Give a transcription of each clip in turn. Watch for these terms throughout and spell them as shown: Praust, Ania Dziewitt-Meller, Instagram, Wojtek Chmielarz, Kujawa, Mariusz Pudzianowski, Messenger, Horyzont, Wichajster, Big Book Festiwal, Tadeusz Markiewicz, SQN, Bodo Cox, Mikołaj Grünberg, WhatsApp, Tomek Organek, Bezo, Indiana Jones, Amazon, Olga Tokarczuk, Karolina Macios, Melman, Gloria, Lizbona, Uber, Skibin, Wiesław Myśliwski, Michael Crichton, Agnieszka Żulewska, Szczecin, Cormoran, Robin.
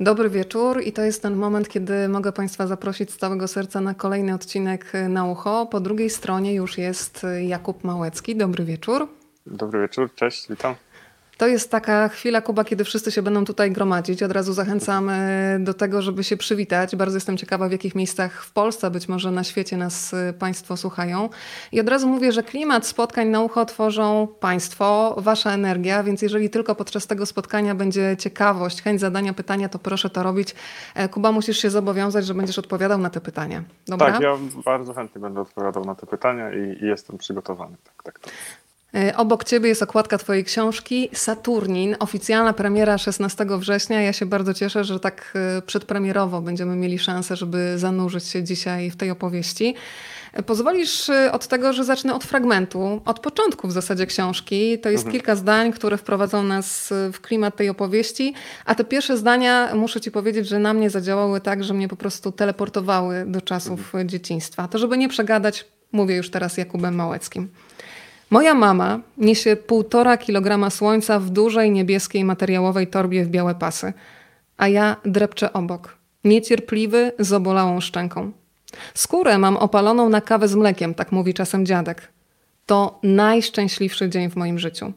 Dobry wieczór i to jest ten moment, kiedy mogę Państwa zaprosić z całego serca na kolejny odcinek Na Ucho. Po drugiej stronie już jest Jakub Małecki. Dobry wieczór. Dobry wieczór, cześć, witam. To jest taka chwila, Kuba, kiedy wszyscy się będą tutaj gromadzić. Od razu zachęcam do tego, żeby się przywitać. Bardzo jestem ciekawa, w jakich miejscach w Polsce, być może na świecie nas Państwo słuchają. I od razu mówię, że klimat spotkań Na Ucho tworzą Państwo, Wasza energia, więc jeżeli tylko podczas tego spotkania będzie ciekawość, chęć zadania pytania, to proszę to robić. Kuba, musisz się zobowiązać, że będziesz odpowiadał na te pytania. Dobra? Tak, ja bardzo chętnie będę odpowiadał na te pytania i jestem przygotowany. Tak. Obok Ciebie jest okładka Twojej książki Saturnin, oficjalna premiera 16 września. Ja się bardzo cieszę, że tak przedpremierowo będziemy mieli szansę, żeby zanurzyć się dzisiaj w tej opowieści. Pozwolisz od tego, że zacznę od fragmentu, od początku w zasadzie książki. To jest kilka zdań, które wprowadzą nas w klimat tej opowieści, a te pierwsze zdania, muszę Ci powiedzieć, że na mnie zadziałały tak, że mnie po prostu teleportowały do czasów dzieciństwa. To żeby nie przegadać, mówię już teraz Jakubem Małeckim. Moja mama niesie 1,5 kilograma słońca w dużej niebieskiej materiałowej torbie w białe pasy, a ja drepczę obok, niecierpliwy, z obolałą szczęką. Skórę mam opaloną na kawę z mlekiem, tak mówi czasem dziadek. To najszczęśliwszy dzień w moim życiu.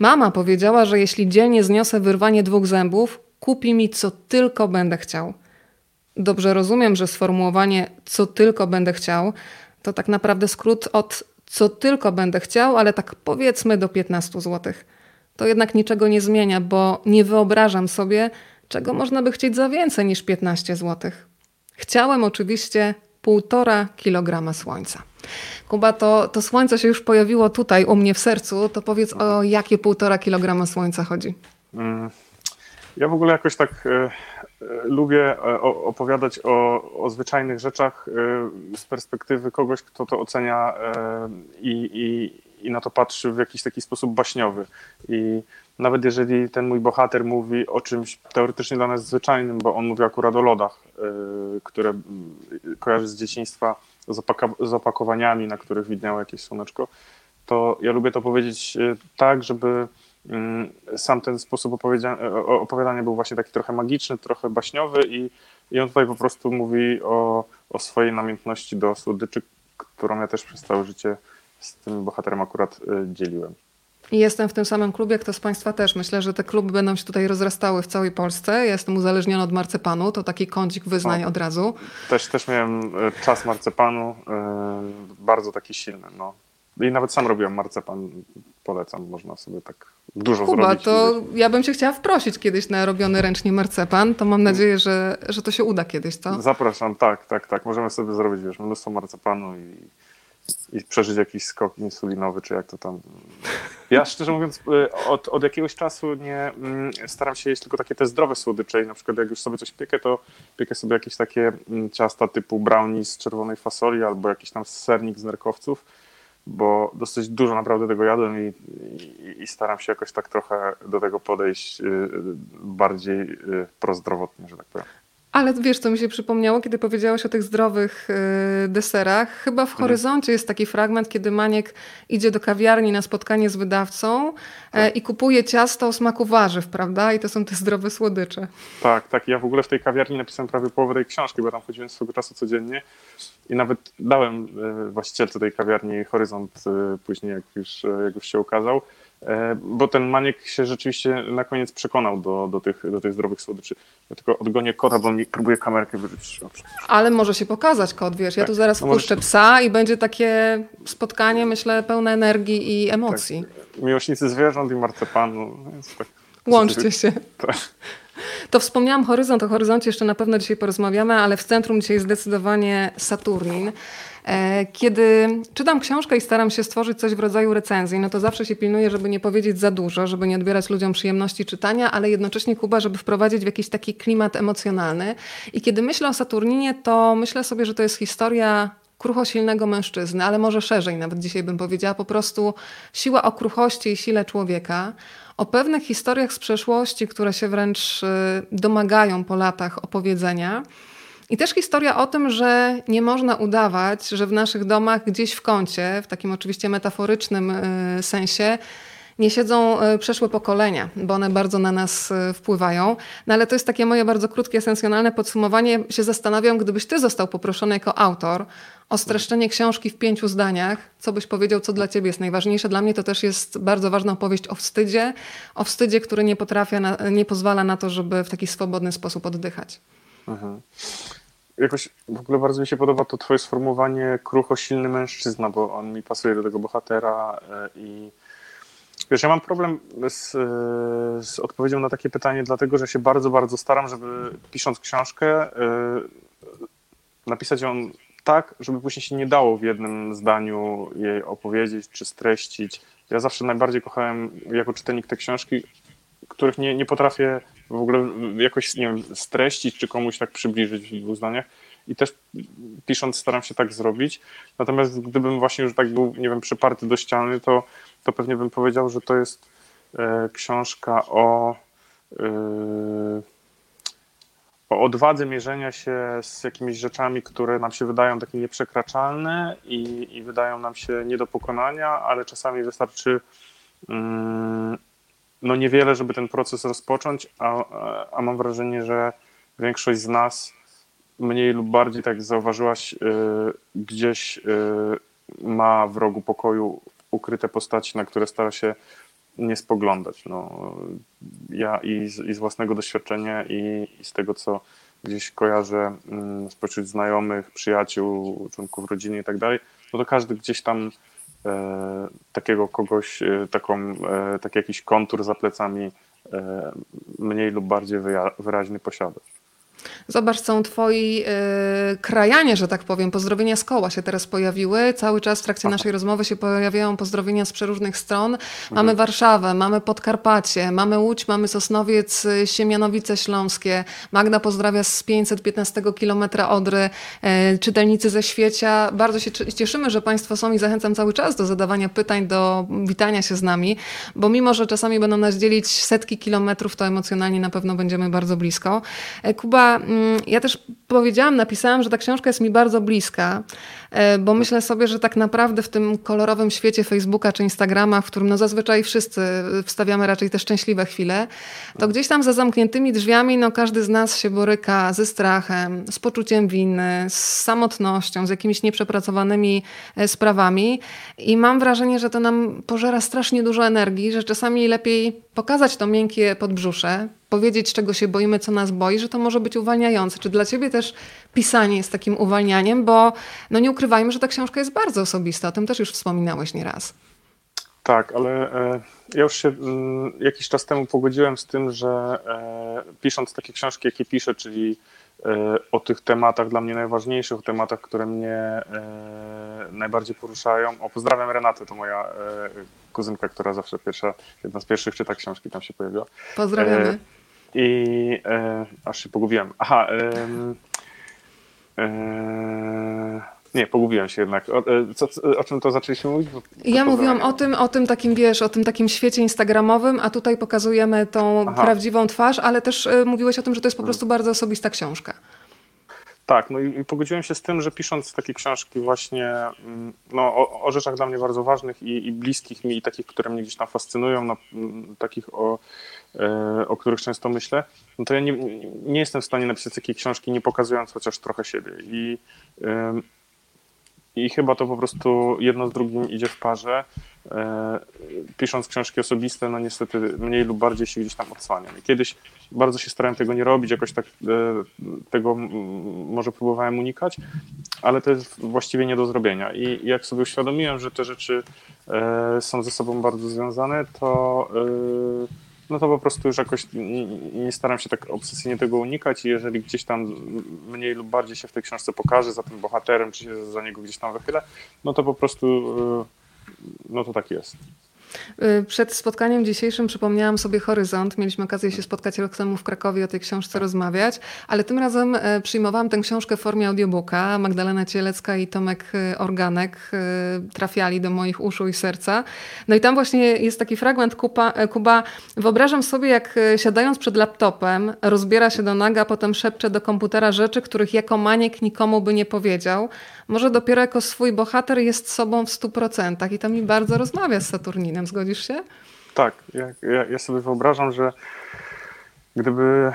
Mama powiedziała, że jeśli dzielnie zniosę wyrwanie 2 zębów, kupi mi co tylko będę chciał. Dobrze rozumiem, że sformułowanie co tylko będę chciał to tak naprawdę skrót od co tylko będę chciał, ale tak powiedzmy do 15 zł. To jednak niczego nie zmienia, bo nie wyobrażam sobie, czego można by chcieć za więcej niż 15 zł. Chciałem oczywiście 1,5 kilograma słońca. Kuba, to słońce się już pojawiło tutaj u mnie w sercu, to powiedz, o jakie 1,5 kilograma słońca chodzi? Ja w ogóle jakoś tak lubię opowiadać o zwyczajnych rzeczach z perspektywy kogoś, kto to ocenia i na to patrzy w jakiś taki sposób baśniowy. I nawet jeżeli ten mój bohater mówi o czymś teoretycznie dla nas zwyczajnym, bo on mówi akurat o lodach, które kojarzy z dzieciństwa z opakowaniami, na których widniało jakieś słoneczko, to ja lubię to powiedzieć tak, żeby sam ten sposób opowiadania był właśnie taki trochę magiczny, trochę baśniowy i on tutaj po prostu mówi o swojej namiętności do słodyczy, którą ja też przez całe życie z tym bohaterem akurat dzieliłem. I jestem w tym samym klubie, kto z Państwa też. Myślę, że te kluby będą się tutaj rozrastały w całej Polsce. Ja jestem uzależniona od marcepanu, to taki kącik wyznań od razu. Też miałem czas marcepanu, bardzo taki silny, no. I nawet sam robiłem marcepan, polecam, można sobie tak dużo Kuba, zrobić. Kuba, to ja bym Cię chciała wprosić kiedyś na robiony ręcznie marcepan, to mam nadzieję, że to się uda kiedyś, co? Zapraszam, tak. Możemy sobie zrobić, wiesz, mnóstwo marcepanu i przeżyć jakiś skok insulinowy, czy jak to tam. Ja szczerze mówiąc od jakiegoś czasu nie staram się jeść tylko takie te zdrowe słodycze i na przykład jak już sobie coś piekę, to piekę sobie jakieś takie ciasta typu brownie z czerwonej fasoli albo jakiś tam sernik z nerkowców, bo dosyć dużo naprawdę tego jadłem i staram się jakoś tak trochę do tego podejść bardziej prozdrowotnie, że tak powiem. Ale wiesz, co mi się przypomniało, kiedy powiedziałeś o tych zdrowych deserach? Chyba w Horyzoncie jest taki fragment, kiedy Maniek idzie do kawiarni na spotkanie z wydawcą i kupuje ciasto o smaku warzyw, prawda? I to są te zdrowe słodycze. Tak. Ja w ogóle w tej kawiarni napisałem prawie połowę tej książki, bo tam chodziłem swego czasu codziennie i nawet dałem właścicielce tej kawiarni Horyzont później, jak już się ukazał. Bo ten Maniek się rzeczywiście na koniec przekonał do tych zdrowych słodyczy. Ja tylko odgonię kota, bo mi próbuje kamerkę wyrzucić. Ale może się pokazać kot, wiesz. Ja tu zaraz wpuszczę psa i będzie takie spotkanie, myślę, pełne energii i emocji. Tak. Miłośnicy zwierząt i marcepanu. Tak. Łączcie się. Tak. To wspomniałam Horyzont, o Horyzoncie jeszcze na pewno dzisiaj porozmawiamy, ale w centrum dzisiaj zdecydowanie Saturnin. Kiedy czytam książkę i staram się stworzyć coś w rodzaju recenzji, no to zawsze się pilnuję, żeby nie powiedzieć za dużo, żeby nie odbierać ludziom przyjemności czytania, ale jednocześnie, Kuba, żeby wprowadzić w jakiś taki klimat emocjonalny. I kiedy myślę o Saturninie, to myślę sobie, że to jest historia kruchosilnego mężczyzny, ale może szerzej nawet dzisiaj bym powiedziała, po prostu siła o kruchości i sile człowieka. O pewnych historiach z przeszłości, które się wręcz domagają po latach opowiedzenia. I też historia o tym, że nie można udawać, że w naszych domach gdzieś w kącie, w takim oczywiście metaforycznym sensie, nie siedzą przeszłe pokolenia, bo one bardzo na nas wpływają. No ale to jest takie moje bardzo krótkie, esencjonalne podsumowanie. Się zastanawiam, gdybyś ty został poproszony jako autor o streszczenie książki w 5 zdaniach, co byś powiedział, co dla ciebie jest najważniejsze. Dla mnie to też jest bardzo ważna opowieść o wstydzie, który nie pozwala na to, żeby w taki swobodny sposób oddychać. Mhm. Jakoś w ogóle bardzo mi się podoba to twoje sformułowanie krucho silny mężczyzna, bo on mi pasuje do tego bohatera i wiesz, ja mam problem z odpowiedzią na takie pytanie, dlatego że się bardzo, bardzo staram, żeby pisząc książkę napisać ją tak, żeby później się nie dało w jednym zdaniu jej opowiedzieć czy streścić. Ja zawsze najbardziej kochałem jako czytelnik te książki, których nie potrafię w ogóle jakoś, nie wiem, streścić czy komuś tak przybliżyć w 2 zdaniach i też pisząc staram się tak zrobić. Natomiast gdybym właśnie już tak był, nie wiem, przyparty do ściany, to pewnie bym powiedział, że to jest książka o odwadze mierzenia się z jakimiś rzeczami, które nam się wydają takie nieprzekraczalne i wydają nam się nie do pokonania, ale czasami wystarczy niewiele, żeby ten proces rozpocząć, a mam wrażenie, że większość z nas mniej lub bardziej, tak jak zauważyłaś, gdzieś ma w rogu pokoju ukryte postaci, na które stara się nie spoglądać. Ja i z własnego doświadczenia i z tego, co gdzieś kojarzę spośród znajomych, przyjaciół, członków rodziny i tak dalej, no to każdy gdzieś tam takiego kogoś, taki jakiś kontur za plecami mniej lub bardziej wyraźny posiada. Zobacz, są twoi krajanie, że tak powiem, pozdrowienia z koła się teraz pojawiły. Cały czas w trakcie naszej rozmowy się pojawiają pozdrowienia z przeróżnych stron. Mamy Warszawę, mamy Podkarpacie, mamy Łódź, mamy Sosnowiec, Siemianowice Śląskie. Magda pozdrawia z 515 km Odry, czytelnicy ze Świecia. Bardzo się cieszymy, że państwo są i zachęcam cały czas do zadawania pytań, do witania się z nami, bo mimo, że czasami będą nas dzielić setki kilometrów, to emocjonalnie na pewno będziemy bardzo blisko. Kuba, ja też napisałam, że ta książka jest mi bardzo bliska, bo myślę sobie, że tak naprawdę w tym kolorowym świecie Facebooka czy Instagrama, w którym zazwyczaj wszyscy wstawiamy raczej te szczęśliwe chwile, to gdzieś tam za zamkniętymi drzwiami każdy z nas się boryka ze strachem, z poczuciem winy, z samotnością, z jakimiś nieprzepracowanymi sprawami i mam wrażenie, że to nam pożera strasznie dużo energii, że czasami lepiej pokazać to miękkie podbrzusze, powiedzieć, czego się boimy, co nas boi, że to może być uwalniające. Czy dla ciebie też pisanie jest takim uwalnianiem? Bo nie ukrywajmy, że ta książka jest bardzo osobista. O tym też już wspominałeś nieraz. Tak, ale ja już się jakiś czas temu pogodziłem z tym, że pisząc takie książki, jakie piszę, czyli o tych tematach dla mnie najważniejszych, o tematach, które mnie najbardziej poruszają. Pozdrawiam Renatę, to moja kuzynka, która zawsze jedna z pierwszych czyta książki, tam się pojawiła. Pozdrawiamy. Aż się pogubiłem. Nie, pogubiłem się jednak. O czym to zaczęliśmy mówić? Ja mówiłam o tym takim świecie instagramowym, a tutaj pokazujemy tą prawdziwą twarz, ale też mówiłeś o tym, że to jest po prostu bardzo osobista książka. Tak, i pogodziłem się z tym, że pisząc takie książki właśnie o rzeczach dla mnie bardzo ważnych i bliskich mi, i takich, które mnie gdzieś tam fascynują, takich o których często myślę, to ja nie jestem w stanie napisać takiej książki, nie pokazując chociaż trochę siebie. I chyba to po prostu jedno z drugim idzie w parze. Pisząc książki osobiste, niestety mniej lub bardziej się gdzieś tam odsłaniam. I kiedyś bardzo się starałem tego nie robić, jakoś tak tego może próbowałem unikać, ale to jest właściwie nie do zrobienia. I jak sobie uświadomiłem, że te rzeczy są ze sobą bardzo związane, to to po prostu już jakoś nie staram się tak obsesyjnie tego unikać i jeżeli gdzieś tam mniej lub bardziej się w tej książce pokaże za tym bohaterem, czy się za niego gdzieś tam wychylę, to po prostu to tak jest. Przed spotkaniem dzisiejszym przypomniałam sobie Horyzont. Mieliśmy okazję się spotkać rok temu w Krakowie, o tej książce rozmawiać, ale tym razem przyjmowałam tę książkę w formie audiobooka. Magdalena Cielecka i Tomek Organek trafiali do moich uszu i serca. I tam właśnie jest taki fragment, Kuba, wyobrażam sobie, jak siadając przed laptopem, rozbiera się do naga, potem szepcze do komputera rzeczy, których jako maniek nikomu by nie powiedział. Może dopiero jako swój bohater jest sobą w 100%. I to mi bardzo rozmawia z Saturninem. Zgodzisz się? Tak, ja sobie wyobrażam, że gdyby,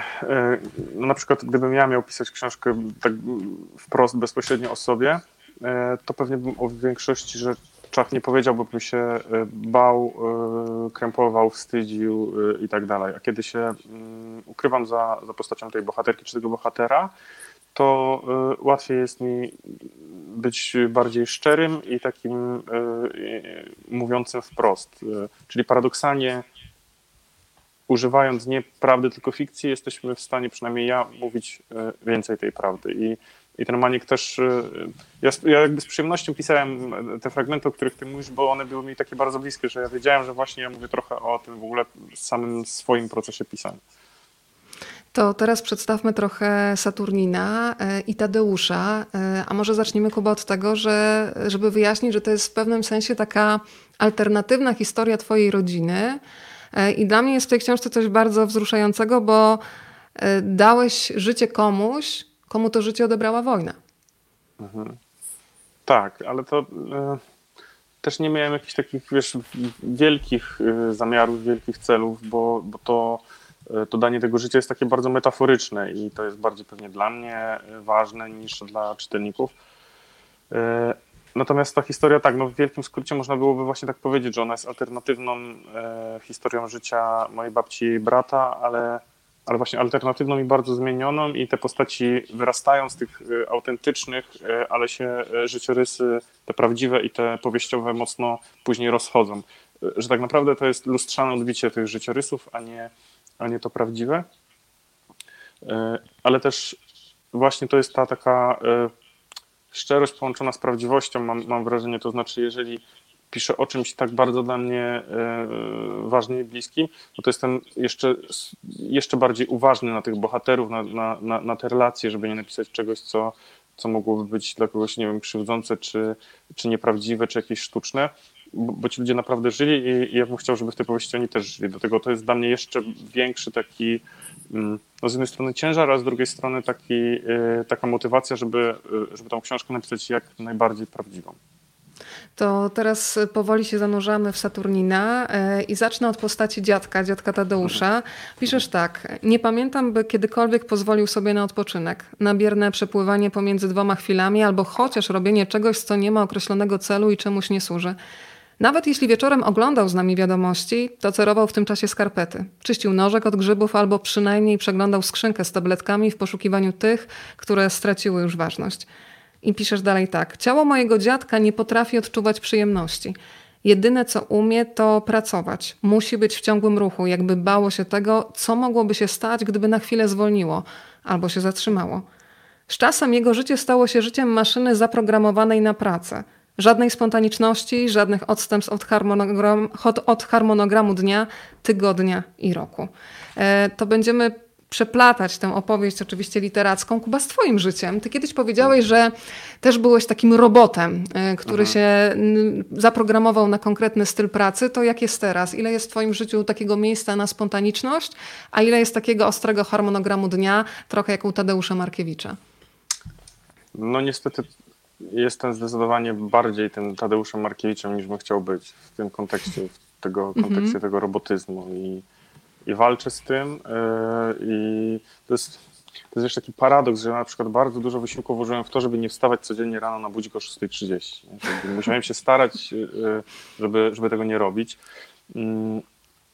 no na przykład gdybym ja miał pisać książkę tak wprost, bezpośrednio o sobie, to pewnie bym o większości rzeczach nie powiedział, bo bym się bał, krępował, wstydził i tak dalej. A kiedy się ukrywam za postacią tej bohaterki czy tego bohatera, to łatwiej jest mi być bardziej szczerym i takim mówiącym wprost. Czyli paradoksalnie, używając nie prawdy, tylko fikcji, jesteśmy w stanie, przynajmniej ja, mówić więcej tej prawdy. I ten maniek też... Ja jakby z przyjemnością pisałem te fragmenty, o których ty mówisz, bo one były mi takie bardzo bliskie, że ja wiedziałem, że właśnie ja mówię trochę o tym w ogóle samym swoim procesie pisania. To teraz przedstawmy trochę Saturnina i Tadeusza, a może zaczniemy, Kuba, od tego, żeby wyjaśnić, że to jest w pewnym sensie taka alternatywna historia twojej rodziny. I dla mnie jest w tej książce coś bardzo wzruszającego, bo dałeś życie komuś, komu to życie odebrała wojna. Mhm. Tak, ale to też nie miałem jakichś takich, wiesz, wielkich zamiarów, wielkich celów, bo to danie tego życia jest takie bardzo metaforyczne i to jest bardziej pewnie dla mnie ważne niż dla czytelników. Natomiast ta historia, tak, no w wielkim skrócie można byłoby właśnie tak powiedzieć, że ona jest alternatywną historią życia mojej babci i jej brata, ale właśnie alternatywną i bardzo zmienioną, i te postaci wyrastają z tych autentycznych, ale się życiorysy, te prawdziwe i te powieściowe, mocno później rozchodzą. Że tak naprawdę to jest lustrzane odbicie tych życiorysów, a nie to prawdziwe. Ale też właśnie to jest ta taka szczerość połączona z prawdziwością, mam wrażenie. To znaczy, jeżeli piszę o czymś tak bardzo dla mnie ważnym i bliskim, no to jestem jeszcze bardziej uważny na tych bohaterów, na te relacje, żeby nie napisać czegoś, co mogłoby być dla kogoś, nie wiem, krzywdzące, czy nieprawdziwe, czy jakieś sztuczne, bo ci ludzie naprawdę żyli i ja bym chciał, żeby w tej powieści oni też żyli. Dlatego to jest dla mnie jeszcze większy taki, no z jednej strony ciężar, a z drugiej strony taka motywacja, żeby tą książkę napisać jak najbardziej prawdziwą. To teraz powoli się zanurzamy w Saturnina i zacznę od postaci dziadka Tadeusza. Piszesz tak: nie pamiętam, by kiedykolwiek pozwolił sobie na odpoczynek, na bierne przepływanie pomiędzy dwoma chwilami albo chociaż robienie czegoś, co nie ma określonego celu i czemuś nie służy. Nawet jeśli wieczorem oglądał z nami wiadomości, to cerował w tym czasie skarpety. Czyścił nożek od grzybów albo przynajmniej przeglądał skrzynkę z tabletkami w poszukiwaniu tych, które straciły już ważność. I piszesz dalej tak: ciało mojego dziadka nie potrafi odczuwać przyjemności. Jedyne, co umie, to pracować. Musi być w ciągłym ruchu, jakby bało się tego, co mogłoby się stać, gdyby na chwilę zwolniło albo się zatrzymało. Z czasem jego życie stało się życiem maszyny zaprogramowanej na pracę. Żadnej spontaniczności, żadnych odstępstw od harmonogramu dnia, tygodnia i roku. To będziemy przeplatać tę opowieść oczywiście literacką, Kuba, z twoim życiem. Ty kiedyś powiedziałeś, że też byłeś takim robotem, który się zaprogramował na konkretny styl pracy. To jak jest teraz? Ile jest w twoim życiu takiego miejsca na spontaniczność, a ile jest takiego ostrego harmonogramu dnia, trochę jak u Tadeusza Markiewicza? No niestety jestem zdecydowanie bardziej tym Tadeuszem Markiewiczem, niż bym chciał być w tym kontekście, tego robotyzmu i walczę z tym. I to jest jeszcze taki paradoks, że na przykład bardzo dużo wysiłku włożyłem w to, żeby nie wstawać codziennie rano na budzik o 6:30. Musiałem się starać, żeby tego nie robić.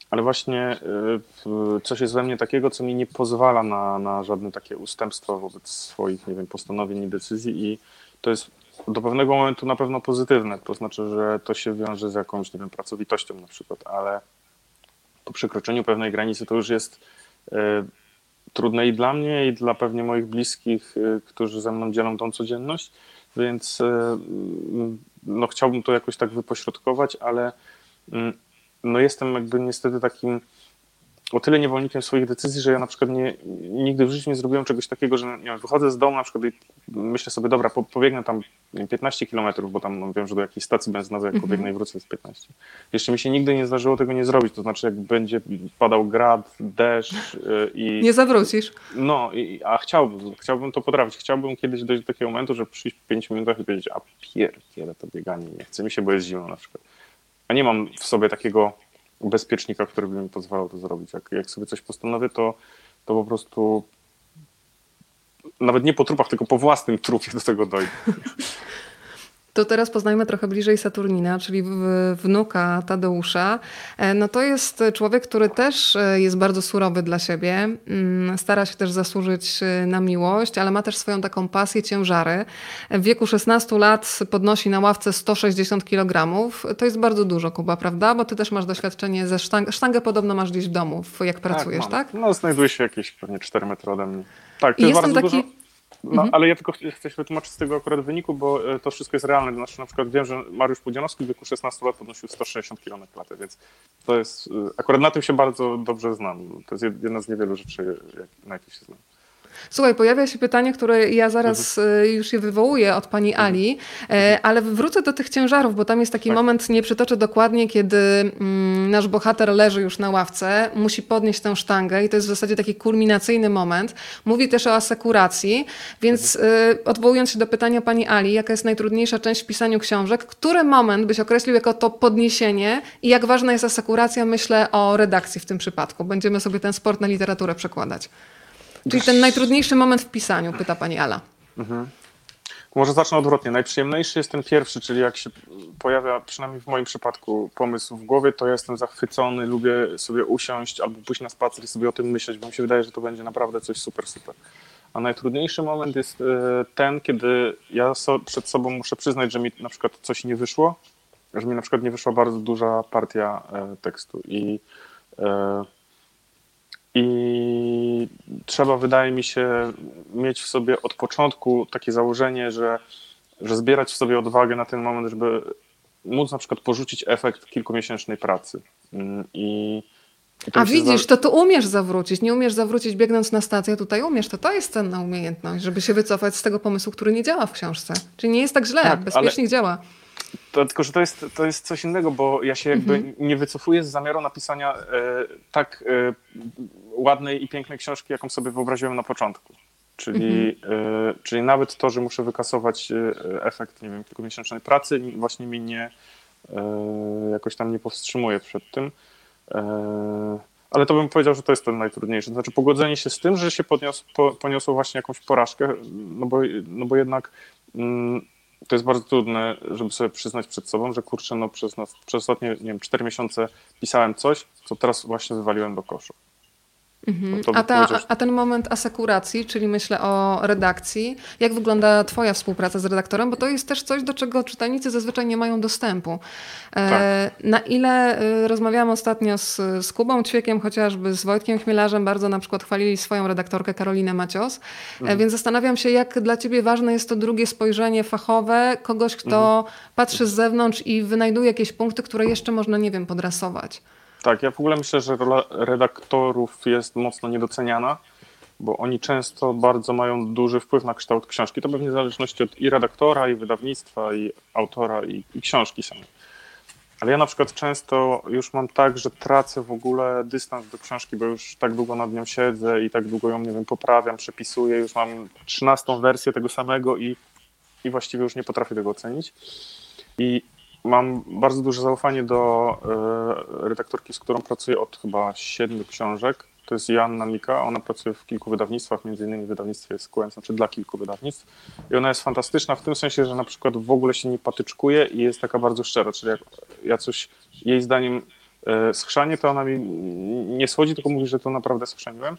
Ale właśnie coś jest we mnie takiego, co mi nie pozwala na żadne takie ustępstwa wobec swoich, nie wiem, postanowień i decyzji. I to jest do pewnego momentu na pewno pozytywne. To znaczy, że to się wiąże z jakąś, nie wiem, pracowitością na przykład, ale po przekroczeniu pewnej granicy to już jest trudne i dla mnie, i dla pewnie moich bliskich, którzy ze mną dzielą tą codzienność, więc no chciałbym to jakoś tak wypośrodkować, ale no jestem jakby niestety takim o tyle niewolnikiem swoich decyzji, że ja na przykład nigdy w życiu nie zrobiłem czegoś takiego, że nie wiem, wychodzę z domu na przykład i myślę sobie, dobra, pobiegnę tam 15 kilometrów, bo tam no, wiem, że do jakiejś stacji benzynowej jak pobiegnę i wrócę z 15. Jeszcze mi się nigdy nie zdarzyło tego nie zrobić, to znaczy jak będzie padał grad, deszcz i... Nie zawrócisz. No, a chciałbym to potrafić, chciałbym kiedyś dojść do takiego momentu, że przyjść po 5 minutach i powiedzieć, to bieganie nie chce mi się, bo jest zimno na przykład. A nie mam w sobie takiego bezpiecznika, który by mi pozwalał to zrobić. Jak sobie coś postanowię, to po prostu nawet nie po trupach, tylko po własnym trupie do tego dojdę. To teraz poznajmy trochę bliżej Saturnina, czyli wnuka Tadeusza. No to jest człowiek, który też jest bardzo surowy dla siebie. Stara się też zasłużyć na miłość, ale ma też swoją taką pasję ciężary. W wieku 16 lat podnosi na ławce 160 kg. To jest bardzo dużo, Kuba, prawda? Bo ty też masz doświadczenie ze sztangę podobno masz gdzieś w domu, jak pracujesz, tak? No znajduje się jakieś pewnie 4 metry ode mnie. Tak, to jest bardzo dużo. No, ale ja tylko chcę się wytłumaczyć z tego akurat wyniku, bo to wszystko jest realne. Znaczy, na przykład wiem, że Mariusz Pudzianowski w wieku 16 lat podnosił 160 kg na klatę, więc to jest, akurat na tym się bardzo dobrze znam. To jest jedna z niewielu rzeczy, na jakie się znam. Słuchaj, pojawia się pytanie, które ja zaraz już je wywołuję od pani Ali, ale wrócę do tych ciężarów, bo tam jest taki moment, nie przytoczę dokładnie, kiedy nasz bohater leży już na ławce, musi podnieść tę sztangę i to jest w zasadzie taki kulminacyjny moment. Mówi też o asekuracji, więc odwołując się do pytania pani Ali, jaka jest najtrudniejsza część w pisaniu książek, który moment byś określił jako to podniesienie i jak ważna jest asekuracja, myślę o redakcji w tym przypadku. Będziemy sobie ten sport na literaturę przekładać. Czyli ten najtrudniejszy moment w pisaniu, pyta pani Ala. Mhm. Może zacznę odwrotnie. Najprzyjemniejszy jest ten pierwszy, czyli jak się pojawia, przynajmniej w moim przypadku, pomysł w głowie, to ja jestem zachwycony, lubię sobie usiąść albo pójść na spacer i sobie o tym myśleć, bo mi się wydaje, że to będzie naprawdę coś super, super. A najtrudniejszy moment jest ten, kiedy ja przed sobą muszę przyznać, że mi na przykład coś nie wyszło, że mi na przykład nie wyszła bardzo duża partia tekstu I trzeba, wydaje mi się, mieć w sobie od początku takie założenie, że zbierać w sobie odwagę na ten moment, żeby móc na przykład porzucić efekt kilkumiesięcznej pracy. A widzisz, to tu umiesz zawrócić. Nie umiesz zawrócić biegnąc na stację, tutaj umiesz. To jest cenna umiejętność, żeby się wycofać z tego pomysłu, który nie działa w książce. Czyli nie jest tak źle, tak, bezpiecznie działa. Tylko, że to jest coś innego, bo ja się jakby nie wycofuję z zamiaru napisania tak ładnej i pięknej książki, jaką sobie wyobraziłem na początku. Czyli nawet to, że muszę wykasować efekt, nie wiem, kilkumiesięcznej pracy, właśnie mi jakoś tam nie powstrzymuje przed tym. Ale to bym powiedział, że to jest ten najtrudniejszy. Znaczy pogodzenie się z tym, że się poniosło właśnie jakąś porażkę, no bo jednak... To jest bardzo trudne, żeby sobie przyznać przed sobą, że kurczę, no przez ostatnie, nie wiem, 4 miesiące pisałem coś, co teraz właśnie wywaliłem do kosza. A ten moment asekuracji, czyli myślę o redakcji, jak wygląda twoja współpraca z redaktorem, bo to jest też coś, do czego czytelnicy zazwyczaj nie mają dostępu. Na ile rozmawiałam ostatnio z Kubą Ćwiekiem, chociażby z Wojtkiem Chmielarzem, bardzo na przykład chwalili swoją redaktorkę Karolinę Macios, więc zastanawiam się, jak dla ciebie ważne jest to drugie spojrzenie fachowe, kogoś, kto patrzy z zewnątrz i wynajduje jakieś punkty, które jeszcze można, nie wiem, podrasować. Tak, ja w ogóle myślę, że rola redaktorów jest mocno niedoceniana, bo oni często bardzo mają duży wpływ na kształt książki. To pewnie w zależności od i redaktora, i wydawnictwa, i autora, i książki samej. Ale ja na przykład często już mam tak, że tracę w ogóle dystans do książki, bo już tak długo nad nią siedzę i tak długo ją, nie wiem, poprawiam, przepisuję, już mam 13. wersję tego samego i właściwie już nie potrafię tego ocenić. Mam bardzo duże zaufanie do redaktorki, z którą pracuję od chyba 7 książek. To jest Joanna Mika. Ona pracuje w kilku wydawnictwach, między innymi w wydawnictwie SQN, znaczy dla kilku wydawnictw. I ona jest fantastyczna w tym sensie, że na przykład w ogóle się nie patyczkuje i jest taka bardzo szczera. Czyli jak ja coś jej zdaniem schrzanię, to ona mi nie słodzi, tylko mówi, że to naprawdę schrzaniłem.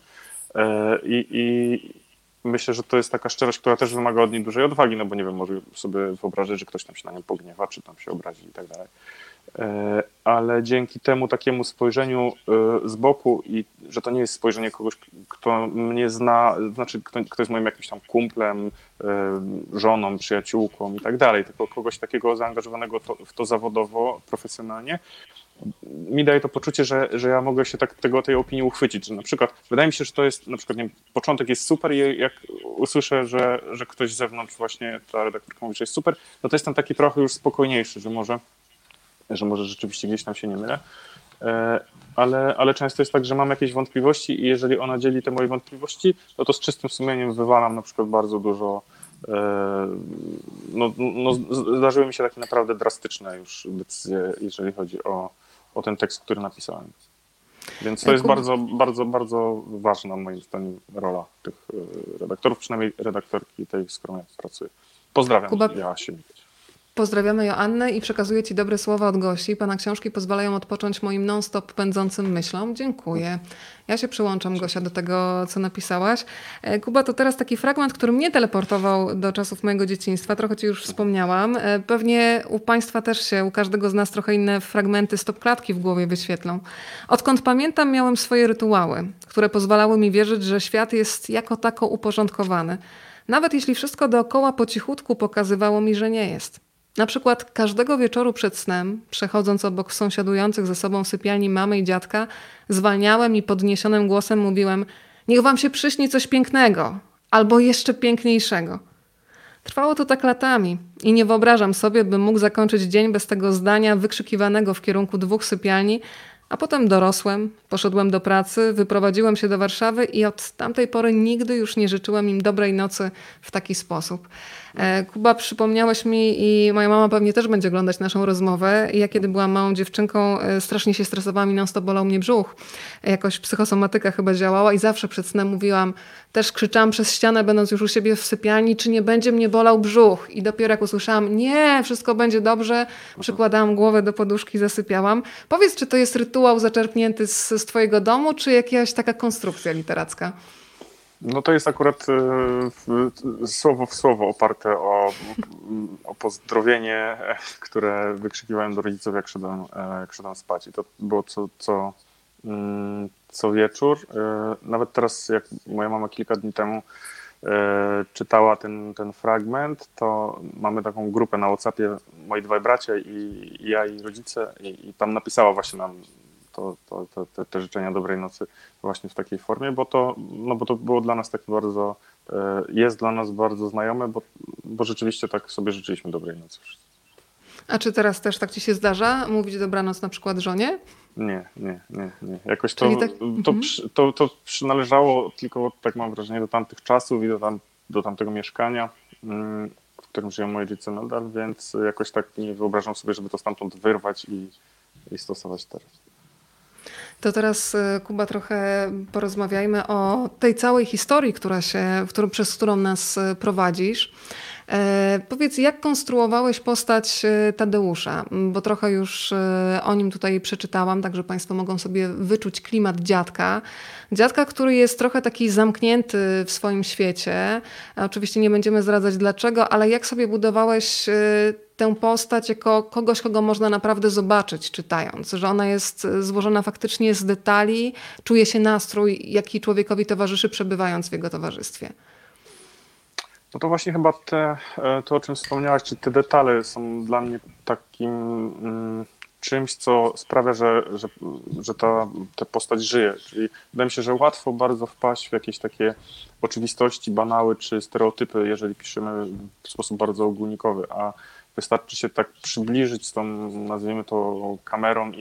Myślę, że to jest taka szczerość, która też wymaga od niej dużej odwagi, no bo nie wiem, może sobie wyobrazić, że ktoś tam się na nią pogniewa, czy tam się obrazi i tak dalej. Ale dzięki temu takiemu spojrzeniu z boku i że to nie jest spojrzenie kogoś, kto mnie zna, znaczy kto jest moim jakimś tam kumplem, żoną, przyjaciółką i tak dalej, tylko kogoś takiego zaangażowanego w to zawodowo, profesjonalnie, mi daje to poczucie, że ja mogę się tak tej opinii uchwycić, że na przykład wydaje mi się, że to jest, na przykład nie wiem, początek jest super i jak usłyszę, że ktoś z zewnątrz właśnie, ta redaktorka mówi, że jest super, no to jestem taki trochę już spokojniejszy, że może rzeczywiście gdzieś tam się nie mylę, ale często jest tak, że mam jakieś wątpliwości i jeżeli ona dzieli te moje wątpliwości, no to z czystym sumieniem wywalam na przykład bardzo dużo. No, zdarzyły mi się takie naprawdę drastyczne już decyzje, jeżeli chodzi o o ten tekst, który napisałem. Więc to jest bardzo, bardzo, bardzo ważna moim zdaniem rola tych redaktorów, przynajmniej redaktorki tej, z którą ja pracuję. Pozdrawiam, Jasiu. Pozdrawiamy Joannę i przekazuję Ci dobre słowa od Gosi. Pana książki pozwalają odpocząć moim non-stop pędzącym myślom. Dziękuję. Ja się przyłączam, Gosia, do tego, co napisałaś. Kuba, to teraz taki fragment, który mnie teleportował do czasów mojego dzieciństwa. Trochę Ci już wspomniałam. Pewnie u Państwa też się, u każdego z nas trochę inne fragmenty stopklatki w głowie wyświetlą. Odkąd pamiętam, miałem swoje rytuały, które pozwalały mi wierzyć, że świat jest jako tako uporządkowany. Nawet jeśli wszystko dookoła po cichutku pokazywało mi, że nie jest. Na przykład każdego wieczoru przed snem, przechodząc obok sąsiadujących ze sobą sypialni mamy i dziadka, zwalniałem i podniesionym głosem mówiłem: niech wam się przyśni coś pięknego, albo jeszcze piękniejszego. Trwało to tak latami i nie wyobrażam sobie, bym mógł zakończyć dzień bez tego zdania wykrzykiwanego w kierunku dwóch sypialni, a potem dorosłem, poszedłem do pracy, wyprowadziłem się do Warszawy i od tamtej pory nigdy już nie życzyłem im dobrej nocy w taki sposób. Kuba, przypomniałeś mi i moja mama pewnie też będzie oglądać naszą rozmowę. Ja kiedy byłam małą dziewczynką, strasznie się stresowałam i non-stop bolał mnie brzuch. Jakoś psychosomatyka chyba działała i zawsze przed snem mówiłam, też krzyczałam przez ścianę, będąc już u siebie w sypialni, czy nie będzie mnie bolał brzuch. I dopiero jak usłyszałam, nie, wszystko będzie dobrze, przykładałam głowę do poduszki, zasypiałam. Powiedz, czy to jest rytuał zaczerpnięty z twojego domu, czy jakaś taka konstrukcja literacka? No to jest akurat słowo w słowo oparte o pozdrowienie, które wykrzykiwałem do rodziców, jak szedłem spać. I to było co wieczór. Nawet teraz, jak moja mama kilka dni temu czytała ten fragment, to mamy taką grupę na WhatsAppie, moi dwaj bracia i ja i rodzice, i tam napisała właśnie nam te życzenia dobrej nocy właśnie w takiej formie, bo to było dla nas takie bardzo, jest dla nas bardzo znajome, bo rzeczywiście tak sobie życzyliśmy dobrej nocy. A czy teraz też tak ci się zdarza mówić dobranoc na przykład żonie? Nie. Jakoś to przynależało tylko, tak mam wrażenie, do tamtych czasów i do tamtego mieszkania, w którym żyją moi rodzice nadal, więc jakoś tak nie wyobrażam sobie, żeby to stamtąd wyrwać i stosować teraz. To teraz, Kuba, trochę porozmawiajmy o tej całej historii, przez którą nas prowadzisz. Powiedz, jak konstruowałeś postać Tadeusza? Bo trochę już o nim tutaj przeczytałam, także Państwo mogą sobie wyczuć klimat dziadka. Dziadka, który jest trochę taki zamknięty w swoim świecie. Oczywiście nie będziemy zdradzać dlaczego, ale jak sobie budowałeś tę postać jako kogoś, kogo można naprawdę zobaczyć czytając, że ona jest złożona faktycznie z detali, czuje się nastrój, jaki człowiekowi towarzyszy przebywając w jego towarzystwie? No to właśnie chyba to, o czym wspomniałaś, czyli te detale są dla mnie takim czymś, co sprawia, że ta postać żyje. Czyli wydaje mi się, że łatwo bardzo wpaść w jakieś takie oczywistości, banały czy stereotypy, jeżeli piszemy w sposób bardzo ogólnikowy, a wystarczy się tak przybliżyć z tą, nazwijmy to, kamerą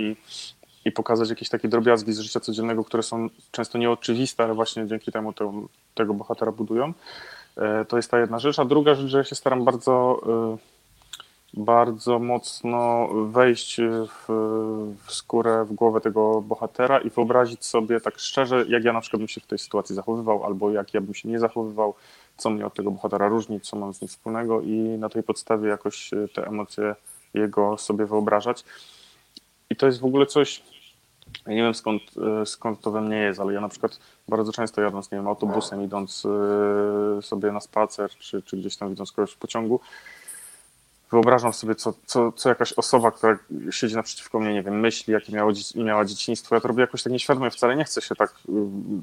i pokazać jakieś takie drobiazgi z życia codziennego, które są często nieoczywiste, ale właśnie dzięki temu tego bohatera budują. To jest ta jedna rzecz, a druga rzecz, że ja się staram bardzo, bardzo mocno wejść w skórę, w głowę tego bohatera i wyobrazić sobie tak szczerze, jak ja na przykład bym się w tej sytuacji zachowywał, albo jak ja bym się nie zachowywał, co mnie od tego bohatera różni, co mam z nim wspólnego i na tej podstawie jakoś te emocje jego sobie wyobrażać. I to jest w ogóle coś, ja nie wiem skąd to we mnie jest, ale ja na przykład bardzo często jadąc, nie wiem, autobusem, idąc sobie na spacer, czy gdzieś tam idąc kogoś w pociągu, wyobrażam sobie, co jakaś osoba, która siedzi naprzeciwko mnie, nie wiem, myśli, jakie miała dzieciństwo. Ja to robię jakoś tak nieświadomie, wcale nie chcę się tak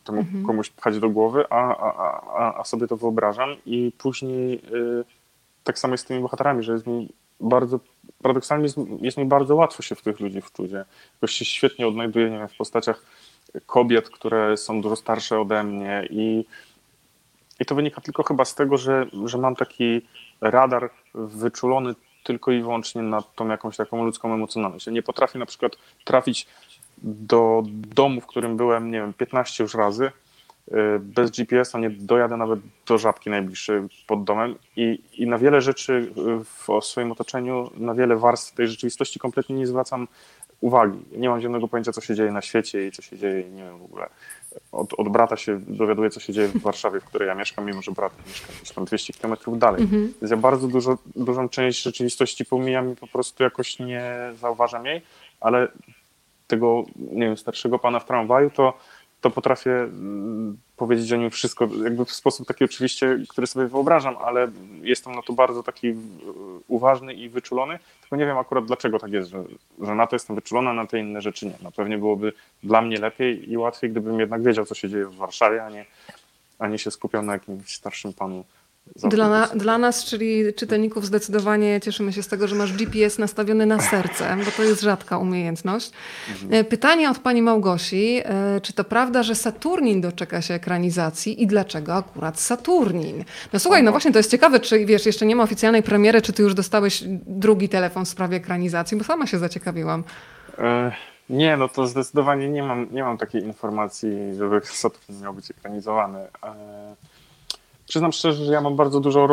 temu komuś pchać do głowy, a sobie to wyobrażam. I później tak samo jest z tymi bohaterami, że jest mi bardzo, paradoksalnie jest mi bardzo łatwo się w tych ludzi wczuć. Jakoś się świetnie odnajduję, nie wiem, w postaciach kobiet, które są dużo starsze ode mnie i to wynika tylko chyba z tego, że mam taki radar wyczulony tylko i wyłącznie na tą jakąś taką ludzką emocjonalność. Ja nie potrafię na przykład trafić do domu, w którym byłem, nie wiem, 15 już razy bez GPS-a nie dojadę nawet do żabki najbliższej pod domem i na wiele rzeczy w swoim otoczeniu, na wiele warstw tej rzeczywistości kompletnie nie zwracam uwagi. Nie mam zielonego pojęcia, co się dzieje na świecie i co się dzieje, nie wiem, w ogóle. Od brata się dowiaduję, co się dzieje w Warszawie, w której ja mieszkam, mimo że brat mieszka 200 km dalej. Mhm. Więc ja bardzo dużą część rzeczywistości pomijam i po prostu jakoś nie zauważam jej, ale tego, nie wiem, starszego pana w tramwaju, to potrafię powiedzieć o nim wszystko, jakby w sposób taki oczywiście, który sobie wyobrażam, ale jestem na to bardzo taki uważny i wyczulony, tylko nie wiem akurat dlaczego tak jest, że na to jestem wyczulony, a na te inne rzeczy nie. No pewnie byłoby dla mnie lepiej i łatwiej, gdybym jednak wiedział, co się dzieje w Warszawie, a nie się skupiał na jakimś starszym panu. Dla nas, czyli czytelników, zdecydowanie cieszymy się z tego, że masz GPS nastawiony na serce, bo to jest rzadka umiejętność. Pytanie od pani Małgosi. Czy to prawda, że Saturnin doczeka się ekranizacji i dlaczego akurat Saturnin? No słuchaj, no właśnie to jest ciekawe, czy wiesz, jeszcze nie ma oficjalnej premiery, czy ty już dostałeś drugi telefon w sprawie ekranizacji, bo sama się zaciekawiłam. Nie, no to zdecydowanie nie mam takiej informacji, żeby Saturnin miał być ekranizowany. Przyznam szczerze, że ja mam bardzo dużo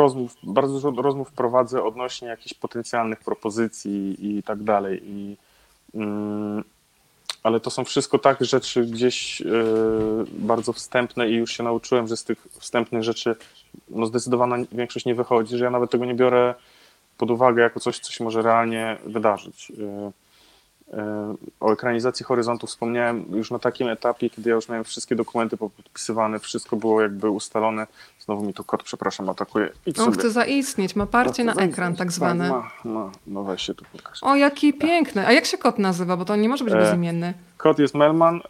rozmów prowadzę odnośnie jakichś potencjalnych propozycji i tak dalej. Ale to są wszystko tak rzeczy gdzieś bardzo wstępne i już się nauczyłem, że z tych wstępnych rzeczy no zdecydowana większość nie wychodzi, że ja nawet tego nie biorę pod uwagę jako coś, co się może realnie wydarzyć. O ekranizacji Horyzontu wspomniałem już na takim etapie, kiedy ja już miałem wszystkie dokumenty podpisywane, wszystko było jakby ustalone. Znowu mi tu kot, przepraszam, atakuje. On chce zaistnieć, ma parcie na ekran tak zwane. No weź się tu pokaż. O, jaki piękny. A jak się kot nazywa? Bo to nie może być bezimienny. Kot jest Melman,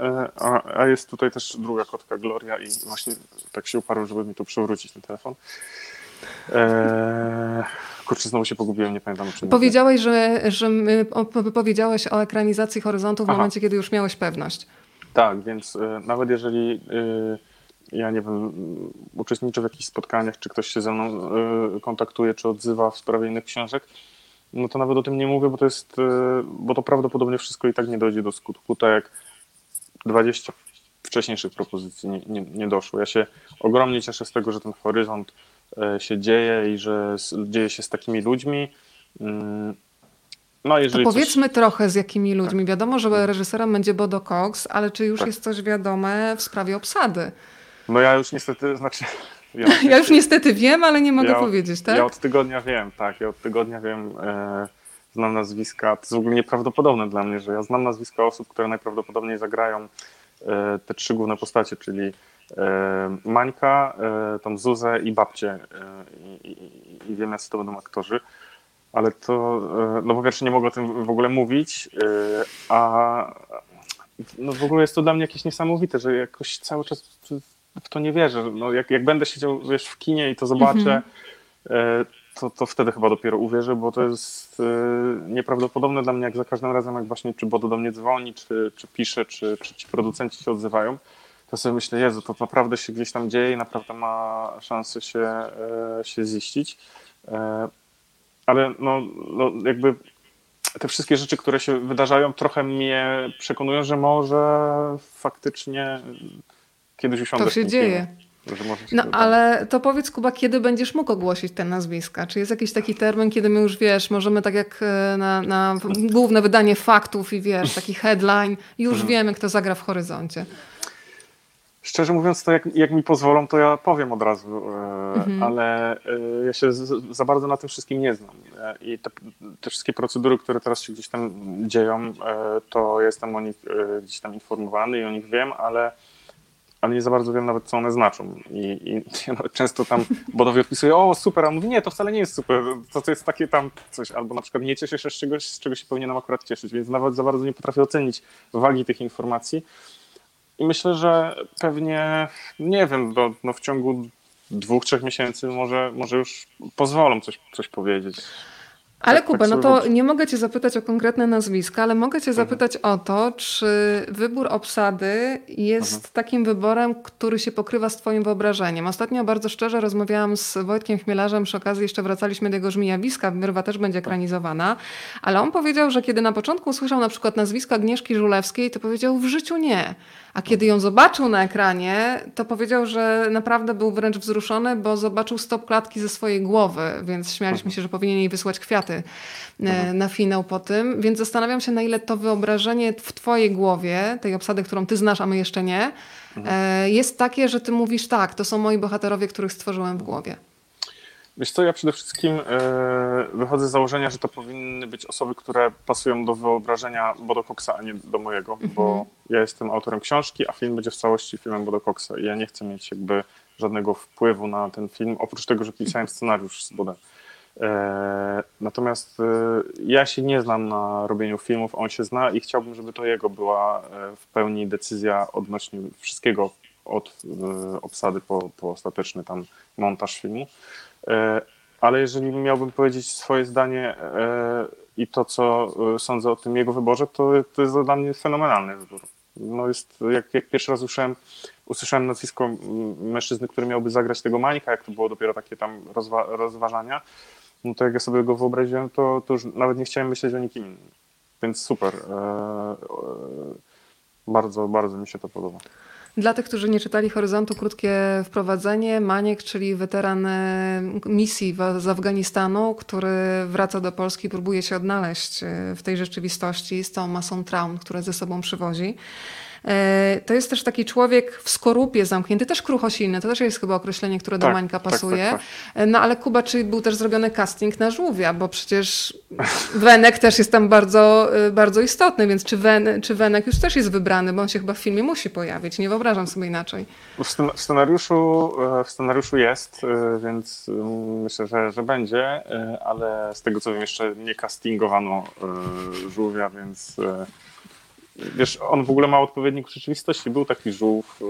a jest tutaj też druga kotka, Gloria, i właśnie tak się uparłem, żeby mi tu przywrócić ten telefon. Kurczę, znowu się pogubiłem, nie pamiętam. Powiedziałeś, że powiedziałeś o ekranizacji Horyzontu w momencie, kiedy już miałeś pewność. Tak, więc nawet jeżeli ja nie wiem, uczestniczę w jakichś spotkaniach, czy ktoś się ze mną kontaktuje, czy odzywa w sprawie innych książek, no to nawet o tym nie mówię, bo to prawdopodobnie wszystko i tak nie dojdzie do skutku, tak jak 20 wcześniejszych propozycji nie doszło. Ja się ogromnie cieszę z tego, że ten Horyzont się dzieje i że dzieje się z takimi ludźmi. No, jeżeli to powiedzmy coś... trochę z jakimi ludźmi. Tak. Wiadomo, że reżyserem będzie Bodo Cox, ale czy już jest coś wiadome w sprawie obsady? No ja już niestety, niestety wiem, ale nie mogę powiedzieć, tak? Ja od tygodnia wiem, znam nazwiska, to jest w ogóle nieprawdopodobne dla mnie, że ja znam nazwiska osób, które najprawdopodobniej zagrają te trzy główne postacie, czyli Mańka, tam Zuzę i babcię, i wiem, jacy to będą aktorzy, ale to, no po pierwsze, nie mogę o tym w ogóle mówić, a no w ogóle jest to dla mnie jakieś niesamowite, że jakoś cały czas w to nie wierzę. No jak będę siedział, wiesz, w kinie i to zobaczę, to wtedy chyba dopiero uwierzę, bo to jest nieprawdopodobne dla mnie, jak za każdym razem, jak właśnie czy Bodo do mnie dzwoni, czy pisze, czy ci producenci się odzywają, to sobie myślę, Jezu, to naprawdę się gdzieś tam dzieje i naprawdę ma szansę się ziścić. Ale no jakby te wszystkie rzeczy, które się wydarzają, trochę mnie przekonują, że może faktycznie kiedyś usiądę. To się dzieje. No ale to powiedz, Kuba, kiedy będziesz mógł ogłosić te nazwiska? Czy jest jakiś taki termin, kiedy my już, wiesz, możemy tak jak na główne wydanie faktów i wiesz, taki headline, już wiemy, kto zagra w Horyzoncie? Szczerze mówiąc, to jak mi pozwolą, to ja powiem od razu, ale ja się za bardzo na tym wszystkim nie znam. I te wszystkie procedury, które teraz się gdzieś tam dzieją, to jestem o nich gdzieś tam informowany i o nich wiem, ale nie za bardzo wiem nawet, co one znaczą. I ja nawet często tam Bodowi odpisuję, o super, a mówi, nie, to wcale nie jest super, to jest takie tam coś, albo na przykład nie cieszę się z czegoś, z czego się powinienem akurat cieszyć, więc nawet za bardzo nie potrafię ocenić wagi tych informacji. I myślę, że pewnie, nie wiem, w ciągu 2-3 miesięcy może już pozwolą coś powiedzieć. Ale tak, Kuba, no to nie mogę cię zapytać o konkretne nazwiska, ale mogę cię zapytać o to, czy wybór obsady jest takim wyborem, który się pokrywa z twoim wyobrażeniem. Ostatnio bardzo szczerze rozmawiałam z Wojtkiem Chmielarzem, przy okazji jeszcze wracaliśmy do jego Żmijawiska, Wyrwa też będzie ekranizowana, ale on powiedział, że kiedy na początku usłyszał na przykład nazwisko Agnieszki Żulewskiej, to powiedział: w życiu nie. A kiedy ją zobaczył na ekranie, to powiedział, że naprawdę był wręcz wzruszony, bo zobaczył stop klatki ze swojej głowy, więc śmialiśmy się, że powinien jej wysłać kwiaty na finał po tym. Więc zastanawiam się, na ile to wyobrażenie w twojej głowie, tej obsady, którą ty znasz, a my jeszcze nie, jest takie, że ty mówisz tak, to są moi bohaterowie, których stworzyłem w głowie. Wiesz co, ja przede wszystkim wychodzę z założenia, że to powinny być osoby, które pasują do wyobrażenia Bodo Coxa, a nie do mojego, bo ja jestem autorem książki, a film będzie w całości filmem Bodo Coxa i ja nie chcę mieć jakby żadnego wpływu na ten film, oprócz tego, że pisałem scenariusz z Bodem. Natomiast ja się nie znam na robieniu filmów, on się zna i chciałbym, żeby to jego była w pełni decyzja odnośnie wszystkiego, od obsady po ostateczny tam montaż filmu. Ale jeżeli miałbym powiedzieć swoje zdanie i to, co sądzę o tym jego wyborze, to jest dla mnie fenomenalny wybór. No jest, jak pierwszy raz usłyszałem nazwisko mężczyzny, który miałby zagrać tego Mańka, jak to było dopiero takie tam rozważania, no to jak ja sobie go wyobraziłem, to już nawet nie chciałem myśleć o nikim innym. Więc super. Bardzo, bardzo mi się to podoba. Dla tych, którzy nie czytali Horyzontu, krótkie wprowadzenie. Maniek, czyli weteran misji z Afganistanu, który wraca do Polski, próbuje się odnaleźć w tej rzeczywistości z tą masą traum, które ze sobą przywozi. To jest też taki człowiek w skorupie zamknięty, też kruchosilny, to też jest chyba określenie, które do Mańka pasuje. Tak. No ale Kuba, czyli był też zrobiony casting na żółwia, bo przecież Wenek też jest tam bardzo, bardzo istotny, więc czy Wenek już też jest wybrany, bo on się chyba w filmie musi pojawić, nie wyobrażam sobie inaczej. W scenariuszu jest, więc myślę, że będzie, ale z tego co wiem jeszcze nie castingowano żółwia, więc... Wiesz, on w ogóle ma odpowiednik w rzeczywistości. Był taki żółw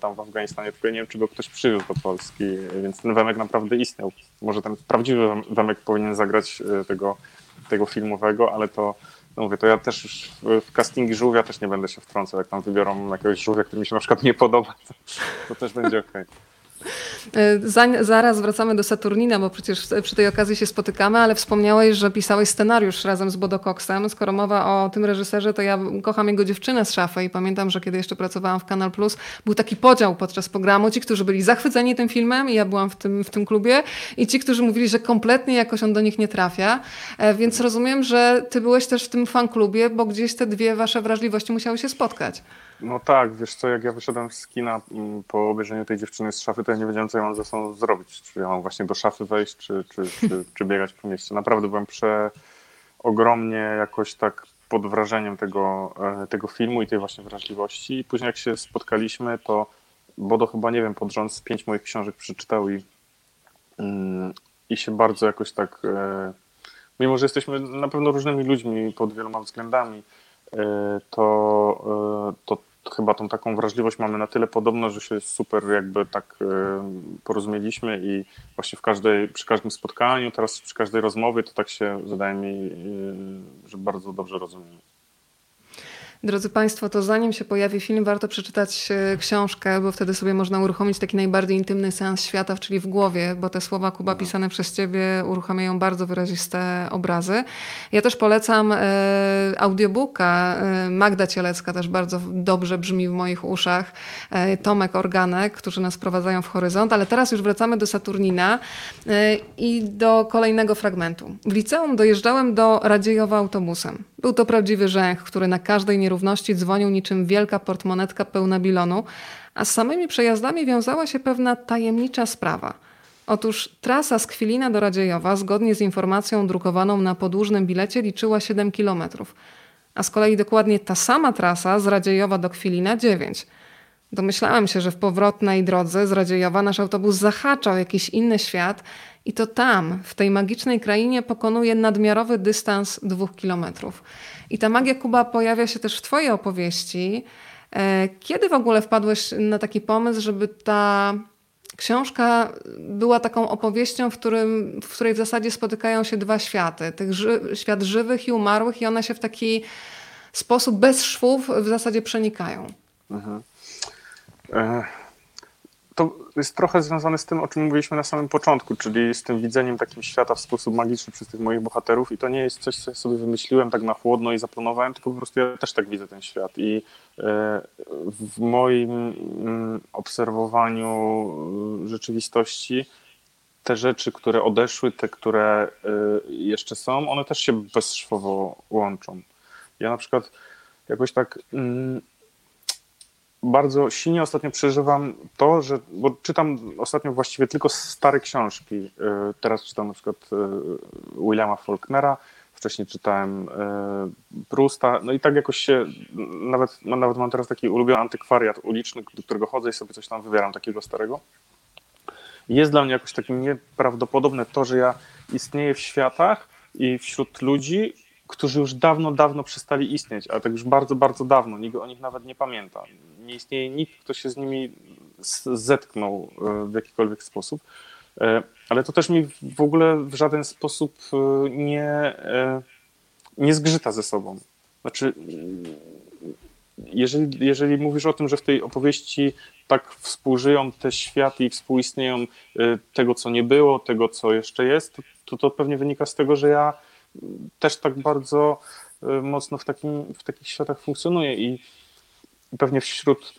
tam w Afganistanie, tylko ja nie wiem, czy go ktoś przywiózł do Polski, więc ten Wemek naprawdę istniał. Może ten prawdziwy Wemek powinien zagrać tego filmowego, ale to, no mówię, to ja też już w castingi żółwia też nie będę się wtrącał. Jak tam wybiorą jakiegoś żółwia, który mi się na przykład nie podoba, to też będzie okej. Zaraz wracamy do Saturnina, bo przecież przy tej okazji się spotykamy, ale wspomniałeś, że pisałeś scenariusz razem z Bodo Coxem. Skoro mowa o tym reżyserze, to ja kocham jego dziewczynę z szafy i pamiętam, że kiedy jeszcze pracowałam w Kanal Plus, był taki podział podczas programu. Ci, którzy byli zachwyceni tym filmem, i ja byłam w tym klubie, i ci, którzy mówili, że kompletnie jakoś on do nich nie trafia. Więc rozumiem, że ty byłeś też w tym fanklubie, bo gdzieś te dwie wasze wrażliwości musiały się spotkać. No tak, wiesz co, jak ja wyszedłem z kina po obejrzeniu tej dziewczyny z szafy, to ja nie wiedziałem, co ja mam ze sobą zrobić. Czy ja mam właśnie do szafy wejść, czy biegać po mieście. Naprawdę byłem ogromnie jakoś tak pod wrażeniem tego filmu i tej właśnie wrażliwości. I później jak się spotkaliśmy, to Bodo chyba, nie wiem, pod rząd 5 moich książek przeczytał i się bardzo jakoś tak... Mimo, że jesteśmy na pewno różnymi ludźmi pod wieloma względami, to chyba tą taką wrażliwość mamy na tyle podobno, że się super jakby tak porozumieliśmy i właśnie przy każdym spotkaniu, teraz przy każdej rozmowie to tak się wydaje mi, że bardzo dobrze rozumiemy. Drodzy Państwo, to zanim się pojawi film, warto przeczytać książkę, bo wtedy sobie można uruchomić taki najbardziej intymny seans świata, czyli w głowie, bo te słowa, Kuba, pisane przez Ciebie uruchamiają bardzo wyraziste obrazy. Ja też polecam audiobooka. Magda Cielecka też bardzo dobrze brzmi w moich uszach. Tomek Organek, którzy nas wprowadzają w Horyzont, ale teraz już wracamy do Saturnina i do kolejnego fragmentu. W liceum dojeżdżałem do Radziejowa autobusem. Był to prawdziwy rzęch, który na każdej nierówności dzwonił niczym wielka portmonetka pełna bilonu, a z samymi przejazdami wiązała się pewna tajemnicza sprawa. Otóż trasa z Kwilina do Radziejowa, zgodnie z informacją drukowaną na podłużnym bilecie, liczyła 7 km, a z kolei dokładnie ta sama trasa z Radziejowa do Kwilina 9. Domyślałem się, że w powrotnej drodze z Radziejowa nasz autobus zahacza o jakiś inny świat i to tam, w tej magicznej krainie, pokonuje nadmiarowy dystans 2 kilometrów. I ta magia, Kuba, pojawia się też w twojej opowieści. Kiedy w ogóle wpadłeś na taki pomysł, żeby ta książka była taką opowieścią, w której w zasadzie spotykają się dwa światy, świat żywych i umarłych, i one się w taki sposób bez szwów w zasadzie przenikają? to jest trochę związane z tym, o czym mówiliśmy na samym początku, czyli z tym widzeniem takim świata w sposób magiczny przez tych moich bohaterów i to nie jest coś, co ja sobie wymyśliłem tak na chłodno i zaplanowałem, tylko po prostu ja też tak widzę ten świat i w moim obserwowaniu rzeczywistości te rzeczy, które odeszły, te, które jeszcze są, one też się bezszwowo łączą. Ja na przykład jakoś tak bardzo silnie ostatnio przeżywam to, że, bo czytam ostatnio właściwie tylko stare książki. Teraz czytam na przykład Williama Faulknera, wcześniej czytałem Prusta, no i tak jakoś się, nawet mam teraz taki ulubiony antykwariat uliczny, do którego chodzę i sobie coś tam wybieram takiego starego. Jest dla mnie jakoś takie nieprawdopodobne to, że ja istnieję w światach i wśród ludzi, którzy już dawno przestali istnieć, ale tak już bardzo dawno, nikt o nich nawet nie pamięta. Nie istnieje nikt, kto się z nimi zetknął w jakikolwiek sposób, ale to też mi w ogóle w żaden sposób nie zgrzyta ze sobą. Znaczy, jeżeli mówisz o tym, że w tej opowieści tak współżyją te światy i współistnieją tego, co nie było, tego, co jeszcze jest, to pewnie wynika z tego, że ja też tak bardzo mocno w takich światach funkcjonuje i pewnie wśród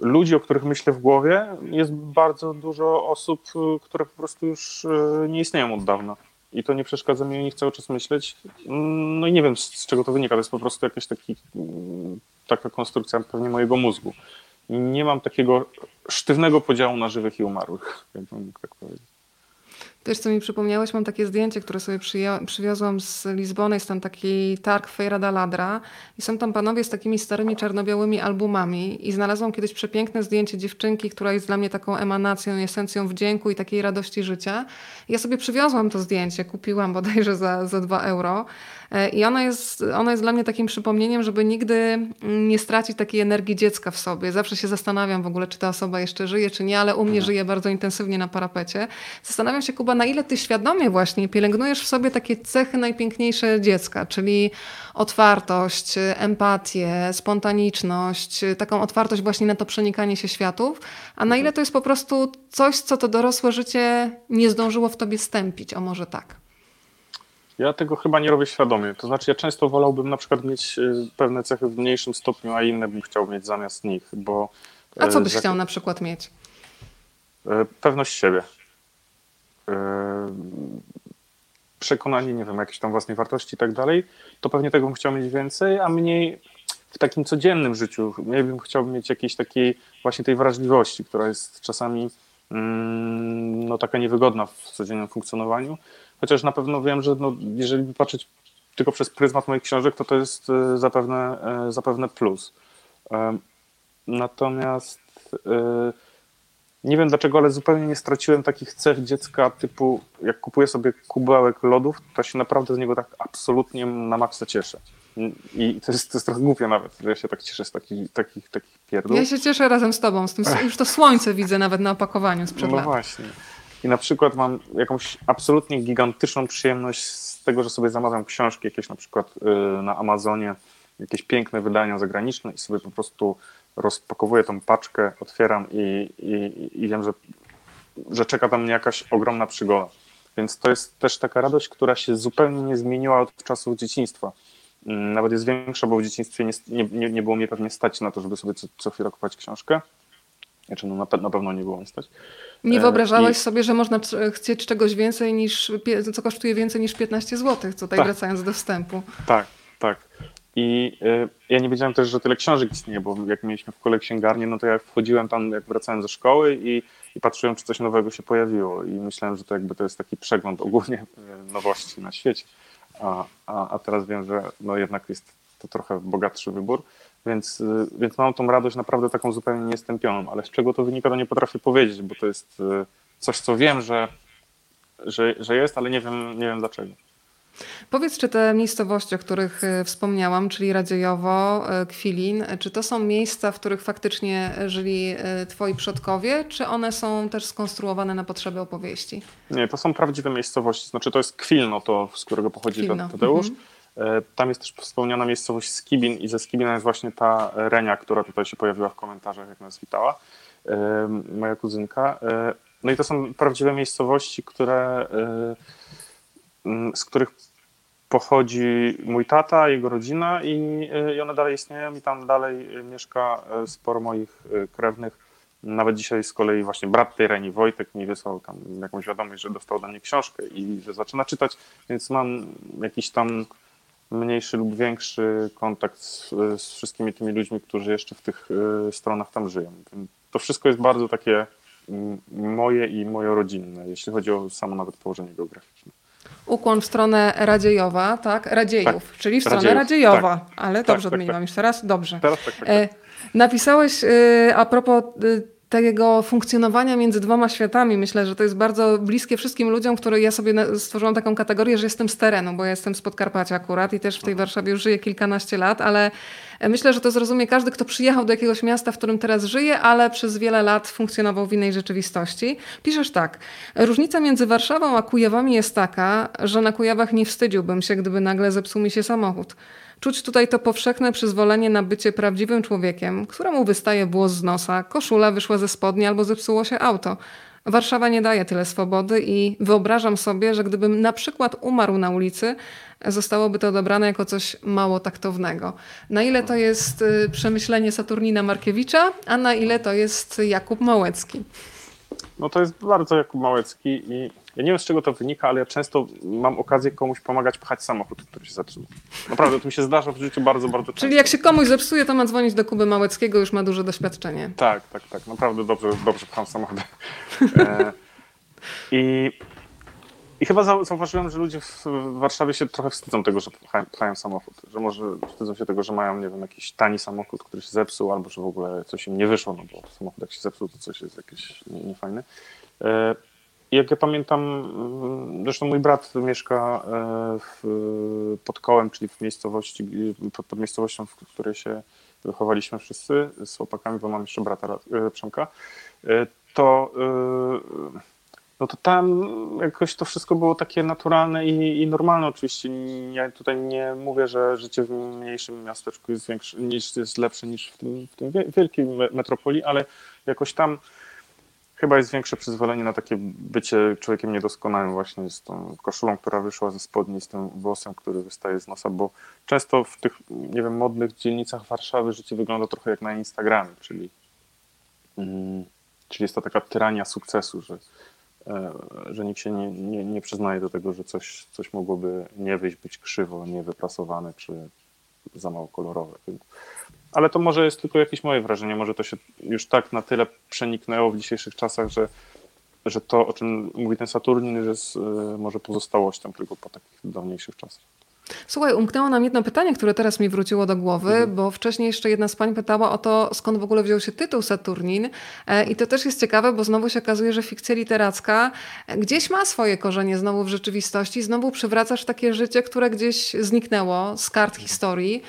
ludzi, o których myślę w głowie, jest bardzo dużo osób, które po prostu już nie istnieją od dawna i to nie przeszkadza mi o nich cały czas myśleć. No i nie wiem, z czego to wynika, to jest po prostu jakaś taka konstrukcja pewnie mojego mózgu. Nie mam takiego sztywnego podziału na żywych i umarłych, jakbym mógł tak powiedzieć. Wiesz, co mi przypomniałeś, mam takie zdjęcie, które sobie przywiozłam z Lizbony, jest tam taki targ Feira da Ladra i są tam panowie z takimi starymi czarno-białymi albumami i znalazłam kiedyś przepiękne zdjęcie dziewczynki, która jest dla mnie taką emanacją, esencją wdzięku i takiej radości życia. I ja sobie przywiozłam to zdjęcie, kupiłam bodajże za 2 euro i ono jest dla mnie takim przypomnieniem, żeby nigdy nie stracić takiej energii dziecka w sobie. Zawsze się zastanawiam w ogóle, czy ta osoba jeszcze żyje, czy nie, ale u mnie żyje bardzo intensywnie na parapecie. Zastanawiam się, Kuba, na ile ty świadomie właśnie pielęgnujesz w sobie takie cechy najpiękniejsze dziecka, czyli otwartość, empatię, spontaniczność, taką otwartość właśnie na to przenikanie się światów, a na ile to jest po prostu coś, co to dorosłe życie nie zdążyło w tobie stępić, o może tak? Ja tego chyba nie robię świadomie, to znaczy ja często wolałbym na przykład mieć pewne cechy w mniejszym stopniu, a inne bym chciał mieć zamiast nich, bo... A co byś chciał na przykład mieć? Pewność siebie. Przekonanie, nie wiem, jakiejś tam własnej wartości i tak dalej, to pewnie tego bym chciał mieć więcej, a mniej w takim codziennym życiu. Mniej bym chciał mieć jakiejś takiej właśnie tej wrażliwości, która jest czasami no, taka niewygodna w codziennym funkcjonowaniu. Chociaż na pewno wiem, że no, jeżeli by patrzeć tylko przez pryzmat moich książek, to jest zapewne plus. Natomiast nie wiem dlaczego, ale zupełnie nie straciłem takich cech dziecka typu, jak kupuję sobie kubełek lodów, to się naprawdę z niego tak absolutnie na maksa cieszę. I to jest trochę głupie nawet, że ja się tak cieszę z takich pierdół. Ja się cieszę razem z tobą, z tym, już to słońce widzę nawet na opakowaniu sprzed lat. No właśnie. I na przykład mam jakąś absolutnie gigantyczną przyjemność z tego, że sobie zamawiam książki jakieś na przykład na Amazonie, jakieś piękne wydania zagraniczne i sobie po prostu rozpakowuję tą paczkę, otwieram i wiem, że czeka tam mnie jakaś ogromna przygoda. Więc to jest też taka radość, która się zupełnie nie zmieniła od czasów dzieciństwa. Nawet jest większa, bo w dzieciństwie nie było mnie pewnie stać na to, żeby sobie co chwilę kupować książkę. Znaczy, no na pewno nie było mi stać. Nie wyobrażałeś sobie, że można chcieć czegoś więcej niż, co kosztuje więcej niż 15 zł, tutaj tak, wracając do wstępu. Tak. I ja nie wiedziałem też, że tyle książek istnieje, bo jak mieliśmy w kole księgarnię, no to ja wchodziłem tam, jak wracałem ze szkoły i patrzyłem, czy coś nowego się pojawiło i myślałem, że to jakby to jest taki przegląd ogólnie nowości na świecie, a teraz wiem, że no jednak jest to trochę bogatszy wybór, więc mam tą radość naprawdę taką zupełnie niestępioną, ale z czego to wynika, to nie potrafię powiedzieć, bo to jest coś, co wiem, że jest, ale nie wiem dlaczego. Powiedz, czy te miejscowości, o których wspomniałam, czyli Radziejowo, Kwilin, czy to są miejsca, w których faktycznie żyli twoi przodkowie, czy one są też skonstruowane na potrzeby opowieści? Nie, to są prawdziwe miejscowości. Znaczy to jest Kwilno, to z którego pochodzi Tadeusz. Mhm. Tam jest też wspomniana miejscowość Skibin i ze Skibina jest właśnie ta Renia, która tutaj się pojawiła w komentarzach, jak nas witała. moja kuzynka. No i to są prawdziwe miejscowości, z których pochodzi mój tata, jego rodzina i one dalej istnieją i tam dalej mieszka sporo moich krewnych. Nawet dzisiaj z kolei właśnie brat tej Reni, Wojtek, mi wysłał tam jakąś wiadomość, że dostał dla mnie książkę i że zaczyna czytać, więc mam jakiś tam mniejszy lub większy kontakt z wszystkimi tymi ludźmi, którzy jeszcze w tych stronach tam żyją. To wszystko jest bardzo takie moje i mojorodzinne, jeśli chodzi o samo nawet położenie geograficzne. Ukłon w stronę Radziejowa, tak? Radziejów, tak, czyli w stronę Radziejowa. Tak, ale dobrze odmieniłam jeszcze raz? Dobrze. Teraz. Napisałeś a propos tego funkcjonowania między dwoma światami. Myślę, że to jest bardzo bliskie wszystkim ludziom, które ja sobie stworzyłam taką kategorię, że jestem z terenu, bo ja jestem z Podkarpacia akurat i też w tej Warszawie już żyję kilkanaście lat, ale myślę, że to zrozumie każdy, kto przyjechał do jakiegoś miasta, w którym teraz żyje, ale przez wiele lat funkcjonował w innej rzeczywistości. Piszesz tak. Różnica między Warszawą a Kujawami jest taka, że na Kujawach nie wstydziłbym się, gdyby nagle zepsuł mi się samochód. Czuć tutaj to powszechne przyzwolenie na bycie prawdziwym człowiekiem, któremu wystaje włos z nosa, koszula wyszła ze spodni albo zepsuło się auto. Warszawa nie daje tyle swobody i wyobrażam sobie, że gdybym na przykład umarł na ulicy, zostałoby to odebrane jako coś mało taktownego. Na ile to jest przemyślenie Saturnina Markiewicza, a na ile to jest Jakub Małecki? No to jest bardzo Jakub Małecki i ja nie wiem, z czego to wynika, ale ja często mam okazję komuś pomagać pchać samochód, który się zepsuł. Naprawdę, to mi się zdarza w życiu bardzo, bardzo często. Czyli jak się komuś zepsuje, to ma dzwonić do Kuby Małeckiego, już ma duże doświadczenie. Tak. Naprawdę dobrze pcham samochody. I chyba zauważyłem, że ludzie w Warszawie się trochę wstydzą tego, że pchają samochód. Że może wstydzą się tego, że mają, nie wiem, jakiś tani samochód, który się zepsuł, albo że w ogóle coś im nie wyszło, no bo samochód jak się zepsuł, to coś jest jakieś niefajne. Jak ja pamiętam, zresztą mój brat mieszka pod Kołem, czyli w miejscowości, pod miejscowością, w której się wychowaliśmy wszyscy z chłopakami, bo mam jeszcze brata Przemka, to tam jakoś to wszystko było takie naturalne i normalne. Oczywiście ja tutaj nie mówię, że życie w mniejszym miasteczku jest lepsze niż w tym wielkiej metropolii, ale jakoś tam chyba jest większe przyzwolenie na takie bycie człowiekiem niedoskonałym właśnie z tą koszulą, która wyszła ze spodni, z tym włosem, który wystaje z nosa, bo często w tych, nie wiem, modnych dzielnicach Warszawy życie wygląda trochę jak na Instagramie, czyli jest to taka tyrania sukcesu, że nikt się nie przyznaje do tego, że coś mogłoby nie wyjść, być krzywo, niewyprasowane czy za mało kolorowe. Ale to może jest tylko jakieś moje wrażenie, może to się już tak na tyle przeniknęło w dzisiejszych czasach, że to, o czym mówi ten Saturnin, jest może pozostałością tylko po takich dawniejszych czasach. Słuchaj, umknęło nam jedno pytanie, które teraz mi wróciło do głowy, bo wcześniej jeszcze jedna z pań pytała o to, skąd w ogóle wziął się tytuł Saturnin. I to też jest ciekawe, bo znowu się okazuje, że fikcja literacka gdzieś ma swoje korzenie znowu w rzeczywistości. Znowu przywracasz takie życie, które gdzieś zniknęło z kart historii,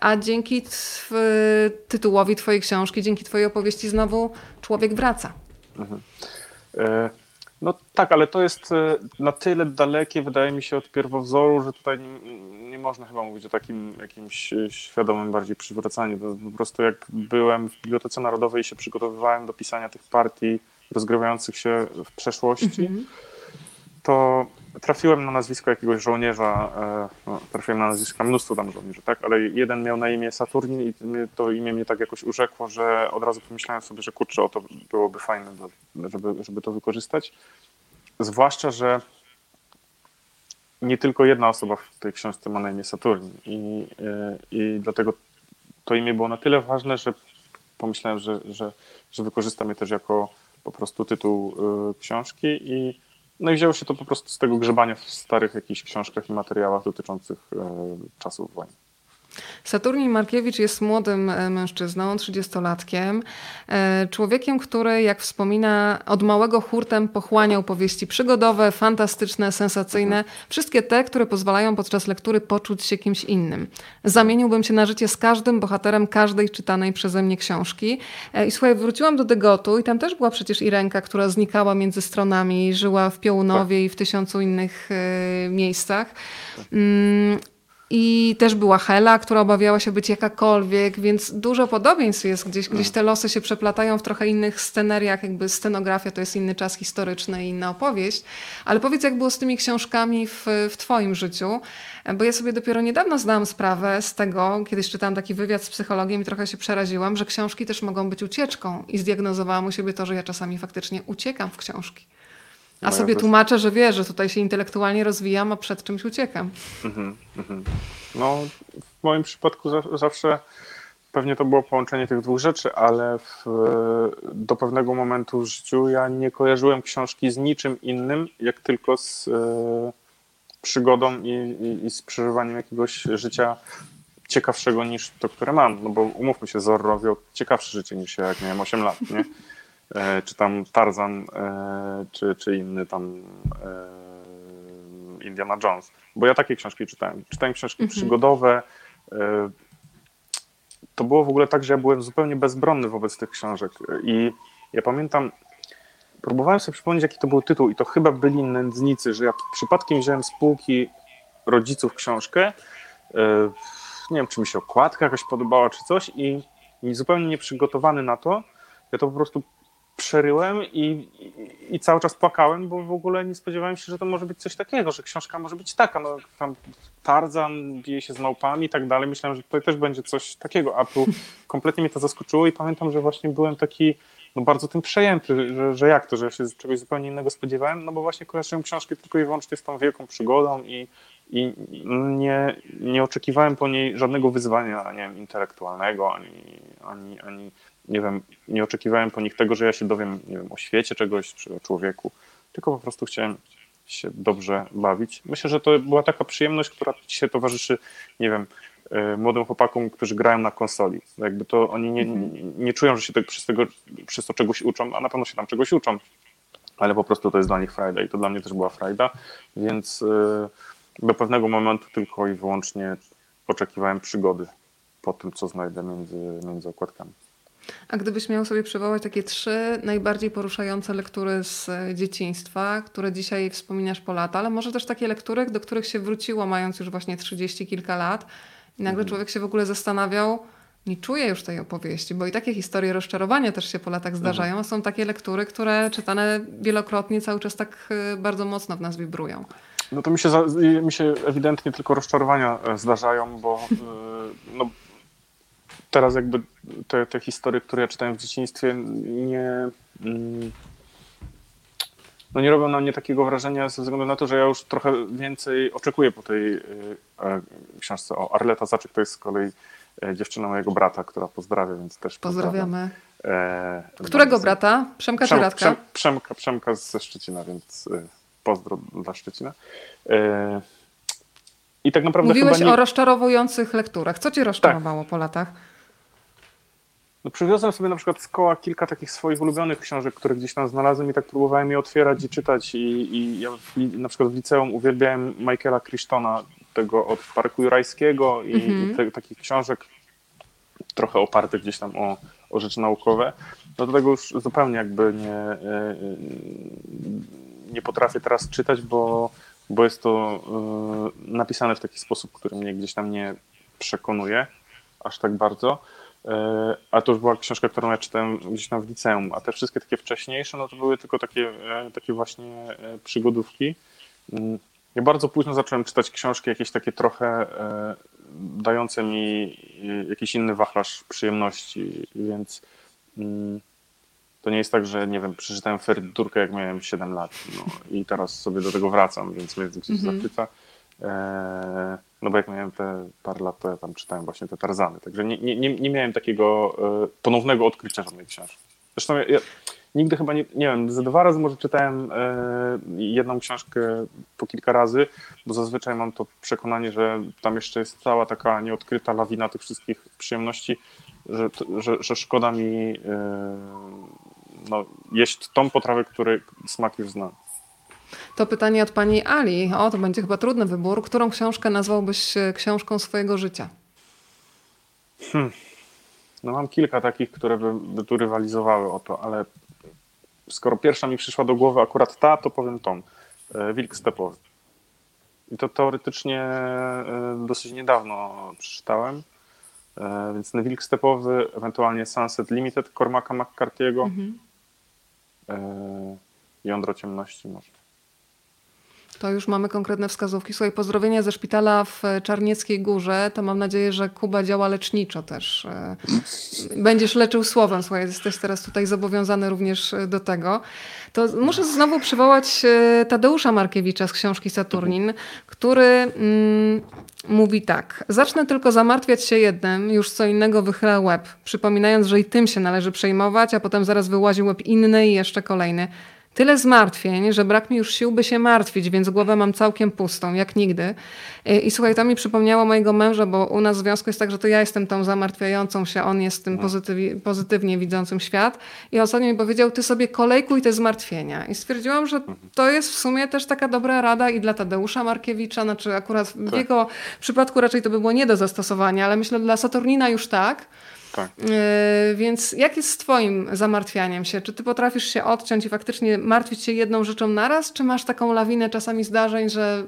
a dzięki tytułowi twojej książki, dzięki twojej opowieści znowu człowiek wraca. No tak, ale to jest na tyle dalekie, wydaje mi się, od pierwowzoru, że tutaj nie można chyba mówić o takim jakimś świadomym bardziej przywracaniu. Po prostu jak byłem w Bibliotece Narodowej i się przygotowywałem do pisania tych partii rozgrywających się w przeszłości, to trafiłem na nazwisko jakiegoś żołnierza, trafiłem na nazwiska mnóstwo tam żołnierzy, tak? Ale jeden miał na imię Saturnin i to imię mnie tak jakoś urzekło, że od razu pomyślałem sobie, że kurczę, o to byłoby fajne, żeby to wykorzystać. Zwłaszcza, że nie tylko jedna osoba w tej książce ma na imię Saturnin i dlatego to imię było na tyle ważne, że pomyślałem, że wykorzystam je też jako po prostu tytuł książki No i wzięło się to po prostu z tego grzebania w starych jakichś książkach i materiałach dotyczących czasów wojny. Saturnin Markiewicz jest młodym mężczyzną, 30-latkiem, człowiekiem, który, jak wspomina, od małego hurtem pochłaniał powieści przygodowe, fantastyczne, sensacyjne, wszystkie te, które pozwalają podczas lektury poczuć się kimś innym. Zamieniłbym się na życie z każdym bohaterem każdej czytanej przeze mnie książki. I słuchaj, wróciłam do Degotu i tam też była przecież Irenka, która znikała między stronami, żyła w Piołunowie i w 1000 innych miejscach. I też była Hela, która obawiała się być jakakolwiek, więc dużo podobieństw jest gdzieś te losy się przeplatają w trochę innych scenariach, jakby scenografia to jest inny czas historyczny i inna opowieść. Ale powiedz, jak było z tymi książkami w twoim życiu, bo ja sobie dopiero niedawno zdałam sprawę z tego, kiedyś czytałam taki wywiad z psychologiem i trochę się przeraziłam, że książki też mogą być ucieczką i zdiagnozowałam u siebie to, że ja czasami faktycznie uciekam w książki. A sobie tłumaczę, że wiesz, że tutaj się intelektualnie rozwijam, a przed czymś uciekam. No, w moim przypadku zawsze pewnie to było połączenie tych dwóch rzeczy, ale do pewnego momentu w życiu ja nie kojarzyłem książki z niczym innym, jak tylko z przygodą i z przeżywaniem jakiegoś życia ciekawszego niż to, które mam. No bo umówmy się, Zorro miał ciekawsze życie niż ja, jak miałem 8 lat, nie? Czy tam Tarzan, czy inny tam Indiana Jones. Bo ja takie książki czytałem. Czytałem książki przygodowe. To było w ogóle tak, że ja byłem zupełnie bezbronny wobec tych książek. I ja pamiętam, próbowałem sobie przypomnieć, jaki to był tytuł i to chyba byli Nędznicy, że ja przypadkiem wziąłem z półki rodziców książkę. Nie wiem, czy mi się okładka jakoś podobała, czy coś i zupełnie nieprzygotowany na to, ja to po prostu przeryłem i cały czas płakałem, bo w ogóle nie spodziewałem się, że to może być coś takiego, że książka może być taka, no tam Tarzan bije się z małpami i tak dalej. Myślałem, że tutaj też będzie coś takiego, a tu kompletnie mnie to zaskoczyło i pamiętam, że właśnie byłem taki, no bardzo tym przejęty, że jak to, że ja się czegoś zupełnie innego spodziewałem, no bo właśnie kojarzyłem książkę tylko i wyłącznie z tą wielką przygodą i nie oczekiwałem po niej żadnego wyzwania, nie wiem, intelektualnego, ani nie wiem, nie oczekiwałem po nich tego, że ja się dowiem, nie wiem, o świecie czegoś czy o człowieku, tylko po prostu chciałem się dobrze bawić. Myślę, że to była taka przyjemność, która dzisiaj towarzyszy, nie wiem, młodym chłopakom, którzy grają na konsoli. Jakby to oni nie czują, że się przez to czegoś uczą, a na pewno się tam czegoś uczą, ale po prostu to jest dla nich frajda i to dla mnie też była frajda, więc do pewnego momentu tylko i wyłącznie oczekiwałem przygody po tym, co znajdę między okładkami. A gdybyś miał sobie przywołać takie 3 najbardziej poruszające lektury z dzieciństwa, które dzisiaj wspominasz po latach, ale może też takie lektury, do których się wróciło mając już właśnie 30 kilka lat i nagle człowiek się w ogóle zastanawiał, nie czuję już tej opowieści, bo i takie historie rozczarowania też się po latach zdarzają, a są takie lektury, które czytane wielokrotnie cały czas tak bardzo mocno w nas wibrują. No to mi się ewidentnie tylko rozczarowania zdarzają, bo no, teraz jakby te historie, które ja czytałem w dzieciństwie, nie robią na mnie takiego wrażenia ze względu na to, że ja już trochę więcej oczekuję po tej książce. O, Arleta Zaczyk to jest z kolei dziewczyna mojego brata, która pozdrawia, więc też pozdrawiamy. Którego brata? Przemka czy Radka? Przemka ze Szczecina, więc pozdro dla Szczecina. I tak naprawdę mówiłeś o rozczarowujących lekturach. Co cię rozczarowało po latach? No, przywiozłem sobie na przykład z koła kilka takich swoich ulubionych książek, które gdzieś tam znalazłem i tak próbowałem je otwierać i czytać. I ja na przykład w liceum uwielbiałem Michaela Crichtona, tego od Parku Jurajskiego i takich książek trochę opartych gdzieś tam o rzeczy naukowe. No do tego już zupełnie jakby nie potrafię teraz czytać, bo jest to napisane w taki sposób, który mnie gdzieś tam nie przekonuje aż tak bardzo. A to już była książka, którą ja czytałem gdzieś tam w liceum, a te wszystkie takie wcześniejsze, no to były tylko takie właśnie przygodówki. Ja bardzo późno zacząłem czytać książki jakieś takie trochę dające mi jakiś inny wachlarz przyjemności, więc to nie jest tak, że nie wiem, przeczytałem Ferdydurkę, jak miałem 7 lat i teraz sobie do tego wracam, więc mnie gdzieś zachwyca. No bo jak miałem te parę lat, to ja tam czytałem właśnie te Tarzany, także nie miałem takiego ponownego odkrycia żadnej książki. Zresztą ja nigdy chyba nie wiem, ze 2 razy może czytałem jedną książkę po kilka razy, bo zazwyczaj mam to przekonanie, że tam jeszcze jest cała taka nieodkryta lawina tych wszystkich przyjemności, że szkoda mi jeść tą potrawę, której smak już znam. To pytanie od pani Ali. To będzie chyba trudny wybór. Którą książkę nazwałbyś książką swojego życia? No mam kilka takich, które by tu rywalizowały o to, ale skoro pierwsza mi przyszła do głowy akurat ta, to powiem tą. Wilk stepowy. I to teoretycznie dosyć niedawno przeczytałem. Więc Neville Stepowy, ewentualnie Sunset Limited Cormaca McCarthy'ego Jądro ciemności może. To już mamy konkretne wskazówki. Słuchaj, pozdrowienia ze szpitala w Czarnieckiej Górze. To mam nadzieję, że Kuba działa leczniczo też. Będziesz leczył słowem. Słuchaj, jesteś teraz tutaj zobowiązany również do tego. To muszę znowu przywołać Tadeusza Markiewicza z książki Saturnin, który mówi tak. Zacznę tylko zamartwiać się jednym, już co innego wychylę łeb, przypominając, że i tym się należy przejmować, a potem zaraz wyłazi łeb inny i jeszcze kolejny. Tyle zmartwień, że brak mi już sił, by się martwić, więc głowę mam całkiem pustą, jak nigdy. I słuchaj, to mi przypomniało mojego męża, bo u nas w związku jest tak, że to ja jestem tą zamartwiającą się, on jest tym pozytywnie widzącym świat. I ostatnio mi powiedział, ty sobie kolejkuj te zmartwienia. I stwierdziłam, że to jest w sumie też taka dobra rada i dla Tadeusza Markiewicza, znaczy akurat w jego przypadku raczej to by było nie do zastosowania, ale myślę dla Saturnina już tak. Tak. Więc jak jest z twoim zamartwianiem się? Czy ty potrafisz się odciąć i faktycznie martwić się jedną rzeczą naraz? Czy masz taką lawinę czasami zdarzeń, że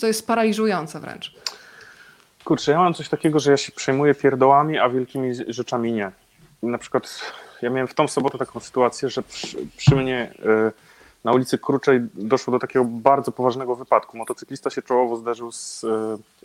to jest paraliżujące wręcz? Kurczę, ja mam coś takiego, że ja się przejmuję pierdołami, a wielkimi rzeczami nie. Na przykład ja miałem w tą sobotę taką sytuację, że przy mnie na ulicy Kruczej doszło do takiego bardzo poważnego wypadku. Motocyklista się czołowo zderzył z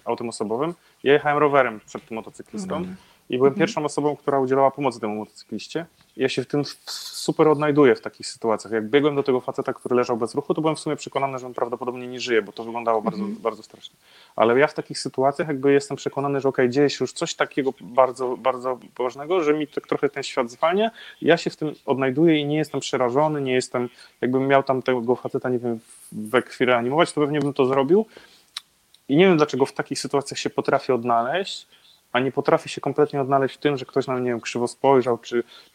autem osobowym. Ja jechałem rowerem przed tym motocyklistą. I byłem pierwszą osobą, która udzielała pomocy temu motocykliście. Ja się w tym super odnajduję w takich sytuacjach. Jak biegłem do tego faceta, który leżał bez ruchu, to byłem w sumie przekonany, że on prawdopodobnie nie żyje, bo to wyglądało bardzo, bardzo strasznie. Ale ja w takich sytuacjach jakby jestem przekonany, że okej, dzieje się już coś takiego bardzo, bardzo poważnego, że mi tak trochę ten świat zwalnia. Ja się w tym odnajduję i nie jestem przerażony, nie jestem, jakbym miał tam tego faceta, nie wiem, we krwi reanimować, to pewnie bym to zrobił. I nie wiem, dlaczego w takich sytuacjach się potrafię odnaleźć, a nie potrafię się kompletnie odnaleźć w tym, że ktoś na mnie, nie wiem, krzywo spojrzał,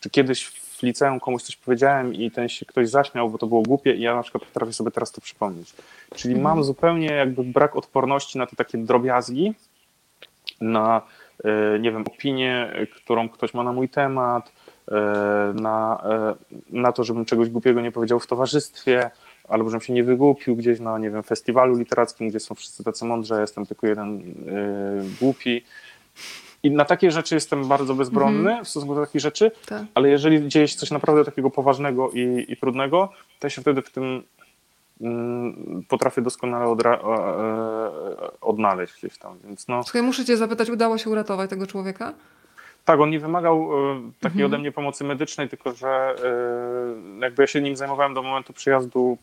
czy kiedyś w liceum komuś coś powiedziałem i ten się ktoś zaśmiał, bo to było głupie i ja na przykład potrafię sobie teraz to przypomnieć. Czyli mam zupełnie jakby brak odporności na te takie drobiazgi, na, nie wiem, opinię, którą ktoś ma na mój temat, na to, żebym czegoś głupiego nie powiedział w towarzystwie, albo żebym się nie wygłupił gdzieś na, nie wiem, festiwalu literackim, gdzie są wszyscy tacy mądrzy, ja jestem tylko jeden głupi. I na takie rzeczy jestem bardzo bezbronny w stosunku do takich rzeczy, ale jeżeli dzieje się coś naprawdę takiego poważnego i trudnego, to ja się wtedy w tym potrafię doskonale odnaleźć gdzieś tam. Więc no. Słuchaj, muszę cię zapytać, udało się uratować tego człowieka? Tak, on nie wymagał takiej ode mnie pomocy medycznej, tylko że jakby ja się nim zajmowałem do momentu przyjazdu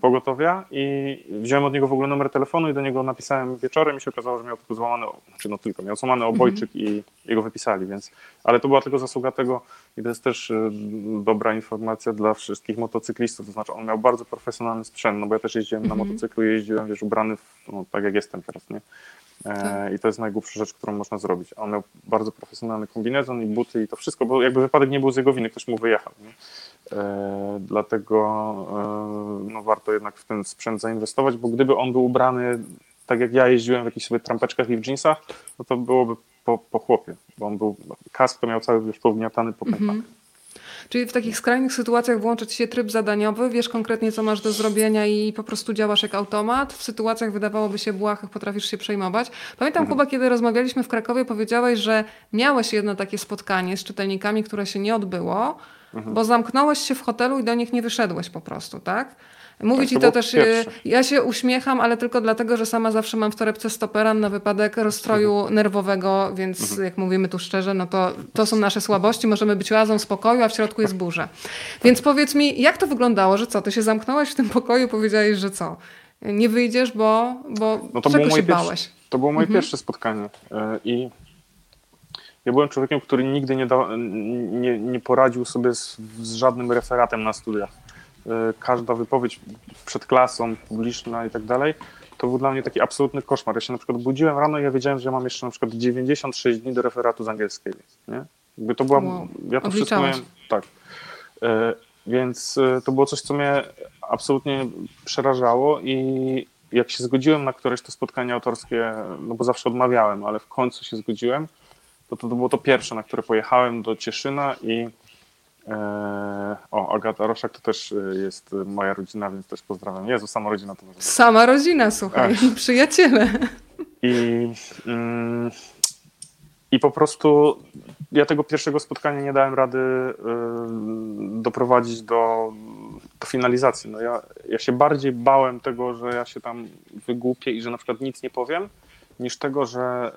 pogotowia i wziąłem od niego w ogóle numer telefonu i do niego napisałem wieczorem i się okazało, że miał tylko złamany, znaczy no tylko, miał złamany obojczyk i jego wypisali, więc, ale to była tylko zasługa tego i to jest też dobra informacja dla wszystkich motocyklistów, to znaczy on miał bardzo profesjonalny sprzęt, no bo ja też jeździłem na motocyklu, jeździłem, wiesz, ubrany tak jak jestem teraz, nie? I to jest najgłupsza rzecz, którą można zrobić. On miał bardzo profesjonalny kombinezon i buty i to wszystko, bo jakby wypadek nie był z jego winy, ktoś mu wyjechał. Nie? Dlatego no warto jednak w ten sprzęt zainwestować, bo gdyby on był ubrany tak jak ja jeździłem w jakichś sobie trampeczkach i w dżinsach, no to byłoby po chłopie, bo on był, kask to miał cały już powgniatany po pękach. Czyli w takich skrajnych sytuacjach włącza ci się tryb zadaniowy, wiesz konkretnie co masz do zrobienia i po prostu działasz jak automat. W sytuacjach wydawałoby się błahych potrafisz się przejmować. Pamiętam Kuba, kiedy rozmawialiśmy w Krakowie, powiedziałeś, że miałeś jedno takie spotkanie z czytelnikami, które się nie odbyło, bo zamknąłeś się w hotelu i do nich nie wyszedłeś po prostu, tak? Mówi ci to też, ja się uśmiecham, ale tylko dlatego, że sama zawsze mam w torebce stoperan na wypadek rozstroju nerwowego, więc jak mówimy tu szczerze, no to są nasze słabości, możemy być oazą spokoju, a w środku jest burza. Więc powiedz mi, jak to wyglądało, że co, ty się zamknąłeś w tym pokoju, powiedziałeś, że co, nie wyjdziesz, bo no to czego było się bałeś? To było moje pierwsze spotkanie i ja byłem człowiekiem, który nigdy nie poradził sobie z żadnym referatem na studiach. Każda wypowiedź przed klasą, publiczna i tak dalej, to był dla mnie taki absolutny koszmar. Ja się na przykład budziłem rano i ja wiedziałem, że mam jeszcze na przykład 96 dni do referatu z angielskiego. Nie? Jakby to była, ja to wszystko miałem, tak. Więc to było coś, co mnie absolutnie przerażało i jak się zgodziłem na któreś to spotkanie autorskie, no bo zawsze odmawiałem, ale w końcu się zgodziłem, to było to pierwsze, na które pojechałem do Cieszyna i Agata Roszak to też jest moja rodzina, więc też pozdrawiam. Jezu, sama rodzina to może. Sama rodzina, słuchaj, przyjaciele. I po prostu ja tego pierwszego spotkania nie dałem rady doprowadzić do finalizacji. No ja się bardziej bałem tego, że ja się tam wygłupię i że na przykład nic nie powiem, niż tego, że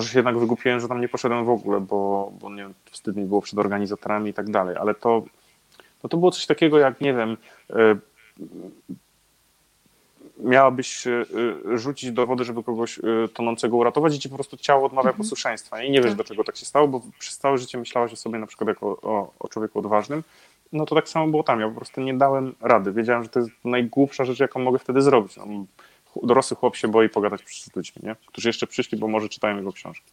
się jednak wygłupiłem, że tam nie poszedłem w ogóle, bo nie wiem, wstyd mi było przed organizatorami i tak dalej. Ale to było coś takiego jak, nie wiem, miałabyś rzucić do wody, żeby kogoś tonącego uratować i ci po prostu ciało odmawia posłuszeństwa. I nie wiesz, do czego tak się stało, bo przez całe życie myślałaś o sobie na przykład jako o człowieku odważnym. No to tak samo było tam. Ja po prostu nie dałem rady. Wiedziałem, że to jest najgłupsza rzecz, jaką mogę wtedy zrobić. No, dorosły chłop się boi pogadać z ludźmi, nie? Którzy jeszcze przyszli, bo może czytają jego książki.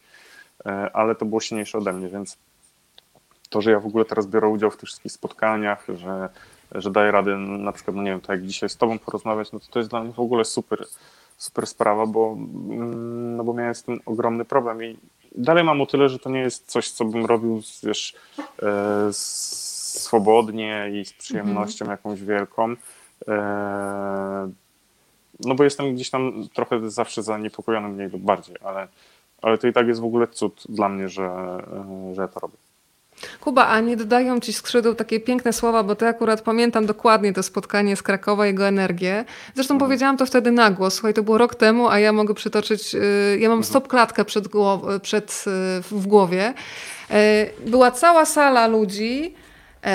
Ale to było silniejsze ode mnie, więc to, że ja w ogóle teraz biorę udział w tych wszystkich spotkaniach, że daję radę na przykład, no nie wiem, tak jak dzisiaj z tobą porozmawiać, no to jest dla mnie w ogóle super, super sprawa, bo miałem z tym ogromny problem i dalej mam o tyle, że to nie jest coś, co bym robił, wiesz, swobodnie i z przyjemnością jakąś wielką, no bo jestem gdzieś tam trochę zawsze zaniepokojony mniej lub bardziej, ale to i tak jest w ogóle cud dla mnie, że ja to robię. Kuba, a nie dodają ci skrzydeł takie piękne słowa, bo to akurat pamiętam dokładnie to spotkanie z Krakowa, jego energię. Zresztą powiedziałam to wtedy na głos. Słuchaj, to było rok temu, a ja mogę przytoczyć, ja mam stopklatkę w głowie. Była cała sala ludzi,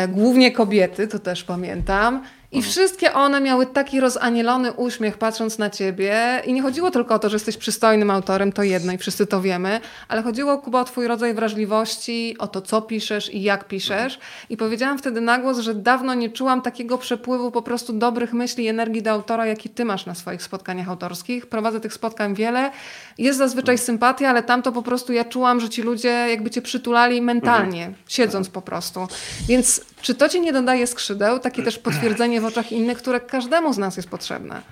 głównie kobiety, to też pamiętam. I wszystkie one miały taki rozanielony uśmiech patrząc na ciebie i nie chodziło tylko o to, że jesteś przystojnym autorem, to jedno i wszyscy to wiemy, ale chodziło, Kuba, o twój rodzaj wrażliwości, o to, co piszesz i jak piszesz. I powiedziałam wtedy na głos, że dawno nie czułam takiego przepływu po prostu dobrych myśli i energii do autora, jaki ty masz na swoich spotkaniach autorskich. Prowadzę tych spotkań wiele, jest zazwyczaj sympatia, ale tamto po prostu ja czułam, że ci ludzie jakby cię przytulali mentalnie, siedząc po prostu. Więc czy to ci nie dodaje skrzydeł? Takie też potwierdzenie w oczach innych, które każdemu z nas jest potrzebne.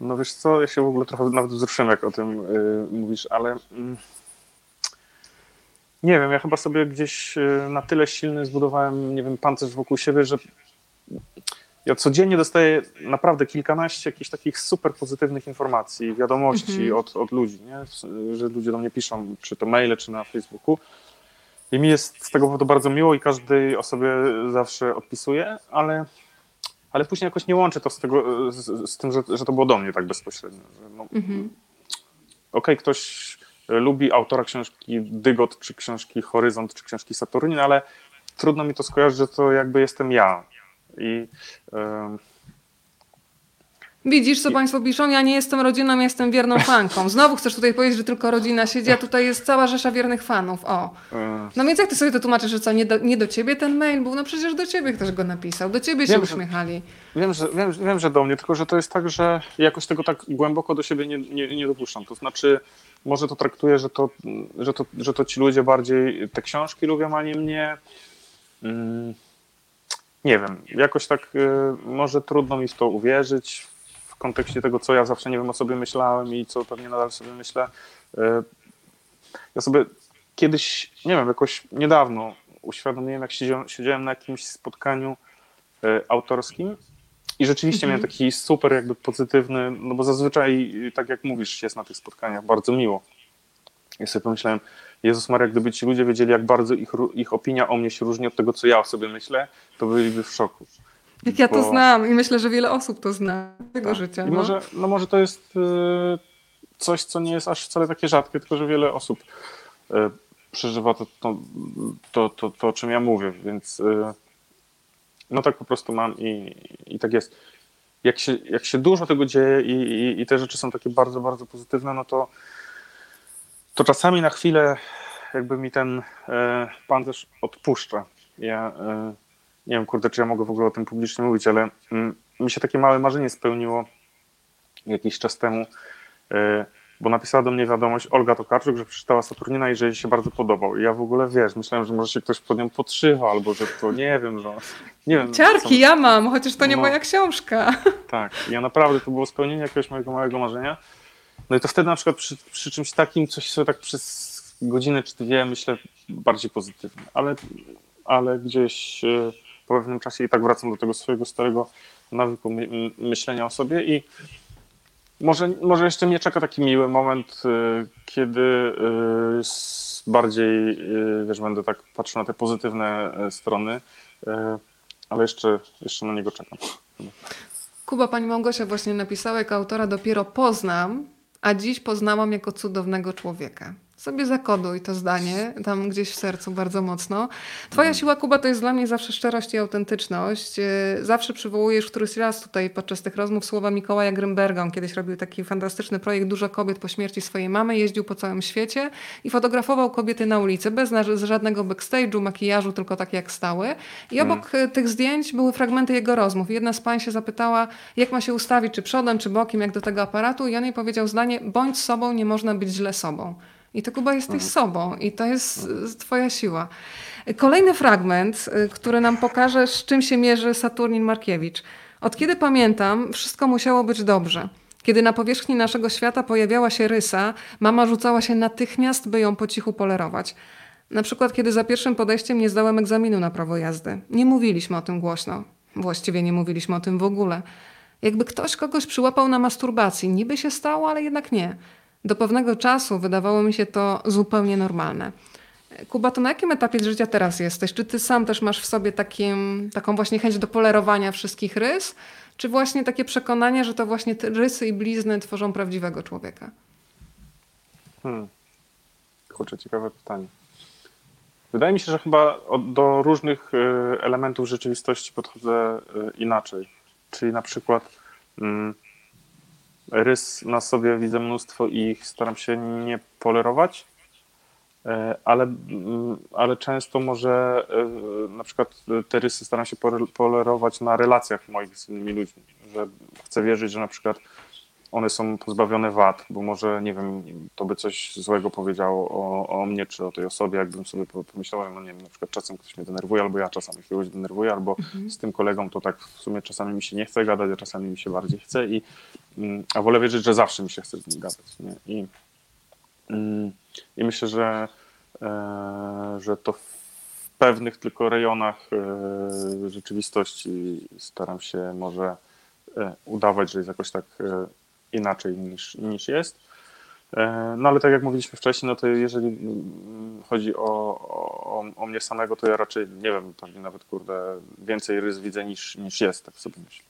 No wiesz co, ja się w ogóle trochę nawet wzruszyłem, jak o tym mówisz, ale nie wiem, ja chyba sobie gdzieś na tyle silny zbudowałem, nie wiem, pancerz wokół siebie, że ja codziennie dostaję naprawdę kilkanaście jakichś takich super pozytywnych informacji, wiadomości od ludzi, nie? Że ludzie do mnie piszą, czy to maile, czy na Facebooku. I mi jest z tego powodu bardzo miło i każdej osobie zawsze odpisuję, ale później jakoś nie łączę to z tym, że to było do mnie tak bezpośrednio. No, Okej, ktoś lubi autora książki Dygot, czy książki Horyzont, czy książki Saturnin, ale trudno mi to skojarzyć, że to jakby jestem ja. Widzisz, co państwo piszą? Ja nie jestem rodziną, ja jestem wierną fanką. Znowu chcesz tutaj powiedzieć, że tylko rodzina siedzi, a tutaj jest cała rzesza wiernych fanów. O. No więc jak ty sobie to tłumaczysz, że co, nie do ciebie ten mail był? No przecież do ciebie ktoś go napisał, do ciebie się uśmiechali. Wiem, że do mnie, tylko że to jest tak, że jakoś tego tak głęboko do siebie nie dopuszczam. To znaczy, może to traktuję, że to ci ludzie bardziej te książki lubią, a nie mnie. Nie wiem, jakoś tak może trudno mi w to uwierzyć. W kontekście tego, co ja zawsze, nie wiem, o sobie myślałem i co pewnie nadal sobie myślę. Ja sobie kiedyś, nie wiem, jakoś niedawno uświadomiłem, jak siedziałem na jakimś spotkaniu autorskim i rzeczywiście miałem taki super jakby pozytywny, no bo zazwyczaj, tak jak mówisz, jest na tych spotkaniach bardzo miło. Ja sobie pomyślałem, Jezus Maria, gdyby ci ludzie wiedzieli, jak bardzo ich opinia o mnie się różni od tego, co ja o sobie myślę, to byliby w szoku. Jak ja to znam i myślę, że wiele osób to zna tego życia. No. Może to jest coś, co nie jest aż wcale takie rzadkie, tylko że wiele osób przeżywa to o czym ja mówię, więc no tak po prostu mam i tak jest. Jak się dużo tego dzieje i te rzeczy są takie bardzo, bardzo pozytywne, no to czasami na chwilę jakby mi ten pancerz odpuszcza. Ja nie wiem, kurde, czy ja mogę w ogóle o tym publicznie mówić, ale mi się takie małe marzenie spełniło jakiś czas temu, bo napisała do mnie wiadomość Olga Tokarczuk, że przeczytała Saturnina i że jej się bardzo podobał. I ja w ogóle, wiesz, myślałem, że może się ktoś pod nią podszywa, albo że to, nie wiem, że... Nie wiem, ciarki ja mam, chociaż to nie moja książka. Tak, ja naprawdę, to było spełnienie jakiegoś mojego małego marzenia. No i to wtedy na przykład przy czymś takim, coś sobie tak przez godzinę czy dwie, myślę, bardziej pozytywne, ale gdzieś po pewnym czasie i tak wracam do tego swojego starego nawyku myślenia o sobie i może jeszcze mnie czeka taki miły moment, kiedy bardziej, wiesz, będę tak patrzył na te pozytywne strony, ale jeszcze na niego czekam. Kuba, pani Małgosia właśnie napisała, jak autora dopiero poznam, a dziś poznałam jako cudownego człowieka. Sobie zakoduj to zdanie, tam gdzieś w sercu bardzo mocno. Twoja siła, Kuba, to jest dla mnie zawsze szczerość i autentyczność. Zawsze przywołujesz któryś raz tutaj podczas tych rozmów słowa Mikołaja Grünberga. On kiedyś robił taki fantastyczny projekt Dużo kobiet po śmierci swojej mamy. Jeździł po całym świecie i fotografował kobiety na ulicy, bez żadnego backstage'u, makijażu, tylko tak jak stały. I obok tych zdjęć były fragmenty jego rozmów. Jedna z pań się zapytała, jak ma się ustawić, czy przodem, czy bokiem, jak do tego aparatu. I on jej powiedział zdanie, bądź sobą, nie można być źle sobą. I to, Kuba, jesteś sobą i to jest twoja siła. Kolejny fragment, który nam pokaże, z czym się mierzy Saturnin Markiewicz. Od kiedy pamiętam, wszystko musiało być dobrze. Kiedy na powierzchni naszego świata pojawiała się rysa, mama rzucała się natychmiast, by ją po cichu polerować. Na przykład, kiedy za pierwszym podejściem nie zdałem egzaminu na prawo jazdy. Nie mówiliśmy o tym głośno. Właściwie nie mówiliśmy o tym w ogóle. Jakby ktoś kogoś przyłapał na masturbacji. Niby się stało, ale jednak nie. Do pewnego czasu wydawało mi się to zupełnie normalne. Kuba, to na jakim etapie życia teraz jesteś? Czy ty sam też masz w sobie taką właśnie chęć do polerowania wszystkich rys? Czy właśnie takie przekonanie, że to właśnie te rysy i blizny tworzą prawdziwego człowieka? Kurczę, ciekawe pytanie. Wydaje mi się, że chyba do różnych elementów rzeczywistości podchodzę inaczej. Czyli na przykład... Rys na sobie widzę mnóstwo i ich staram się nie polerować, ale często może na przykład te rysy staram się polerować na relacjach moich z innymi ludźmi, że chcę wierzyć, że na przykład one są pozbawione wad, bo może, nie wiem, to by coś złego powiedziało o mnie czy o tej osobie, jakbym sobie pomyślał, no nie wiem, na przykład czasem ktoś mnie denerwuje, albo ja czasami kogoś denerwuję, albo z tym kolegą to tak w sumie czasami mi się nie chce gadać, a czasami mi się bardziej chce, a wolę wierzyć, że zawsze mi się chce z nim gadać. Nie? I myślę, że to w pewnych tylko rejonach rzeczywistości staram się może udawać, że jest jakoś tak inaczej niż jest. No ale tak jak mówiliśmy wcześniej, no to jeżeli chodzi o mnie samego, to ja raczej, nie wiem, pewnie nawet, więcej rys widzę niż jest, tak sobie myślę.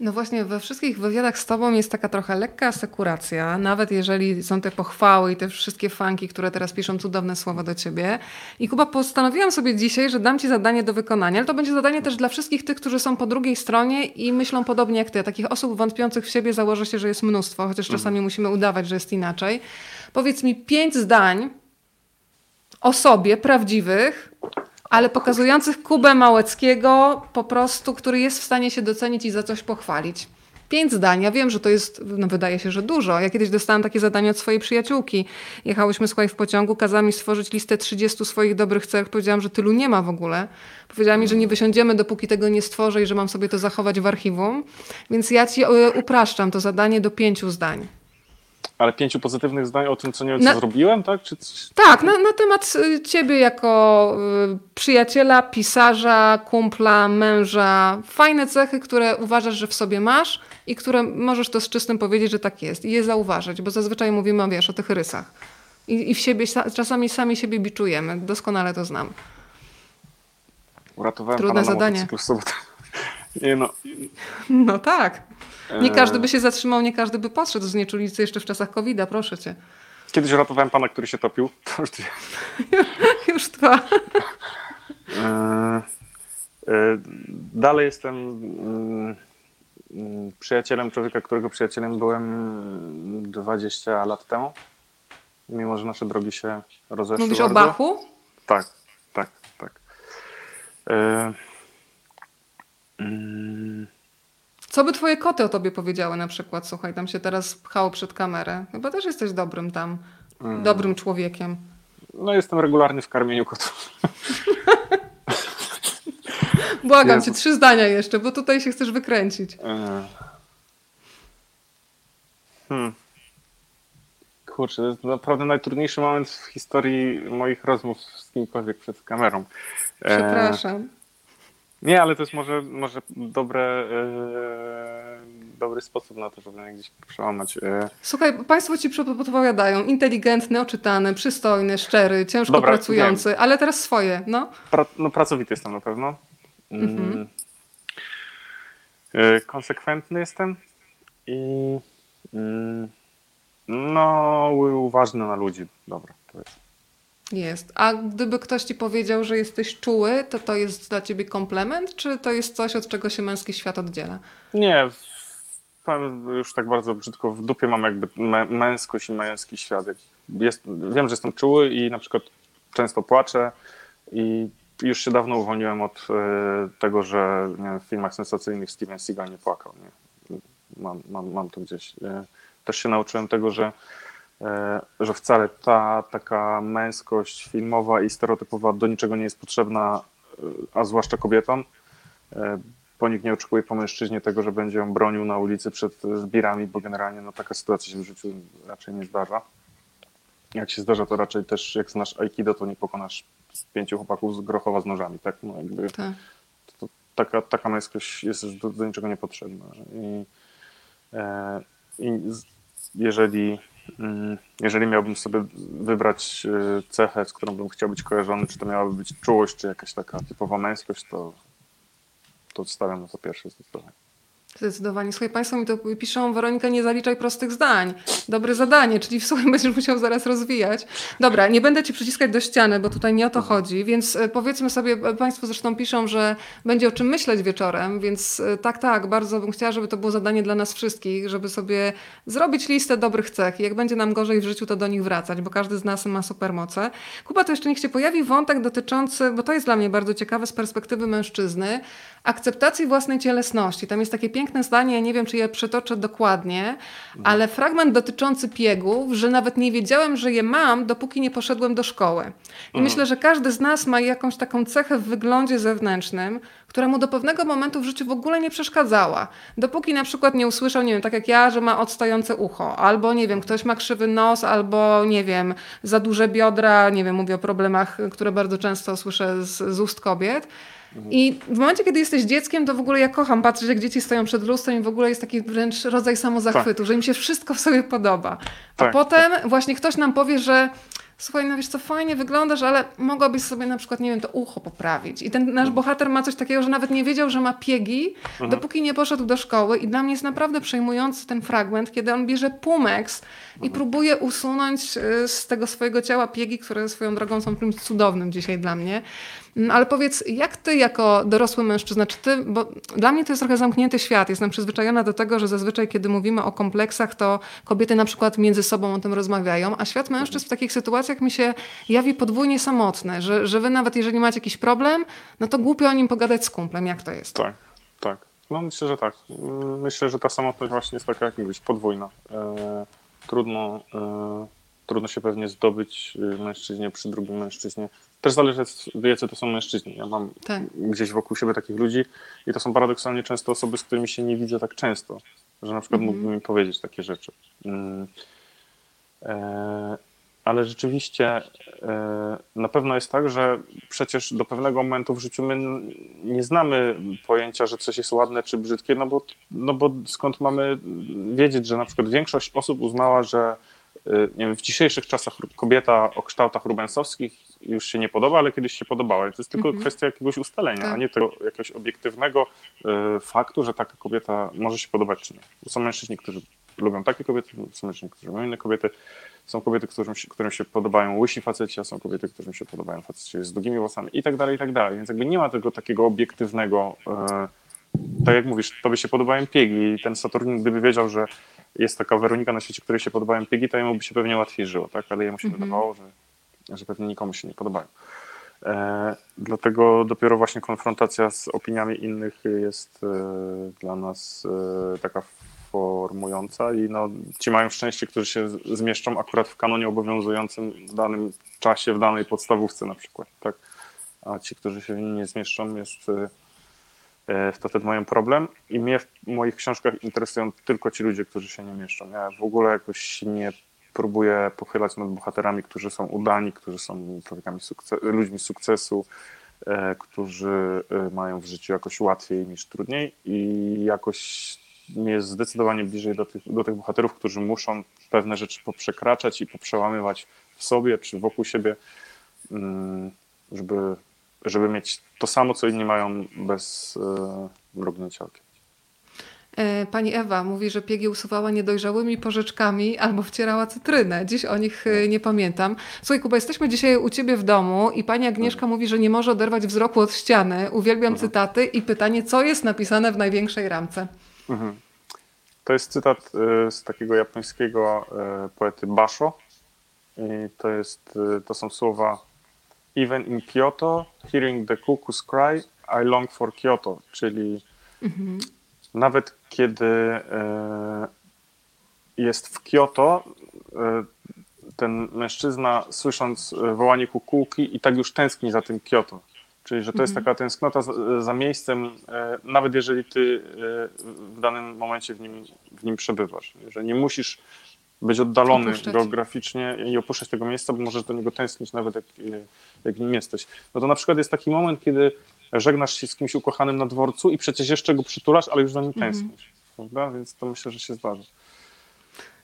No właśnie, we wszystkich wywiadach z tobą jest taka trochę lekka asekuracja, nawet jeżeli są te pochwały i te wszystkie fanki, które teraz piszą cudowne słowa do ciebie. I Kuba, postanowiłam sobie dzisiaj, że dam ci zadanie do wykonania, ale to będzie zadanie też dla wszystkich tych, którzy są po drugiej stronie i myślą podobnie jak ty. Takich osób wątpiących w siebie założę się, że jest mnóstwo, chociaż czasami musimy udawać, że jest inaczej. Powiedz mi 5 zdań o sobie prawdziwych, ale pokazujących Kubę Małeckiego po prostu, który jest w stanie się docenić i za coś pochwalić. 5 zdań. Ja wiem, że to jest, no wydaje się, że dużo. Ja kiedyś dostałam takie zadanie od swojej przyjaciółki. Jechałyśmy, słuchaj, w pociągu, kazała mi stworzyć listę 30 swoich dobrych cech. Powiedziałam, że tylu nie ma w ogóle. Powiedziała mi, że nie wysiądziemy, dopóki tego nie stworzę i że mam sobie to zachować w archiwum. Więc ja ci upraszczam to zadanie do 5 zdań. Ale 5 pozytywnych zdań o tym, co nie wiem, co zrobiłem, tak? Tak, na temat ciebie jako przyjaciela, pisarza, kumpla, męża. Fajne cechy, które uważasz, że w sobie masz i które możesz to z czystym powiedzieć, że tak jest. I je zauważyć, bo zazwyczaj mówimy, wiesz, o tych rysach. I w siebie, czasami sami siebie biczujemy. Doskonale to znam. Uratowałem trudne zadanie. Nie, no tak. Nie każdy by się zatrzymał, nie każdy by podszedł z nieczulicy jeszcze w czasach COVID-a, proszę cię. Kiedyś ratowałem pana, który się topił. To już dwa. Dalej jestem przyjacielem człowieka, którego przyjacielem byłem 20 lat temu. Mimo że nasze drogi się rozeszły. Mówisz bardzo. O Bachu? Tak. Co by twoje koty o tobie powiedziały na przykład? Słuchaj, tam się teraz pchało przed kamerę. Chyba też jesteś dobrym tam, dobrym człowiekiem. No jestem regularny w karmieniu kotów. Błagam Jezu. Cię, 3 zdania jeszcze, bo tutaj się chcesz wykręcić. Kurczę, to jest naprawdę najtrudniejszy moment w historii moich rozmów z kimkolwiek przed kamerą. Przepraszam. Nie, ale to jest może dobry sposób na to, żeby gdzieś przełamać. Słuchaj, państwo ci podpowiadają. Inteligentny, oczytany, przystojny, szczery, ciężko pracujący, ale teraz swoje. No. Pracowity jestem na pewno. Mhm. Konsekwentny jestem i uważny na ludzi. Dobra, to jest. Jest. A gdyby ktoś ci powiedział, że jesteś czuły, to jest dla ciebie komplement, czy to jest coś, od czego się męski świat oddziela? Nie, powiem już tak bardzo brzydko, w dupie mam jakby męskość i męski świat. Wiem, że jestem czuły i na przykład często płaczę i już się dawno uwolniłem od tego, że w filmach sensacyjnych Steven Seagal nie płakał. Nie? Mam to gdzieś. Też się nauczyłem tego, że wcale ta taka męskość filmowa i stereotypowa do niczego nie jest potrzebna, a zwłaszcza kobietom, bo nikt nie oczekuje po mężczyźnie tego, że będzie ją bronił na ulicy przed zbirami, bo generalnie taka sytuacja się w życiu raczej nie zdarza. Jak się zdarza, to raczej też jak znasz aikido, to nie pokonasz 5 chłopaków z Grochowa z nożami. Tak? No jakby tak. To taka męskość jest już do niczego niepotrzebna. I jeżeli miałbym sobie wybrać cechę, z którą bym chciał być kojarzony, czy to miałaby być czułość, czy jakaś taka typowa męskość, to stawiam na to pierwsze zdecydowanie. Zdecydowanie. Słuchaj, państwo mi to piszą, Weronika, nie zaliczaj prostych zdań. Dobre zadanie, czyli słuchaj, będziesz musiał zaraz rozwijać. Dobra, nie będę ci przyciskać do ściany, bo tutaj nie o to chodzi, więc powiedzmy sobie, państwo zresztą piszą, że będzie o czym myśleć wieczorem, więc tak, bardzo bym chciała, żeby to było zadanie dla nas wszystkich, żeby sobie zrobić listę dobrych cech i jak będzie nam gorzej w życiu, to do nich wracać, bo każdy z nas ma supermoce. Kuba, to jeszcze niech się pojawi wątek dotyczący, bo to jest dla mnie bardzo ciekawe z perspektywy mężczyzny, akceptacji własnej cielesności. Tam jest takie piękne zdanie, ja nie wiem, czy je przetoczę dokładnie, ale fragment dotyczący piegów, że nawet nie wiedziałem, że je mam, dopóki nie poszedłem do szkoły. I myślę, że każdy z nas ma jakąś taką cechę w wyglądzie zewnętrznym, która mu do pewnego momentu w życiu w ogóle nie przeszkadzała. Dopóki na przykład nie usłyszał, nie wiem, tak jak ja, że ma odstające ucho, albo nie wiem, ktoś ma krzywy nos, albo nie wiem, za duże biodra, nie wiem, mówię o problemach, które bardzo często słyszę z ust kobiet. I w momencie, kiedy jesteś dzieckiem, to w ogóle ja kocham patrzeć, jak dzieci stoją przed lustrem i w ogóle jest taki wręcz rodzaj samozachwytu, że im się wszystko w sobie podoba. A potem właśnie ktoś nam powie, że słuchaj, no wiesz co, fajnie wyglądasz, ale mogłabyś sobie na przykład, nie wiem, to ucho poprawić. I ten nasz bohater ma coś takiego, że nawet nie wiedział, że ma piegi, dopóki nie poszedł do szkoły. I dla mnie jest naprawdę przejmujący ten fragment, kiedy on bierze pumeks i próbuje usunąć z tego swojego ciała piegi, które swoją drogą są czymś cudownym dzisiaj dla mnie. No, ale powiedz, jak ty jako dorosły mężczyzna, czy ty, bo dla mnie to jest trochę zamknięty świat, jestem przyzwyczajona do tego, że zazwyczaj kiedy mówimy o kompleksach, to kobiety na przykład między sobą o tym rozmawiają, a świat mężczyzn w takich sytuacjach mi się jawi podwójnie samotny, że wy nawet jeżeli macie jakiś problem, no to głupio o nim pogadać z kumplem, jak to jest? Tak. No myślę, że tak. Myślę, że ta samotność właśnie jest taka, jak mówisz, podwójna. Trudno się pewnie zdobyć mężczyźnie przy drugim mężczyźnie. Też zależy, co to są mężczyźni. Ja mam gdzieś wokół siebie takich ludzi i to są paradoksalnie często osoby, z którymi się nie widzę tak często, że na przykład mógłbym mi powiedzieć takie rzeczy. Ale rzeczywiście na pewno jest tak, że przecież do pewnego momentu w życiu my nie znamy pojęcia, że coś jest ładne czy brzydkie, no bo skąd mamy wiedzieć, że na przykład większość osób uznała, że nie wiem, w dzisiejszych czasach kobieta o kształtach rubensowskich już się nie podoba, ale kiedyś się podobała. To jest tylko kwestia jakiegoś ustalenia, a nie tego jakiegoś obiektywnego faktu, że taka kobieta może się podobać czy nie. Są mężczyźni, którzy lubią takie kobiety, są mężczyźni, którzy lubią inne kobiety, są kobiety, którym się podobają łysi faceci, a są kobiety, którym się podobają faceci z długimi włosami i tak dalej, więc jakby nie ma tego takiego obiektywnego, tak jak mówisz, tobie się podobają piegi i ten Saturnin, gdyby wiedział, że jest taka Weronika na świecie, której się podobają piegi, to jemu by się pewnie łatwiej żyło, tak? Ale jemu się wydawało, że pewnie nikomu się nie podobają. Dlatego dopiero właśnie konfrontacja z opiniami innych jest dla nas taka formująca i ci mają szczęście, którzy się zmieszczą akurat w kanonie obowiązującym w danym czasie, w danej podstawówce na przykład, tak? A ci, którzy się nie zmieszczą, wtedy mają problem i mnie w moich książkach interesują tylko ci ludzie, którzy się nie mieszczą. Ja w ogóle jakoś nie próbuje pochylać nad bohaterami, którzy są udani, którzy są ludźmi sukcesu, którzy mają w życiu jakoś łatwiej niż trudniej i jakoś mi jest zdecydowanie bliżej do tych bohaterów, którzy muszą pewne rzeczy poprzekraczać i poprzełamywać w sobie czy wokół siebie, żeby mieć to samo, co inni mają bez mrugnięcia okiem. Pani Ewa mówi, że Piegie usuwała niedojrzałymi porzeczkami albo wcierała cytrynę. Dziś o nich nie pamiętam. Słuchaj, Kuba, jesteśmy dzisiaj u ciebie w domu i pani Agnieszka mówi, że nie może oderwać wzroku od ściany. Uwielbiam cytaty i pytanie, co jest napisane w największej ramce? To jest cytat z takiego japońskiego poety Basho. I to są słowa Even in Kyoto, hearing the cuckoo's cry, I long for Kyoto, czyli nawet kiedy jest w Kyoto, ten mężczyzna słysząc wołanie kukułki i tak już tęskni za tym Kyoto. Czyli, że to jest taka tęsknota za miejscem, nawet jeżeli ty w danym momencie w nim przebywasz. Że nie musisz być oddalony geograficznie i opuszczać tego miejsca, bo możesz do niego tęsknić nawet jak nim jesteś. No to na przykład jest taki moment, kiedy żegnasz się z kimś ukochanym na dworcu i przecież jeszcze go przytulasz, ale już za nim tęsknisz. Prawda? Więc to myślę, że się zdarza.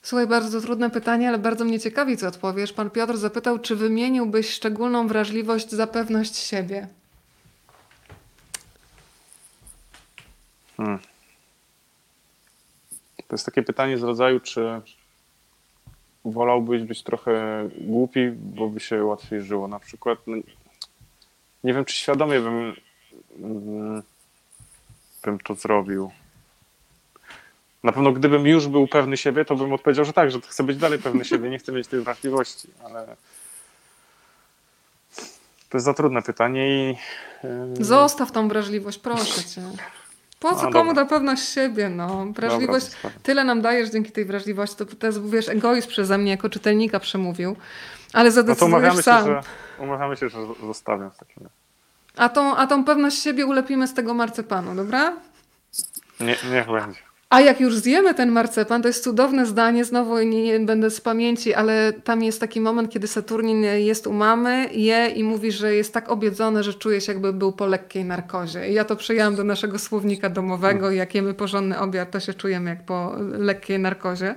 Słuchaj, bardzo trudne pytanie, ale bardzo mnie ciekawi, co odpowiesz. Pan Piotr zapytał, czy wymieniłbyś szczególną wrażliwość za pewność siebie? To jest takie pytanie z rodzaju, czy wolałbyś być trochę głupi, bo by się łatwiej żyło. Na przykład, no, nie wiem, czy świadomie bym to zrobił. Na pewno gdybym już był pewny siebie, to bym odpowiedział, że tak, że chcę być dalej pewny siebie, nie chcę mieć tej wrażliwości, ale to jest za trudne pytanie i... Zostaw tą wrażliwość, proszę cię. Po co komu da pewność siebie, no. Wrażliwość, tyle nam dajesz dzięki tej wrażliwości, to teraz, wiesz, egoizm przeze mnie jako czytelnika przemówił, ale zadecydujesz sam. Umawiamy się, że zostawiam w takim razie. A tą pewność siebie ulepimy z tego marcepanu, dobra? Nie, niech będzie. A jak już zjemy ten marcepan, to jest cudowne zdanie, znowu nie będę z pamięci, ale tam jest taki moment, kiedy Saturnin jest u mamy, je i mówi, że jest tak obiedzony, że czuje się jakby był po lekkiej narkozie. I ja to przyjęłam do naszego słownika domowego i jak jemy porządny obiad, to się czujemy jak po lekkiej narkozie.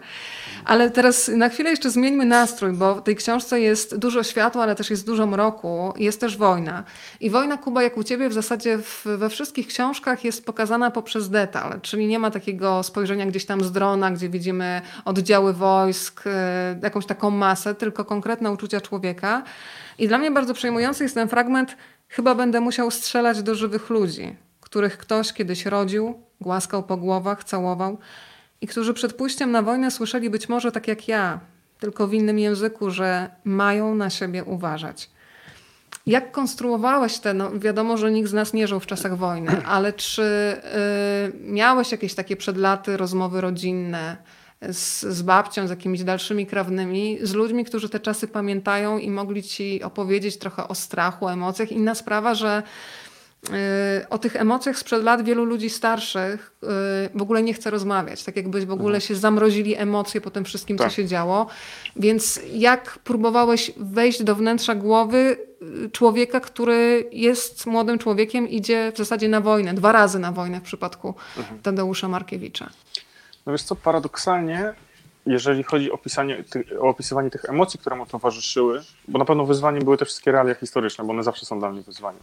Ale teraz na chwilę jeszcze zmieńmy nastrój, bo w tej książce jest dużo światła, ale też jest dużo mroku. Jest też wojna. I wojna, Kuba, jak u ciebie w zasadzie we wszystkich książkach jest pokazana poprzez detal, czyli nie ma takiego spojrzenia gdzieś tam z drona, gdzie widzimy oddziały wojsk, jakąś taką masę, tylko konkretne uczucia człowieka. I dla mnie bardzo przejmujący jest ten fragment, chyba będę musiał strzelać do żywych ludzi, których ktoś kiedyś rodził, głaskał po głowach, całował i którzy przed pójściem na wojnę słyszeli być może tak jak ja, tylko w innym języku, że mają na siebie uważać. Jak konstruowałeś te, no wiadomo, że nikt z nas nie żył w czasach wojny, ale czy miałeś jakieś takie przed laty rozmowy rodzinne z babcią, z jakimiś dalszymi krewnymi, z ludźmi, którzy te czasy pamiętają i mogli ci opowiedzieć trochę o strachu, o emocjach? Inna sprawa, że o tych emocjach sprzed lat wielu ludzi starszych w ogóle nie chce rozmawiać. Tak jakby w ogóle się zamrozili emocje po tym wszystkim, co się działo. Więc jak próbowałeś wejść do wnętrza głowy człowieka, który jest młodym człowiekiem, idzie w zasadzie na wojnę, 2 razy na wojnę w przypadku Tadeusza Markiewicza? No wiesz co, paradoksalnie, jeżeli chodzi o opisywanie tych emocji, które mu towarzyszyły, bo na pewno wyzwaniem były te wszystkie realia historyczne, bo one zawsze są dla mnie wyzwaniem.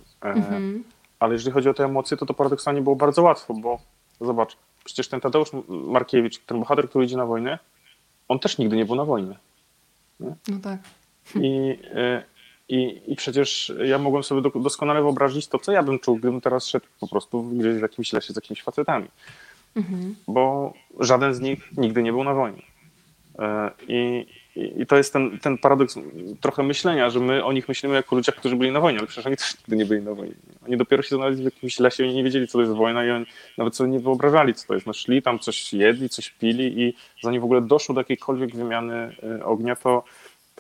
Ale jeżeli chodzi o te emocje, to paradoksalnie było bardzo łatwo, bo zobacz, przecież ten Tadeusz Markiewicz, ten bohater, który idzie na wojnę, on też nigdy nie był na wojnie. Nie? No tak. I przecież ja mogłem sobie doskonale wyobrazić to, co ja bym czuł, gdybym teraz szedł po prostu gdzieś w jakimś lesie z jakimiś facetami. Bo żaden z nich nigdy nie był na wojnie. I to jest ten paradoks trochę myślenia, że my o nich myślimy jako o ludziach, którzy byli na wojnie, ale przecież oni też nigdy nie byli na wojnie. Oni dopiero się znaleźli w jakimś lesie, oni nie wiedzieli, co to jest wojna i oni nawet sobie nie wyobrażali, co to jest. No szli tam, coś jedli, coś pili i zanim w ogóle doszło do jakiejkolwiek wymiany ognia, to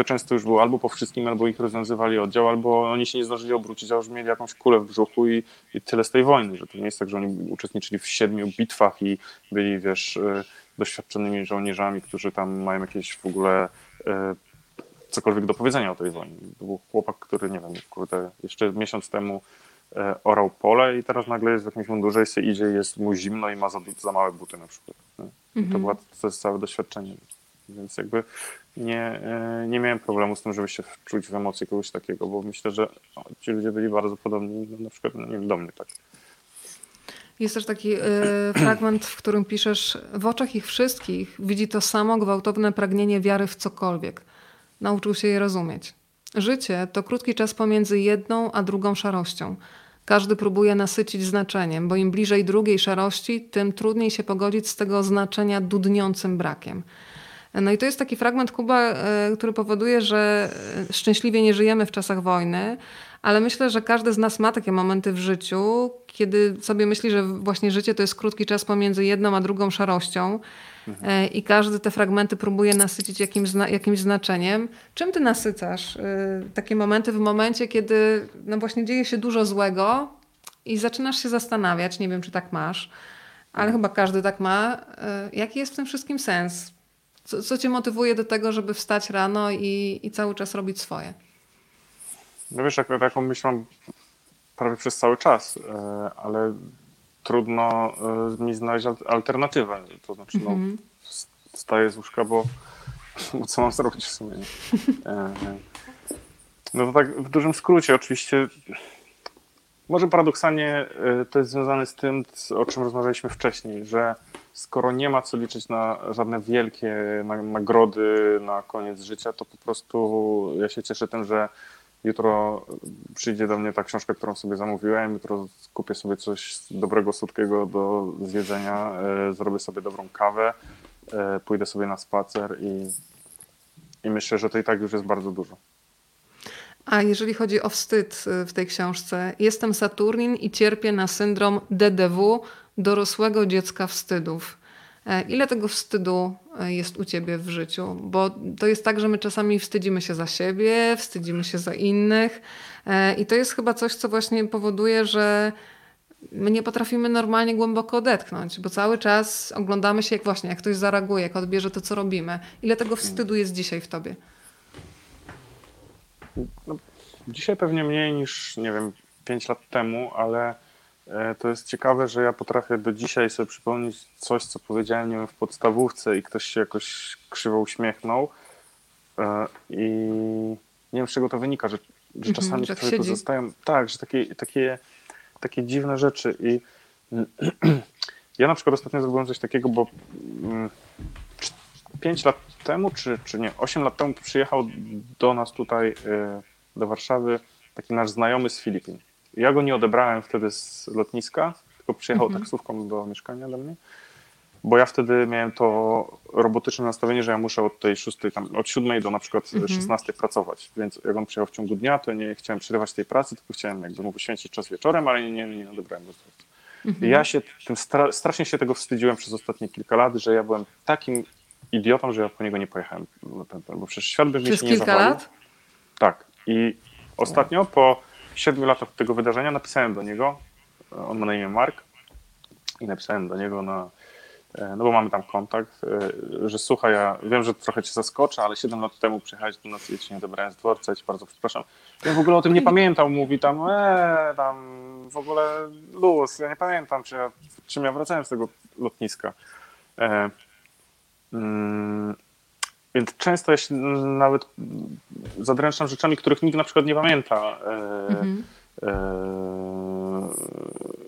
często już było albo po wszystkim, albo ich rozwiązywali oddział, albo oni się nie zdążyli obrócić, a już mieli jakąś kulę w brzuchu i tyle z tej wojny, że to nie jest tak, że oni uczestniczyli w 7 bitwach i byli, wiesz, doświadczonymi żołnierzami, którzy tam mają jakieś w ogóle cokolwiek do powiedzenia o tej wojnie. To był chłopak, który, nie wiem, kurde, jeszcze miesiąc temu orał pole i teraz nagle jest w jakimś mundurze i się idzie, jest mu zimno i ma za małe buty na przykład. Mhm. To było to jest całe doświadczenie. Więc jakby nie miałem problemu z tym, żeby się wczuć w emocje kogoś takiego, bo myślę, że ci ludzie byli bardzo podobni, no, na przykład nie wiem, do mnie tak. Jest też taki fragment, w którym piszesz: w oczach ich wszystkich widzi to samo gwałtowne pragnienie wiary w cokolwiek. Nauczył się je rozumieć. Życie to krótki czas pomiędzy jedną a drugą szarością. Każdy próbuje nasycić znaczeniem, bo im bliżej drugiej szarości, tym trudniej się pogodzić z tego znaczenia dudniącym brakiem. No i to jest taki fragment, Kuba, który powoduje, że szczęśliwie nie żyjemy w czasach wojny, ale myślę, że każdy z nas ma takie momenty w życiu, kiedy sobie myśli, że właśnie życie to jest krótki czas pomiędzy jedną a drugą szarością. Mhm. I każdy te fragmenty próbuje nasycić jakimś znaczeniem. Czym ty nasycasz takie momenty w momencie, kiedy no właśnie dzieje się dużo złego i zaczynasz się zastanawiać, nie wiem, czy tak masz, ale chyba każdy tak ma, jaki jest w tym wszystkim sens? Co cię motywuje do tego, żeby wstać rano i cały czas robić swoje? No wiesz, taką myśl mam prawie przez cały czas, ale trudno mi znaleźć alternatywę. To znaczy, no, wstaję z łóżka, bo co mam zrobić w sumie? No to tak w dużym skrócie oczywiście. Może paradoksalnie to jest związane z tym, o czym rozmawialiśmy wcześniej, że skoro nie ma co liczyć na żadne wielkie nagrody na koniec życia, to po prostu ja się cieszę tym, że jutro przyjdzie do mnie ta książka, którą sobie zamówiłem, jutro kupię sobie coś dobrego, słodkiego do zjedzenia, zrobię sobie dobrą kawę, pójdę sobie na spacer i myślę, że to i tak już jest bardzo dużo. A jeżeli chodzi o wstyd w tej książce, jestem Saturnin i cierpię na syndrom DDW, dorosłego dziecka wstydów. Ile tego wstydu jest u ciebie w życiu? Bo to jest tak, że my czasami wstydzimy się za siebie, wstydzimy się za innych i to jest chyba coś, co właśnie powoduje, że my nie potrafimy normalnie głęboko odetchnąć, bo cały czas oglądamy się, jak ktoś zareaguje, jak odbierze to, co robimy. Ile tego wstydu jest dzisiaj w tobie? No, dzisiaj pewnie mniej niż, nie wiem, 5 lat temu, ale to jest ciekawe, że ja potrafię do dzisiaj sobie przypomnieć coś, co powiedziałem, nie wiem, w podstawówce i ktoś się jakoś krzywo uśmiechnął i nie wiem, z czego to wynika, że czasami w człowieku zostają, tak, że takie dziwne rzeczy i ja na przykład ostatnio zrobiłem coś takiego, bo 5 lat temu, czy nie, 8 lat temu przyjechał do nas tutaj, do Warszawy, taki nasz znajomy z Filipin. Ja go nie odebrałem wtedy z lotniska, tylko przyjechał taksówką do mieszkania dla mnie, bo ja wtedy miałem to robotyczne nastawienie, że ja muszę od tej 6, tam od 7 do na przykład 16 pracować, więc jak on przyjechał w ciągu dnia, to nie chciałem przerywać tej pracy, tylko chciałem jakby mu poświęcić czas wieczorem, ale nie odebrałem go. Ja się tym strasznie się tego wstydziłem przez ostatnie kilka lat, że ja byłem takim idiotą, że ja po niego nie pojechałem, bo przecież świat by mnie się nie zawalił. Lat? Tak. I ostatnio po 7 latach tego wydarzenia napisałem do niego, on ma na imię Mark, i napisałem do niego no bo mamy tam kontakt, że słuchaj, ja wiem, że trochę cię zaskoczę, ale 7 lat temu przyjechałeś do nas i cię nie odebrałem z dworca, ja cię bardzo przepraszam. Ja w ogóle o tym nie pamiętam, mówi tam, tam w ogóle luz, ja nie pamiętam, czym ja wracałem z tego lotniska. Więc często ja się nawet zadręczam rzeczami, których nikt na przykład nie pamięta.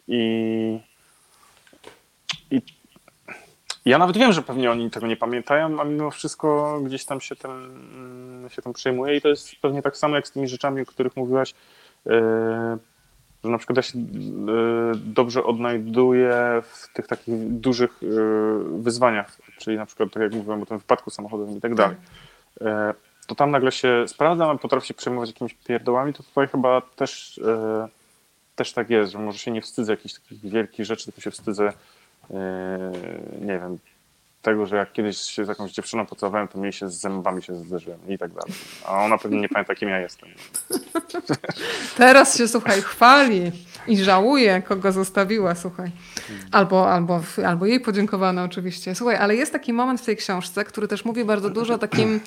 I ja nawet wiem, że pewnie oni tego nie pamiętają, a mimo wszystko gdzieś tam się tym przejmuję i to jest pewnie tak samo jak z tymi rzeczami, o których mówiłaś, że na przykład ja się dobrze odnajduję w tych takich dużych wyzwaniach, czyli na przykład tak jak mówiłem o tym wypadku samochodowym i tak dalej, to tam nagle się sprawdzam, a potrafię się przejmować jakimiś pierdołami, to tutaj chyba też tak jest, że może się nie wstydzę jakichś takich wielkich rzeczy, tylko się wstydzę, nie wiem, tego, że jak kiedyś się z jakąś dziewczyną pocałowałem, to mniej się z zębami się zderzyłem i tak dalej. A ona pewnie nie pamięta, kim ja jestem. Teraz się, słuchaj, chwali i żałuje, kogo zostawiła, słuchaj. Albo jej podziękowano oczywiście. Słuchaj, ale jest taki moment w tej książce, który też mówi bardzo dużo o takim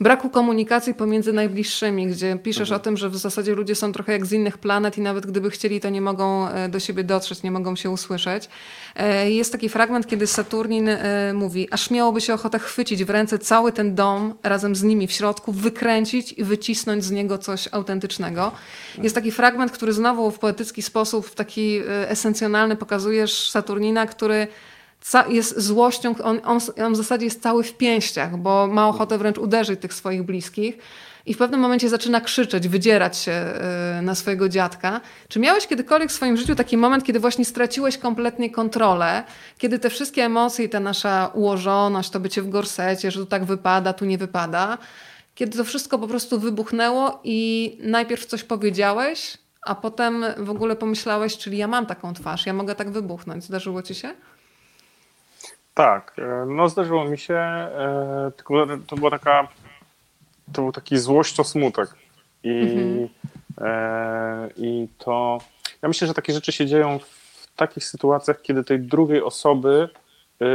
braku komunikacji pomiędzy najbliższymi, gdzie piszesz o tym, że w zasadzie ludzie są trochę jak z innych planet i nawet gdyby chcieli, to nie mogą do siebie dotrzeć, nie mogą się usłyszeć. Jest taki fragment, kiedy Saturnin mówi, aż miałoby się ochotę chwycić w ręce cały ten dom razem z nimi w środku, wykręcić i wycisnąć z niego coś autentycznego. Jest taki fragment, który znowu w poetycki sposób, w taki esencjonalny pokazujesz Saturnina, który jest złością, on w zasadzie jest cały w pięściach, bo ma ochotę wręcz uderzyć tych swoich bliskich i w pewnym momencie zaczyna krzyczeć, wydzierać się na swojego dziadka. Czy miałeś kiedykolwiek w swoim życiu taki moment, kiedy właśnie straciłeś kompletnie kontrolę, kiedy te wszystkie emocje i ta nasza ułożoność, to bycie w gorsecie, że tu tak wypada, tu nie wypada, kiedy to wszystko po prostu wybuchnęło i najpierw coś powiedziałeś, a potem w ogóle pomyślałeś, czyli ja mam taką twarz, ja mogę tak wybuchnąć. Zdarzyło ci się? Tak, no zdarzyło mi się, tylko to była taka, to był taki złościo-smutek i to, ja myślę, że takie rzeczy się dzieją w takich sytuacjach, kiedy tej drugiej osoby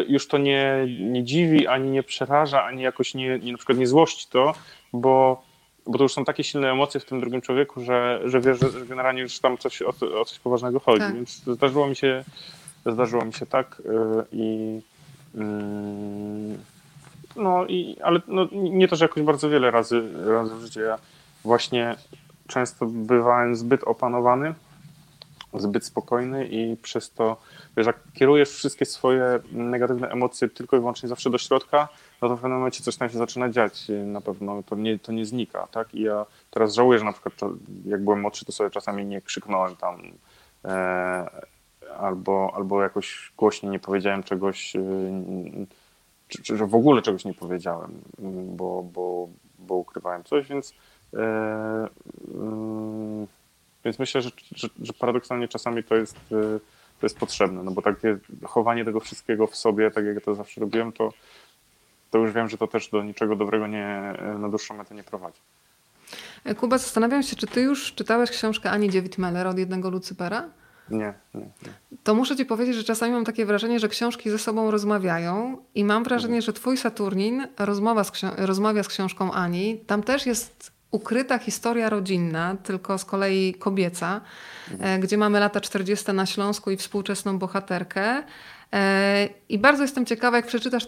już to nie dziwi, ani nie przeraża, ani jakoś nie na przykład nie złości to, bo to już są takie silne emocje w tym drugim człowieku, że wiesz, że generalnie już tam coś o coś poważnego chodzi, tak. Więc zdarzyło mi się tak i no i, ale no, nie to, że jakoś bardzo wiele razy w życiu. Ja właśnie często bywałem zbyt opanowany, zbyt spokojny i przez to, wiesz, jak kierujesz wszystkie swoje negatywne emocje tylko i wyłącznie zawsze do środka, no to w pewnym momencie coś tam się zaczyna dziać na pewno, to nie znika, tak? I ja teraz żałuję, że na przykład jak byłem młodszy, to sobie czasami nie krzyknąłem tam albo jakoś głośno nie powiedziałem czegoś, czy że w ogóle czegoś nie powiedziałem, bo ukrywałem coś, więc myślę, że paradoksalnie czasami to jest potrzebne, no bo takie chowanie tego wszystkiego w sobie, tak jak ja to zawsze robiłem, to już wiem, że to też do niczego dobrego na dłuższą metę nie prowadzi. Kuba, zastanawiam się, czy ty już czytałeś książkę Ani Dziewitt-Meller od jednego Lucypera? Nie. To muszę ci powiedzieć, że czasami mam takie wrażenie, że książki ze sobą rozmawiają i mam wrażenie, że twój Saturnin rozmawia z książką Ani. Tam też jest ukryta historia rodzinna, tylko z kolei kobieca, gdzie mamy lata 40. na Śląsku i współczesną bohaterkę. I bardzo jestem ciekawa, jak przeczytasz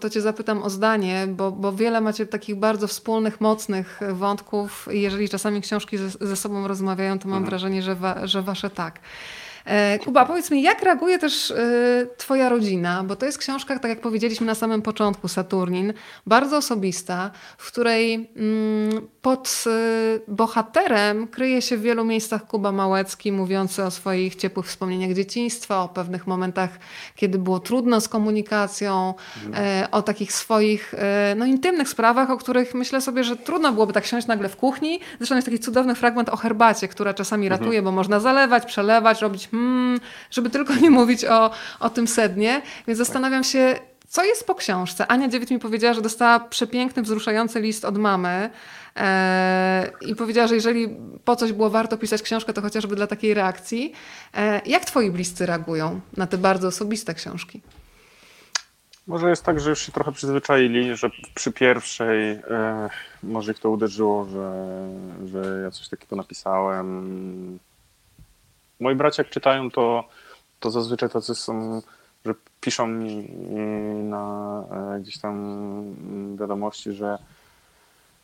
to cię zapytam o zdanie, bo wiele macie takich bardzo wspólnych, mocnych wątków i jeżeli czasami książki ze sobą rozmawiają, to mam wrażenie, że wasze tak. Kuba, powiedz mi, jak reaguje też twoja rodzina, bo to jest książka, tak jak powiedzieliśmy na samym początku, Saturnin, bardzo osobista, w której pod bohaterem kryje się w wielu miejscach Kuba Małecki, mówiący o swoich ciepłych wspomnieniach dzieciństwa, o pewnych momentach, kiedy było trudno z komunikacją, o takich swoich intymnych sprawach, o których myślę sobie, że trudno byłoby tak siąść nagle w kuchni. Zresztą jest taki cudowny fragment o herbacie, która czasami ratuje, bo można zalewać, przelewać, robić żeby tylko nie mówić o tym sednie. Więc zastanawiam się, co jest po książce. Ania Dziewitt mi powiedziała, że dostała przepiękny, wzruszający list od mamy i powiedziała, że jeżeli po coś było warto pisać książkę, to chociażby dla takiej reakcji. Jak twoi bliscy reagują na te bardzo osobiste książki? Może jest tak, że już się trochę przyzwyczaili, że przy pierwszej może ich to uderzyło, że ja coś takiego napisałem. Moi bracia jak czytają, to zazwyczaj tacy są, że piszą mi na gdzieś tam wiadomości, że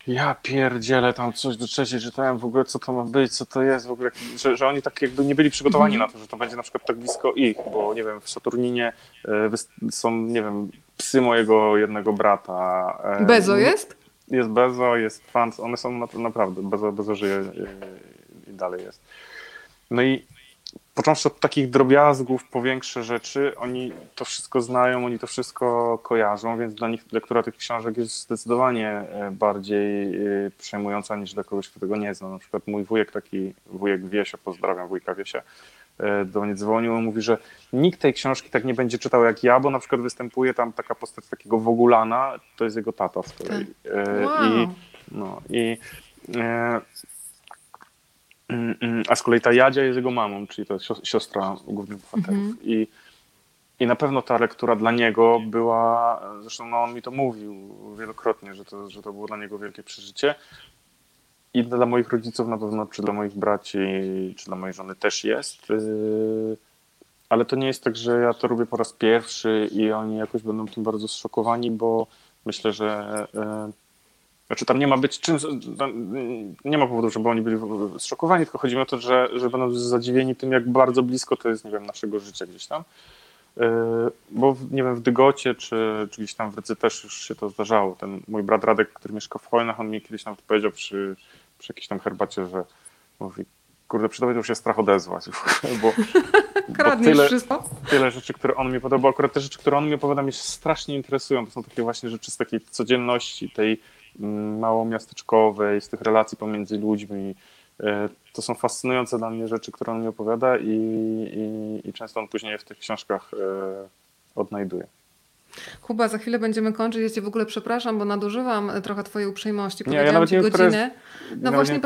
ja pierdzielę tam coś do trzeciej czytałem, w ogóle co to ma być, co to jest, w ogóle, że oni tak jakby nie byli przygotowani na to, że to będzie na przykład tak blisko ich, bo nie wiem, w Saturninie są, nie wiem, psy mojego jednego brata. Bezo jest? Jest Bezo, jest Franz, one są naprawdę, Bezo żyje i dalej jest. No i począwszy od takich drobiazgów po większe rzeczy, oni to wszystko znają, oni to wszystko kojarzą, więc dla nich lektura tych książek jest zdecydowanie bardziej przejmująca niż dla kogoś, kto tego nie zna. Na przykład mój wujek, taki wujek Wiesio, pozdrawiam wujka Wiesia, do mnie dzwonił, mówi, że nikt tej książki tak nie będzie czytał jak ja, bo na przykład występuje tam taka postać takiego Wogulana, to jest jego tata z kolei. Wow. A z kolei ta Jadzia jest jego mamą, czyli to jest siostra głównych bohaterów. I I na pewno ta lektura dla niego była, zresztą no, on mi to mówił wielokrotnie, że to było dla niego wielkie przeżycie. I dla moich rodziców na pewno, czy dla moich braci, czy dla mojej żony też jest. Ale to nie jest tak, że ja to robię po raz pierwszy i oni jakoś będą tym bardzo zszokowani, bo myślę, że... Znaczy tam nie ma być czym, nie ma powodu, żeby oni byli zszokowani, tylko chodzi mi o to, że będą zadziwieni tym, jak bardzo blisko to jest, nie wiem, naszego życia gdzieś tam. Bo nie wiem, w Dygocie czy gdzieś tam w Rydze też już się to zdarzało. Ten mój brat Radek, który mieszka w Chojnach, on mi kiedyś tam powiedział przy jakiejś tam herbacie, że mówi, kurde, przydało mi się strach odezwać, bo tyle rzeczy, które on mi podoba, akurat te rzeczy, które on mi opowiada, mnie strasznie interesują. To są takie właśnie rzeczy z takiej codzienności, tej małomiasteczkowej, z tych relacji pomiędzy ludźmi. To są fascynujące dla mnie rzeczy, które on mi opowiada i często on później je w tych książkach odnajduje. Kuba, za chwilę będziemy kończyć. Ja cię w ogóle przepraszam, bo nadużywam trochę twojej uprzejmości. Powiedziałam ci godzinę. No właśnie,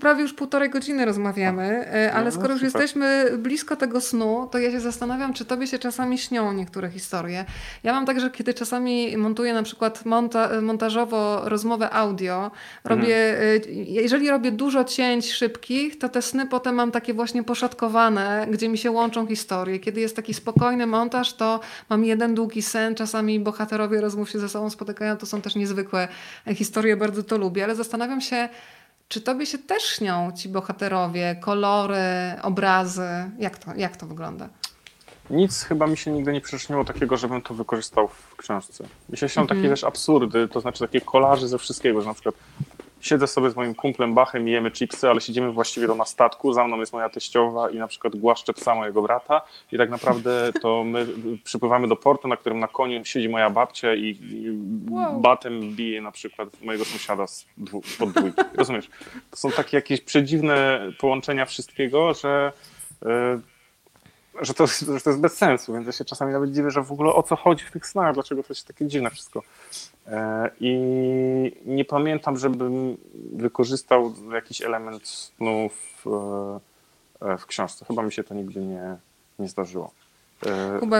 prawie już półtorej godziny rozmawiamy, ale skoro już jesteśmy blisko tego snu, to ja się zastanawiam, czy tobie się czasami śnią niektóre historie. Ja mam tak, że kiedy czasami montuję na przykład montażowo rozmowę audio, jeżeli robię dużo cięć szybkich, to te sny potem mam takie właśnie poszatkowane, gdzie mi się łączą historie. Kiedy jest taki spokojny montaż, to mam jeden długi sen. Czasami bohaterowie rozmów się ze sobą spotykają, to są też niezwykłe historie, bardzo to lubię, ale zastanawiam się, czy tobie się też śnią ci bohaterowie, kolory, obrazy? Jak to wygląda? Nic chyba mi się nigdy nie przyśniło takiego, żebym to wykorzystał w książce. Mi się śnią takie też absurdy, to znaczy takie kolaże ze wszystkiego, że na przykład siedzę sobie z moim kumplem Bachem i jemy chipsy, ale siedzimy właściwie na statku, za mną jest moja teściowa i na przykład głaszczę psa mojego brata i tak naprawdę to my przypływamy do portu, na którym na koniu siedzi moja babcia i batem bije na przykład mojego sąsiada pod dwójki. Rozumiesz? To są takie jakieś przedziwne połączenia wszystkiego, że to jest bez sensu, więc ja się czasami nawet dziwię, że w ogóle o co chodzi w tych snach, dlaczego to jest takie dziwne wszystko. I nie pamiętam, żebym wykorzystał jakiś element snu w książce. Chyba mi się to nigdy nie zdarzyło. Kuba,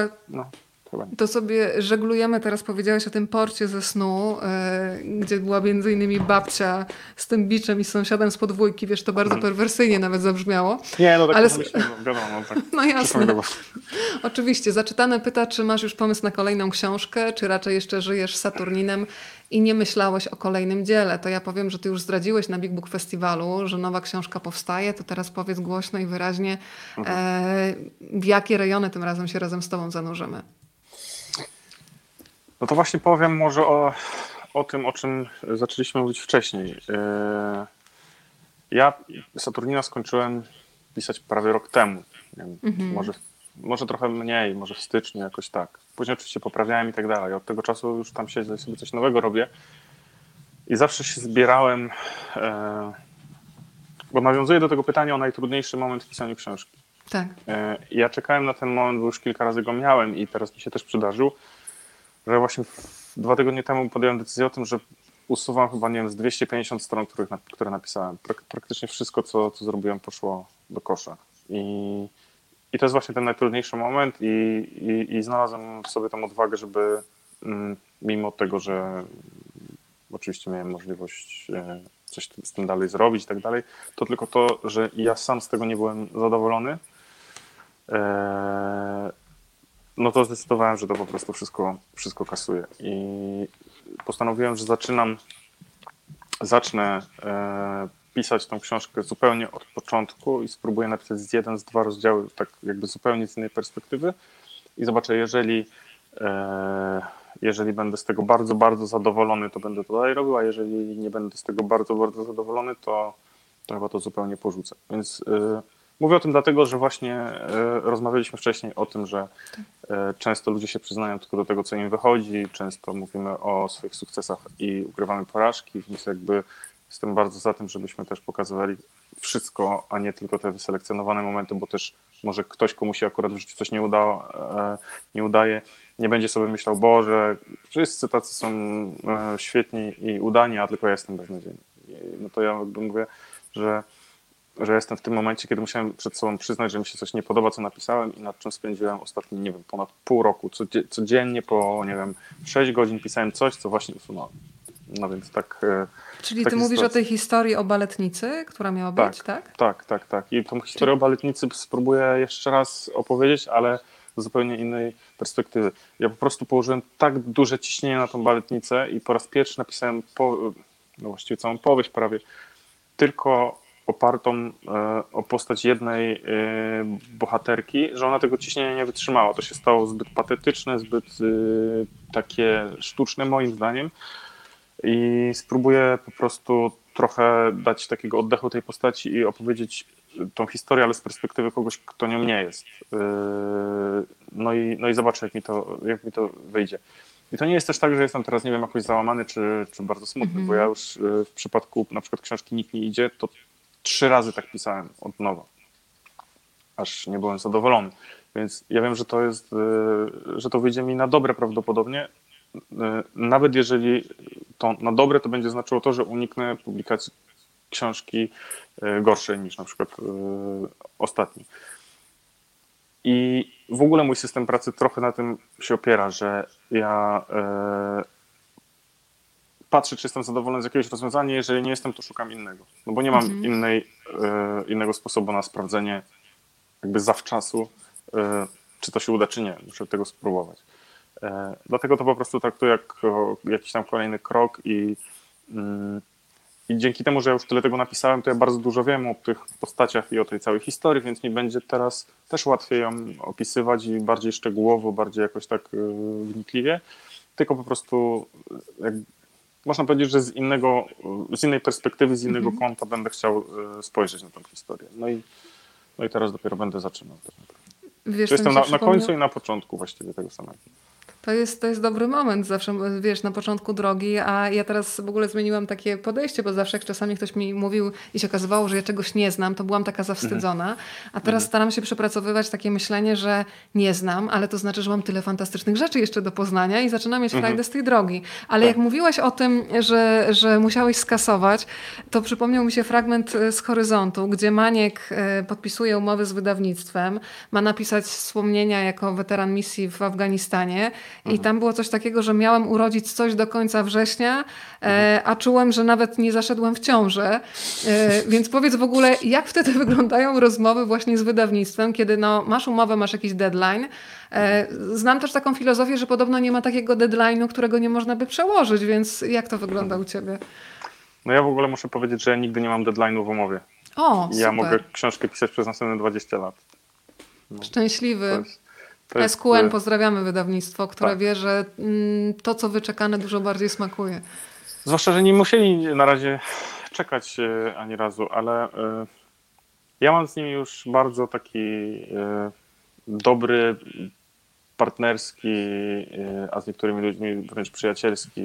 to sobie żeglujemy. Teraz powiedziałeś o tym porcie ze snu, gdzie była między innymi babcia z tym biczem i z sąsiadem z podwójki. Wiesz, to bardzo perwersyjnie nawet zabrzmiało. Nie, no tak, ale... wiadomo. Tak. No jasne. Oczywiście. Zaczytane pyta, czy masz już pomysł na kolejną książkę, czy raczej jeszcze żyjesz Saturninem i nie myślałeś o kolejnym dziele. To ja powiem, że ty już zdradziłeś na Big Book Festiwalu, że nowa książka powstaje, to teraz powiedz głośno i wyraźnie, w jakie rejony tym razem się razem z tobą zanurzymy. No to właśnie powiem może o tym, o czym zaczęliśmy mówić wcześniej. Ja Saturnina skończyłem pisać prawie rok temu. Nie wiem, może trochę mniej, może w styczniu jakoś tak. Później oczywiście poprawiałem i tak dalej. Od tego czasu już tam siedzę i sobie coś nowego robię. I zawsze się zbierałem, bo nawiązuję do tego pytania o najtrudniejszy moment w pisaniu książki. Tak. Ja czekałem na ten moment, bo już kilka razy go miałem i teraz mi się też przydarzył, że właśnie 2 tygodnie temu podjąłem decyzję o tym, że usuwam chyba, nie wiem, z 250 stron, które napisałem. Praktycznie wszystko, co zrobiłem, poszło do kosza. I to jest właśnie ten najtrudniejszy moment i znalazłem w sobie tą odwagę, żeby mimo tego, że oczywiście miałem możliwość coś z tym dalej zrobić i tak dalej, to tylko to, że ja sam z tego nie byłem zadowolony, no to zdecydowałem, że to po prostu wszystko kasuję. I postanowiłem, że zacznę pisać tą książkę zupełnie od początku i spróbuję napisać z 1-2 rozdziały tak jakby zupełnie z innej perspektywy i zobaczę, jeżeli będę z tego bardzo, bardzo zadowolony, to będę to dalej robił, a jeżeli nie będę z tego bardzo, bardzo zadowolony, to chyba to zupełnie porzucę. Więc mówię o tym dlatego, że właśnie rozmawialiśmy wcześniej o tym, że często ludzie się przyznają tylko do tego, co im wychodzi, często mówimy o swoich sukcesach i ukrywamy porażki, więc jakby jestem bardzo za tym, żebyśmy też pokazywali wszystko, a nie tylko te wyselekcjonowane momenty, bo też może ktoś, komu się akurat w życiu coś nie udaje, nie będzie sobie myślał, Boże, wszyscy tacy są świetni i udani, a tylko ja jestem beznadziejny. No to ja mówię, że że jestem w tym momencie, kiedy musiałem przed sobą przyznać, że mi się coś nie podoba, co napisałem i nad czym spędziłem ostatnie, nie wiem, ponad pół roku. Codziennie po, nie wiem, 6 godzin pisałem coś, co właśnie usunąłem. No więc tak... Czyli ty mówisz o tej historii o baletnicy, która miała być, tak? Tak. I tą historię o baletnicy spróbuję jeszcze raz opowiedzieć, ale z zupełnie innej perspektywy. Ja po prostu położyłem tak duże ciśnienie na tą baletnicę i po raz pierwszy napisałem, no właściwie całą powieść prawie, tylko opartą o postać jednej bohaterki, że ona tego ciśnienia nie wytrzymała. To się stało zbyt patetyczne, zbyt takie sztuczne moim zdaniem. I spróbuję po prostu trochę dać takiego oddechu tej postaci i opowiedzieć tą historię, ale z perspektywy kogoś, kto nią nie jest. No i zobaczę, jak mi to wyjdzie. I to nie jest też tak, że jestem teraz, nie wiem, jakoś załamany czy bardzo smutny, bo ja już w przypadku na przykład książki Nikt nie idzie, to 3 razy tak pisałem od nowa, aż nie byłem zadowolony. Więc ja wiem, że to wyjdzie mi na dobre prawdopodobnie, nawet jeżeli to na dobre, to będzie znaczyło to, że uniknę publikacji książki gorszej niż na przykład ostatniej. I w ogóle mój system pracy trochę na tym się opiera, że ja patrzę, czy jestem zadowolony z jakiegoś rozwiązania, jeżeli nie jestem, to szukam innego. No bo nie mam innego sposobu na sprawdzenie jakby zawczasu, czy to się uda, czy nie. Muszę tego spróbować. Dlatego to po prostu traktuję jako jakiś tam kolejny krok i dzięki temu, że ja już tyle tego napisałem, to ja bardzo dużo wiem o tych postaciach i o tej całej historii, więc mi będzie teraz też łatwiej ją opisywać i bardziej szczegółowo, bardziej jakoś tak wnikliwie, tylko po prostu można powiedzieć, że z innej perspektywy, z innego kąta będę chciał spojrzeć na tę historię. No i teraz dopiero będę zaczynał. Wiesz, jestem na końcu i na początku właściwie tego samego. To jest dobry moment, zawsze wiesz, na początku drogi, a ja teraz w ogóle zmieniłam takie podejście, bo zawsze jak czasami ktoś mi mówił i się okazywało, że ja czegoś nie znam, to byłam taka zawstydzona, a teraz staram się przepracowywać takie myślenie, że nie znam, ale to znaczy, że mam tyle fantastycznych rzeczy jeszcze do poznania i zaczynam mieć frajdę z tej drogi. Ale jak mówiłaś o tym, że musiałeś skasować, to przypomniał mi się fragment z Horyzontu, gdzie Maniek podpisuje umowę z wydawnictwem, ma napisać wspomnienia jako weteran misji w Afganistanie. I tam było coś takiego, że miałam urodzić coś do końca września, a czułem, że nawet nie zaszedłem w ciążę. Więc powiedz w ogóle, jak wtedy wyglądają rozmowy właśnie z wydawnictwem, kiedy masz umowę, masz jakiś deadline. Znam też taką filozofię, że podobno nie ma takiego deadline'u, którego nie można by przełożyć, więc jak to wygląda u ciebie? No ja w ogóle muszę powiedzieć, że ja nigdy nie mam deadline'u w umowie. O, super. Ja mogę książkę pisać przez następne 20 lat. No, szczęśliwy. SQN, pozdrawiamy wydawnictwo, które wie, że to, co wyczekane, dużo bardziej smakuje. Zwłaszcza, że nie musieli na razie czekać ani razu, ale ja mam z nimi już bardzo taki dobry, partnerski, a z niektórymi ludźmi wręcz przyjacielski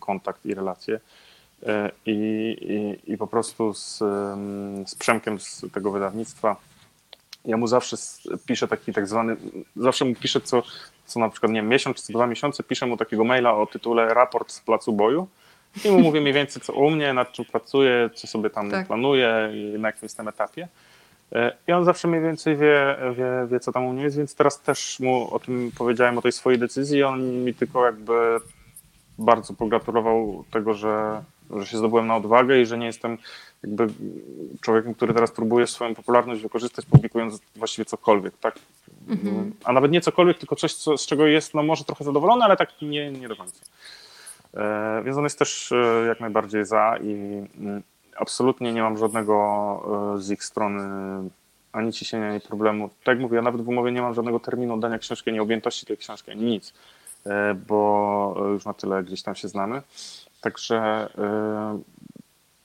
kontakt i relacje. I po prostu z Przemkiem z tego wydawnictwa ja mu zawsze piszę taki tak zwany, zawsze mu piszę co na przykład, nie wiem, miesiąc czy co 2 miesiące, piszę mu takiego maila o tytule raport z placu boju i mu mówię mniej więcej co u mnie, nad czym pracuję, co sobie tam planuję i na jakim jestem etapie. I on zawsze mniej więcej wie co tam u mnie jest, więc teraz też mu o tym powiedziałem, o tej swojej decyzji i on mi tylko jakby bardzo pogratulował tego, że się zdobyłem na odwagę i że nie jestem jakby człowiekiem, który teraz próbuje swoją popularność wykorzystać, publikując właściwie cokolwiek, tak? A nawet nie cokolwiek, tylko coś, z czego jest no może trochę zadowolony, ale tak nie do końca. Więc on jest też jak najbardziej za i absolutnie nie mam żadnego z ich strony ani ciśnienia, ani problemu. Tak jak mówię, ja nawet w umowie nie mam żadnego terminu oddania książki, ani objętości tej książki, ani nic, bo już na tyle gdzieś tam się znamy. Także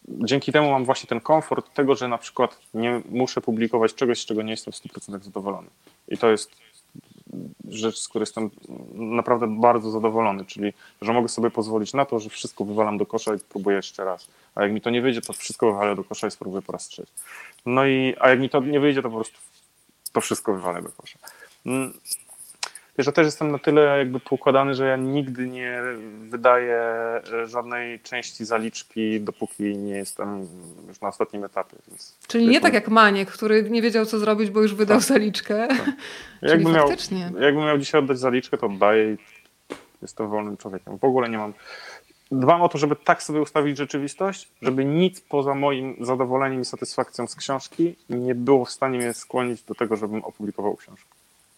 dzięki temu mam właśnie ten komfort tego, że na przykład nie muszę publikować czegoś, z czego nie jestem w 100% zadowolony. I to jest rzecz, z której jestem naprawdę bardzo zadowolony, czyli że mogę sobie pozwolić na to, że wszystko wywalam do kosza i próbuję jeszcze raz. A jak mi to nie wyjdzie, to wszystko wywalę do kosza i spróbuję po raz trzeci. A jak mi to nie wyjdzie, to po prostu to wszystko wywalę do kosza. Wiesz, ja też jestem na tyle jakby poukładany, że ja nigdy nie wydaję żadnej części zaliczki, dopóki nie jestem już na ostatnim etapie. Więc czyli nie tak jak Maniek, który nie wiedział co zrobić, bo już wydał zaliczkę. Tak. Jakbym miał dzisiaj oddać zaliczkę, to oddaję i jestem wolnym człowiekiem. W ogóle nie mam... Dbam o to, żeby tak sobie ustawić rzeczywistość, żeby nic poza moim zadowoleniem i satysfakcją z książki nie było w stanie mnie skłonić do tego, żebym opublikował książkę.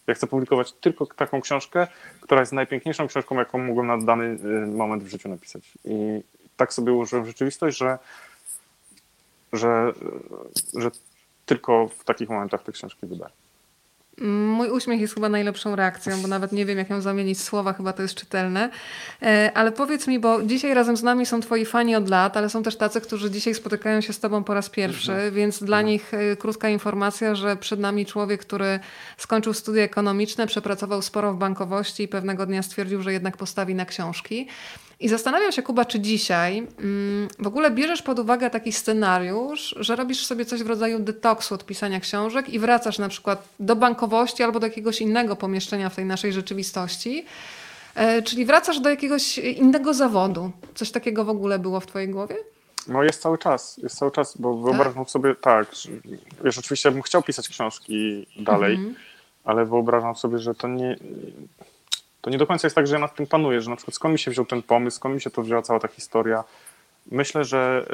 Ja chcę publikować tylko taką książkę, która jest najpiękniejszą książką, jaką mogłem na dany moment w życiu napisać. I tak sobie ułożyłem rzeczywistość, że tylko w takich momentach te książki wydaję. Mój uśmiech jest chyba najlepszą reakcją, bo nawet nie wiem, jak ją zamienić słowa, chyba to jest czytelne. Ale powiedz mi, bo dzisiaj razem z nami są twoi fani od lat, ale są też tacy, którzy dzisiaj spotykają się z tobą po raz pierwszy, więc dla nich krótka informacja, że przed nami człowiek, który skończył studia ekonomiczne, przepracował sporo w bankowości i pewnego dnia stwierdził, że jednak postawi na książki. I zastanawiam się, Kuba, czy dzisiaj w ogóle bierzesz pod uwagę taki scenariusz, że robisz sobie coś w rodzaju detoksu od pisania książek i wracasz na przykład do bankowości albo do jakiegoś innego pomieszczenia w tej naszej rzeczywistości, czyli wracasz do jakiegoś innego zawodu. Coś takiego w ogóle było w twojej głowie? No jest cały czas, bo wyobrażam sobie, wiesz, oczywiście bym chciał pisać książki dalej, ale wyobrażam sobie, że to nie do końca jest tak, że ja nad tym panuję, że na przykład skąd mi się wziął ten pomysł, skąd mi się to wzięła cała ta historia. Myślę, że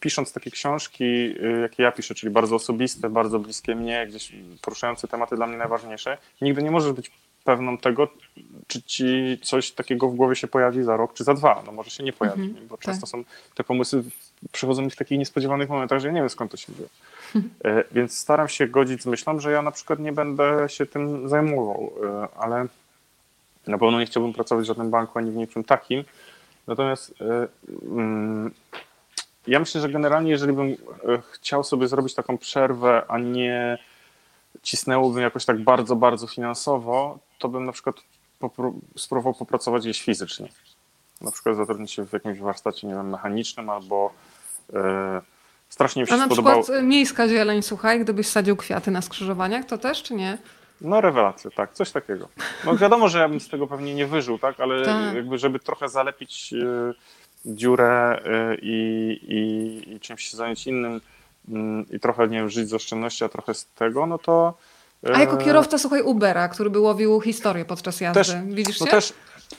pisząc takie książki, jakie ja piszę, czyli bardzo osobiste, bardzo bliskie mnie, gdzieś poruszające tematy dla mnie najważniejsze, nigdy nie możesz być pewną tego, czy ci coś takiego w głowie się pojawi za rok, czy za dwa. No może się nie pojawi, bo często są te pomysły, przychodzą mi w takich niespodziewanych momentach, że ja nie wiem skąd to się dzieje. Więc staram się godzić z myślą, że ja na przykład nie będę się tym zajmował, ale... Na pewno nie chciałbym pracować w żadnym banku ani w niczym takim. Natomiast ja myślę, że generalnie jeżeli bym chciał sobie zrobić taką przerwę, a nie cisnęłbym jakoś tak bardzo, bardzo finansowo, to bym na przykład spróbował popracować gdzieś fizycznie. Na przykład zatrudnić się w jakimś warsztacie, nie wiem, mechanicznym albo... Strasznie mi się podobało. A na przykład miejska zieleń, słuchaj, gdybyś sadził kwiaty na skrzyżowaniach, to też czy nie? No rewelacja, tak, coś takiego. No wiadomo, że ja bym z tego pewnie nie wyżył, tak, ale jakby żeby trochę zalepić dziurę i czymś się zająć innym i trochę, nie wiem, żyć z oszczędności, a trochę z tego, no to... A jako kierowca, słuchaj, Ubera, który by łowił historię podczas jazdy, widzisz się? No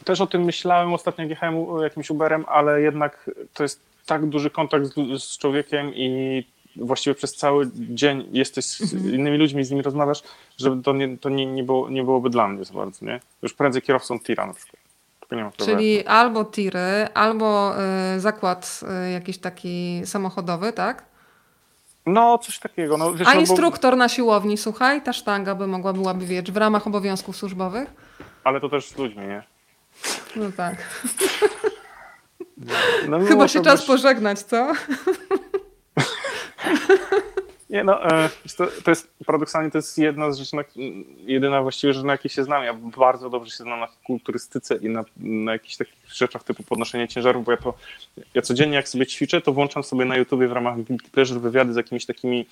też o tym myślałem ostatnio, jak jechałem jakimś Uberem, ale jednak to jest tak duży kontakt z człowiekiem i właściwie przez cały dzień jesteś z innymi ludźmi, z nimi rozmawiasz, żeby to nie byłoby dla mnie za bardzo, nie? Już prędzej kierowcą tira na przykład. Nie ma problemu. Czyli albo tiry, albo zakład jakiś taki samochodowy, tak? No coś takiego. No, wiesz, instruktor na siłowni, słuchaj, ta sztanga byłaby wiecz w ramach obowiązków służbowych. Ale to też z ludźmi, nie? No tak. No, chyba się czas pożegnać, co? Nie, no, to jest paradoksalnie, to jest jedna z rzeczy, jedyna właściwie rzecz, na jakiej się znam. Ja bardzo dobrze się znam na kulturystyce i na jakichś takich rzeczach typu podnoszenie ciężarów, bo ja codziennie jak sobie ćwiczę, to włączam sobie na YouTubie w ramach Guilty Pleasure wywiady z jakimiś takimi,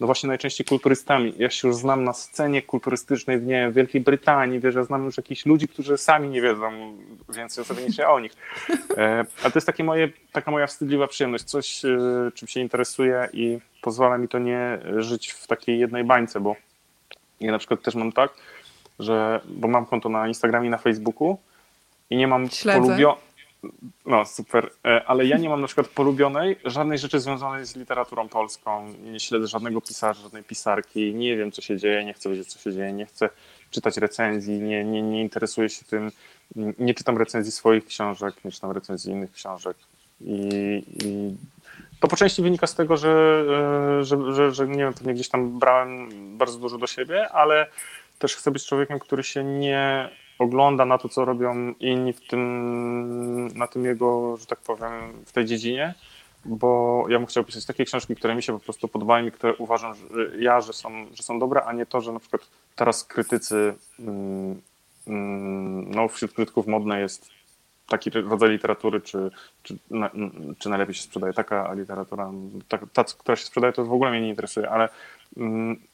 no właśnie najczęściej kulturystami. Ja się już znam na scenie kulturystycznej w Wielkiej Brytanii, wiesz, ja znam już jakichś ludzi, którzy sami nie wiedzą więcej o sobie niż ja o nich. Ale to jest taka moja wstydliwa przyjemność, coś, czym się interesuję i pozwala mi to nie żyć w takiej jednej bańce, bo ja na przykład też mam tak, że bo mam konto na Instagramie i na Facebooku i nie mam No super, ale ja nie mam na przykład polubionej żadnej rzeczy związanej z literaturą polską, nie śledzę żadnego pisarza, żadnej pisarki, nie wiem co się dzieje, nie chcę wiedzieć co się dzieje, nie chcę czytać recenzji, nie interesuję się tym, nie czytam recenzji swoich książek, nie czytam recenzji innych książek i to po części wynika z tego, że nie wiem, pewnie gdzieś tam brałem bardzo dużo do siebie, ale też chcę być człowiekiem, który się nie ogląda na to, co robią inni na tym jego, że tak powiem, w tej dziedzinie, bo ja bym chciał pisać takie książki, które mi się po prostu podobają i które uważam, że są dobre, a nie to, że na przykład teraz krytycy, no wśród krytyków modne jest taki rodzaj literatury, czy najlepiej się sprzedaje taka literatura, ta, która się sprzedaje, to w ogóle mnie nie interesuje, ale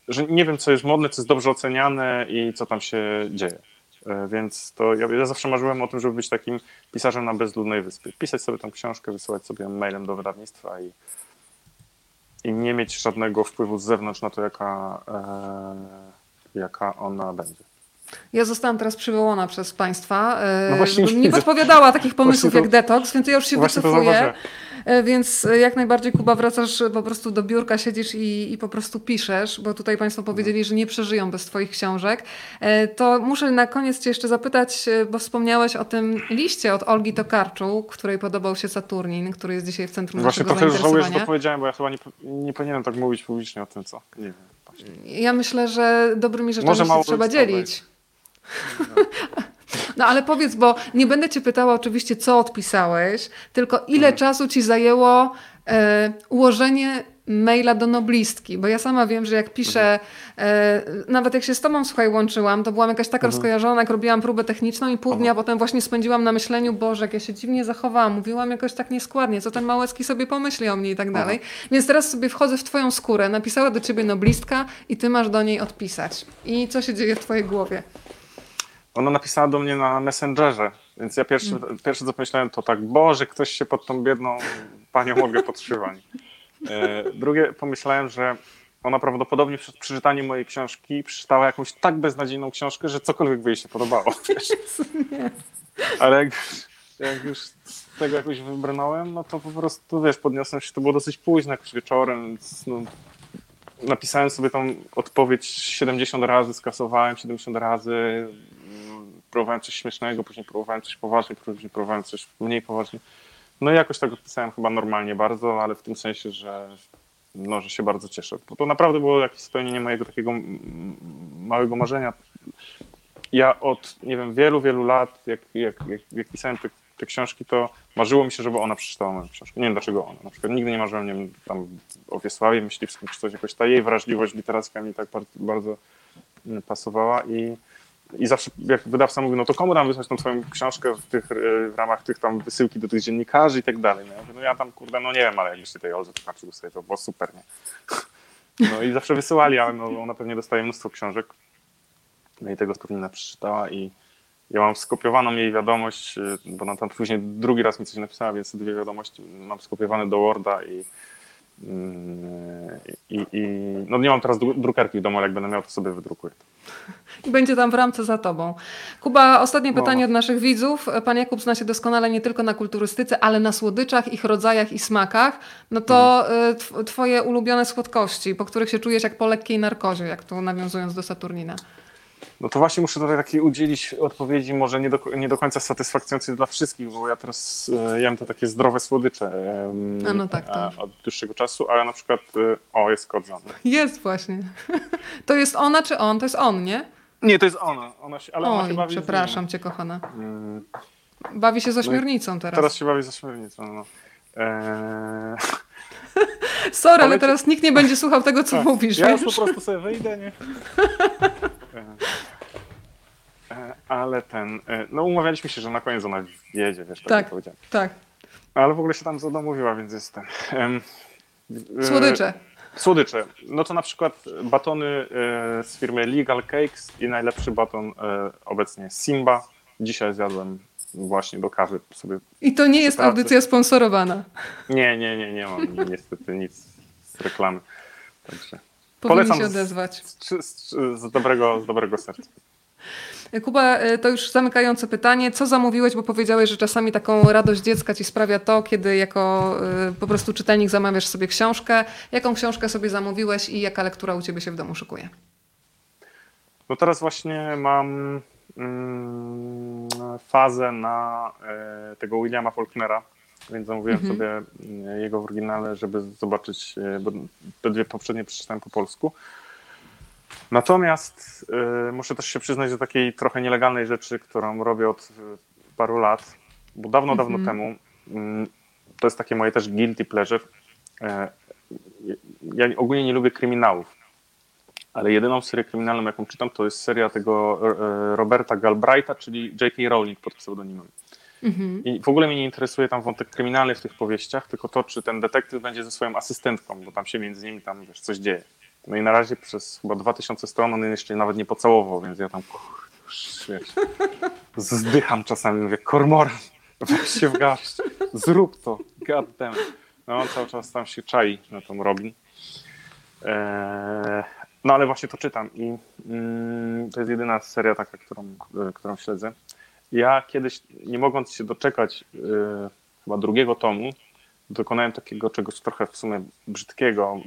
że nie wiem, co jest modne, co jest dobrze oceniane i co tam się dzieje. Więc to ja zawsze marzyłem o tym, żeby być takim pisarzem na bezludnej wyspie. Pisać sobie tam książkę, wysyłać sobie mailem do wydawnictwa i nie mieć żadnego wpływu z zewnątrz na to, jaka ona będzie. Ja zostałam teraz przywołana przez państwa. Nie podpowiadała takich pomysłów jak detoks, więc ja już się wycofuję. Więc jak najbardziej, Kuba, wracasz po prostu do biurka, siedzisz i po prostu piszesz, bo tutaj państwo powiedzieli, że nie przeżyją bez twoich książek. To muszę na koniec cię jeszcze zapytać, bo wspomniałeś o tym liście od Olgi Tokarczuk, której podobał się Saturnin, który jest dzisiaj w centrum naszego zainteresowania. Właśnie trochę żałuję, że to powiedziałem, bo ja chyba nie powinienem tak mówić publicznie o tym, co nie wiem. Właśnie. Ja myślę, że dobrymi rzeczami się trzeba dzielić. No ale powiedz, bo nie będę cię pytała oczywiście, co odpisałeś, tylko ile czasu ci zajęło ułożenie maila do noblistki, bo ja sama wiem, że jak piszę, nawet jak się z tobą, słuchaj, łączyłam, to byłam jakaś taka rozkojarzona, jak robiłam próbę techniczną i pół dnia potem właśnie spędziłam na myśleniu, Boże, jak ja się dziwnie zachowałam, mówiłam jakoś tak nieskładnie, co ten Małecki sobie pomyśli o mnie i tak dalej. Więc teraz sobie wchodzę w twoją skórę, napisała do ciebie noblistka i ty masz do niej odpisać. I co się dzieje w twojej głowie? Ona napisała do mnie na Messengerze, więc ja pierwsze co pomyślałem to tak, Boże, ktoś się pod tą biedną panią Olgę podszywa. Drugie, pomyślałem, że ona prawdopodobnie przed przeczytaniem mojej książki przeczytała jakąś tak beznadziejną książkę, że cokolwiek by jej się podobało. Ale jak już z tego jakoś wybrnąłem, no to po prostu, wiesz, podniosłem się, to było dosyć późno, jakoś wieczorem, więc no, napisałem sobie tą odpowiedź 70 razy, skasowałem 70 razy, próbowałem coś śmiesznego, później próbowałem coś poważnie, później próbowałem coś mniej poważnie. No i jakoś tak odpisałem chyba normalnie bardzo, ale w tym sensie, że się bardzo cieszę. Bo to naprawdę było jakieś spełnienie mojego takiego małego marzenia. Ja od, nie wiem, wielu lat, jak pisałem te książki, to marzyło mi się, żeby ona przeczytała moją książkę. Nie wiem dlaczego ona. Na przykład nigdy nie marzyłem, nie wiem, tam o Wiesławie Myśliwskim czy coś, jakoś ta jej wrażliwość literacka mi tak bardzo pasowała i zawsze jak wydawca mówił, no to komu tam wysłać tą swoją książkę w ramach tych tam wysyłki do tych dziennikarzy i tak dalej. Ja mówię, no ja tam kurde, no nie wiem, ale jakbyście tej Oldze Tokarczuk dostali, to było super, nie? No i zawsze wysyłali, ale no, ona pewnie dostaje mnóstwo książek. No i tego Saturnin'a przeczytała i ja mam skopiowaną jej wiadomość, bo ona tam później drugi raz mi coś napisała, więc dwie wiadomości mam skopiowane do Worda i no nie mam teraz drukarki w domu, ale jak będę miał, to sobie wydrukuję. I będzie tam w ramce za tobą. Kuba, ostatnie pytanie od naszych widzów. Pan Jakub zna się doskonale nie tylko na kulturystyce, ale na słodyczach, ich rodzajach i smakach. No to twoje ulubione słodkości, po których się czujesz jak po lekkiej narkozie, jak tu nawiązując do Saturnina. No to właśnie muszę tutaj takiej udzielić odpowiedzi, może nie do końca satysfakcjonującej dla wszystkich, bo ja teraz jem to takie zdrowe słodycze od dłuższego czasu, ale na przykład jest kodzan. Jest właśnie. To jest ona czy on? To jest on, nie? Nie, to jest ona. Ona się bawi. Przepraszam cię, kochana. Bawi się z ośmiornicą teraz. Teraz się bawi z ośmiornicą, no. Sorry, ale teraz nikt nie będzie słuchał tego, co mówisz. Ja już po prostu sobie wyjdę, nie? Ale umawialiśmy się, że na koniec ona jedzie, wiesz, tak jak powiedziałem. Tak. Ale w ogóle się tam zadomówiła, więc jest ten. Słodycze. Słodycze. No to na przykład batony z firmy Legal Cakes i najlepszy baton obecnie Simba. Dzisiaj zjadłem właśnie do kawy sobie. I to nie jest audycja sponsorowana. Nie mam niestety nic z reklamy. Także polecam się odezwać. Z dobrego serca. Kuba, to już zamykające pytanie. Co zamówiłeś, bo powiedziałeś, że czasami taką radość dziecka ci sprawia to, kiedy jako po prostu czytelnik zamawiasz sobie książkę. Jaką książkę sobie zamówiłeś i jaka lektura u ciebie się w domu szykuje? No teraz właśnie mam fazę na tego Williama Faulknera, więc zamówiłem sobie jego w oryginale, żeby zobaczyć, bo te dwie poprzednie przeczytałem po polsku. Natomiast muszę też się przyznać do takiej trochę nielegalnej rzeczy, którą robię od paru lat, bo dawno temu, to jest takie moje też guilty pleasure, ja ogólnie nie lubię kryminałów, ale jedyną serię kryminalną, jaką czytam, to jest seria tego Roberta Galbraitha, czyli J.K. Rowling pod pseudonimem. I w ogóle mnie nie interesuje tam wątek kryminalny w tych powieściach, tylko to, czy ten detektyw będzie ze swoją asystentką, bo tam się między nimi tam wiesz, coś dzieje. No i na razie przez chyba 2000 stron on jeszcze nawet nie pocałował, więc ja tam Wiesz, zdycham czasami, mówię, Cormoran, weź się w garść, zrób to, god damn. No on cały czas tam się czai na tą Robin. No ale właśnie to czytam i to jest jedyna seria taka, którą śledzę. Ja kiedyś, nie mogąc się doczekać chyba drugiego tomu, dokonałem takiego czegoś trochę w sumie brzydkiego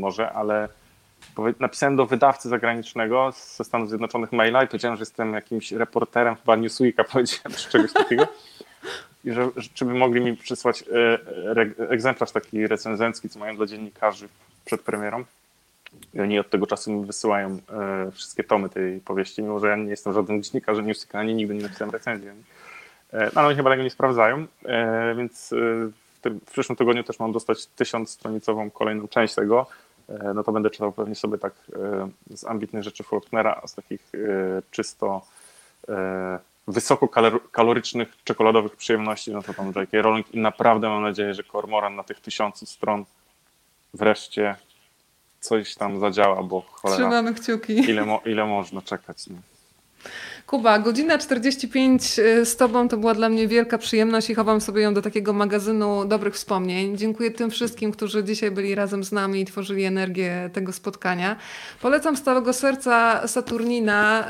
może, ale napisałem do wydawcy zagranicznego ze Stanów Zjednoczonych maila i powiedziałem, że jestem jakimś reporterem, chyba Newsweeka powiedziałem, czy czegoś takiego. I że czy by mogli mi przysłać egzemplarz taki recenzencki, co mają dla dziennikarzy przed premierą. I oni od tego czasu mi wysyłają wszystkie tomy tej powieści, mimo że ja nie jestem żadnym dziennikarzem Newsweeka, ani nigdy nie napisałem recenzji. No ale oni chyba tego nie sprawdzają, więc w przyszłym tygodniu też mam dostać 1000-stronicową kolejną część tego. No to będę czytał pewnie sobie tak z ambitnych rzeczy Faulknera, a z takich czysto wysokokalorycznych, czekoladowych przyjemności, no to tam J.K. Rowling i naprawdę mam nadzieję, że Cormoran na tych 1000 stron wreszcie coś tam zadziała, bo cholera, trzymamy kciuki. Ile można czekać. No. Kuba, godzina 45 z Tobą to była dla mnie wielka przyjemność i chowam sobie ją do takiego magazynu dobrych wspomnień. Dziękuję tym wszystkim, którzy dzisiaj byli razem z nami i tworzyli energię tego spotkania. Polecam z całego serca Saturnina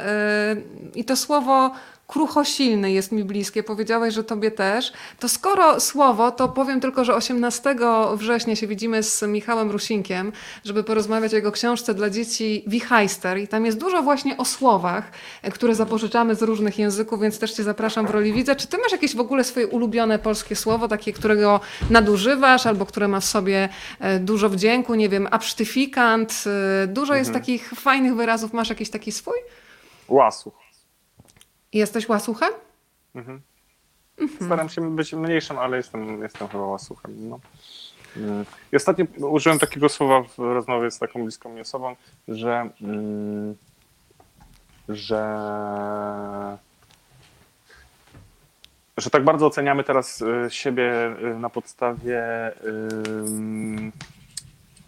i to słowo kruchosilny jest mi bliskie. Powiedziałeś, że tobie też. To skoro słowo, to powiem tylko, że 18 września się widzimy z Michałem Rusinkiem, żeby porozmawiać o jego książce dla dzieci Wichajster. I tam jest dużo właśnie o słowach, które zapożyczamy z różnych języków, więc też cię zapraszam w roli widza. Czy ty masz jakieś w ogóle swoje ulubione polskie słowo, takie, którego nadużywasz albo które ma w sobie dużo wdzięku, nie wiem, absztyfikant. Dużo jest takich fajnych wyrazów. Masz jakiś taki swój? Łasuch. Jesteś łasuchem? Staram się być mniejszym, ale jestem chyba łasuchem. No. I ostatnio użyłem takiego słowa w rozmowie z taką bliską mi osobą, że tak bardzo oceniamy teraz siebie na podstawie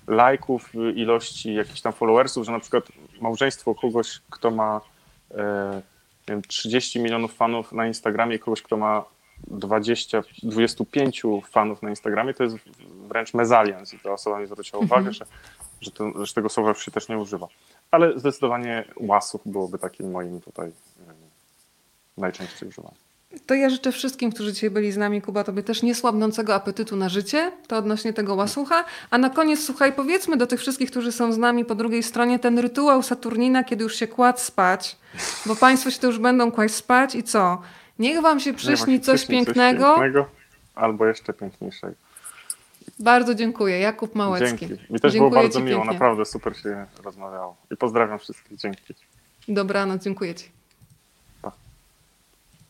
lajków, ilości jakichś tam followersów, że na przykład małżeństwo kogoś, kto ma 30 milionów fanów na Instagramie i kogoś, kto ma 25 fanów na Instagramie, to jest wręcz mezalians i ta osoba mi zwróciła uwagę, że tego słowa już się też nie używa. Ale zdecydowanie łasuch byłoby takim moim tutaj najczęściej używanym. To ja życzę wszystkim, którzy dzisiaj byli z nami, Kuba, tobie też niesłabnącego apetytu na życie, to odnośnie tego łasucha. A na koniec, słuchaj, powiedzmy do tych wszystkich, którzy są z nami po drugiej stronie, ten rytuał Saturnina, kiedy już się kładł spać, bo państwo się to już będą kłaść spać i co? Niech wam się przyśni coś pięknego. Coś pięknego. Albo jeszcze piękniejszego. Bardzo dziękuję. Jakub Małecki. Dzięki. Mi też dziękuję, było bardzo miło, pięknie. Naprawdę super się rozmawiało. I pozdrawiam wszystkich. Dzięki. Dobranoc, dziękuję ci.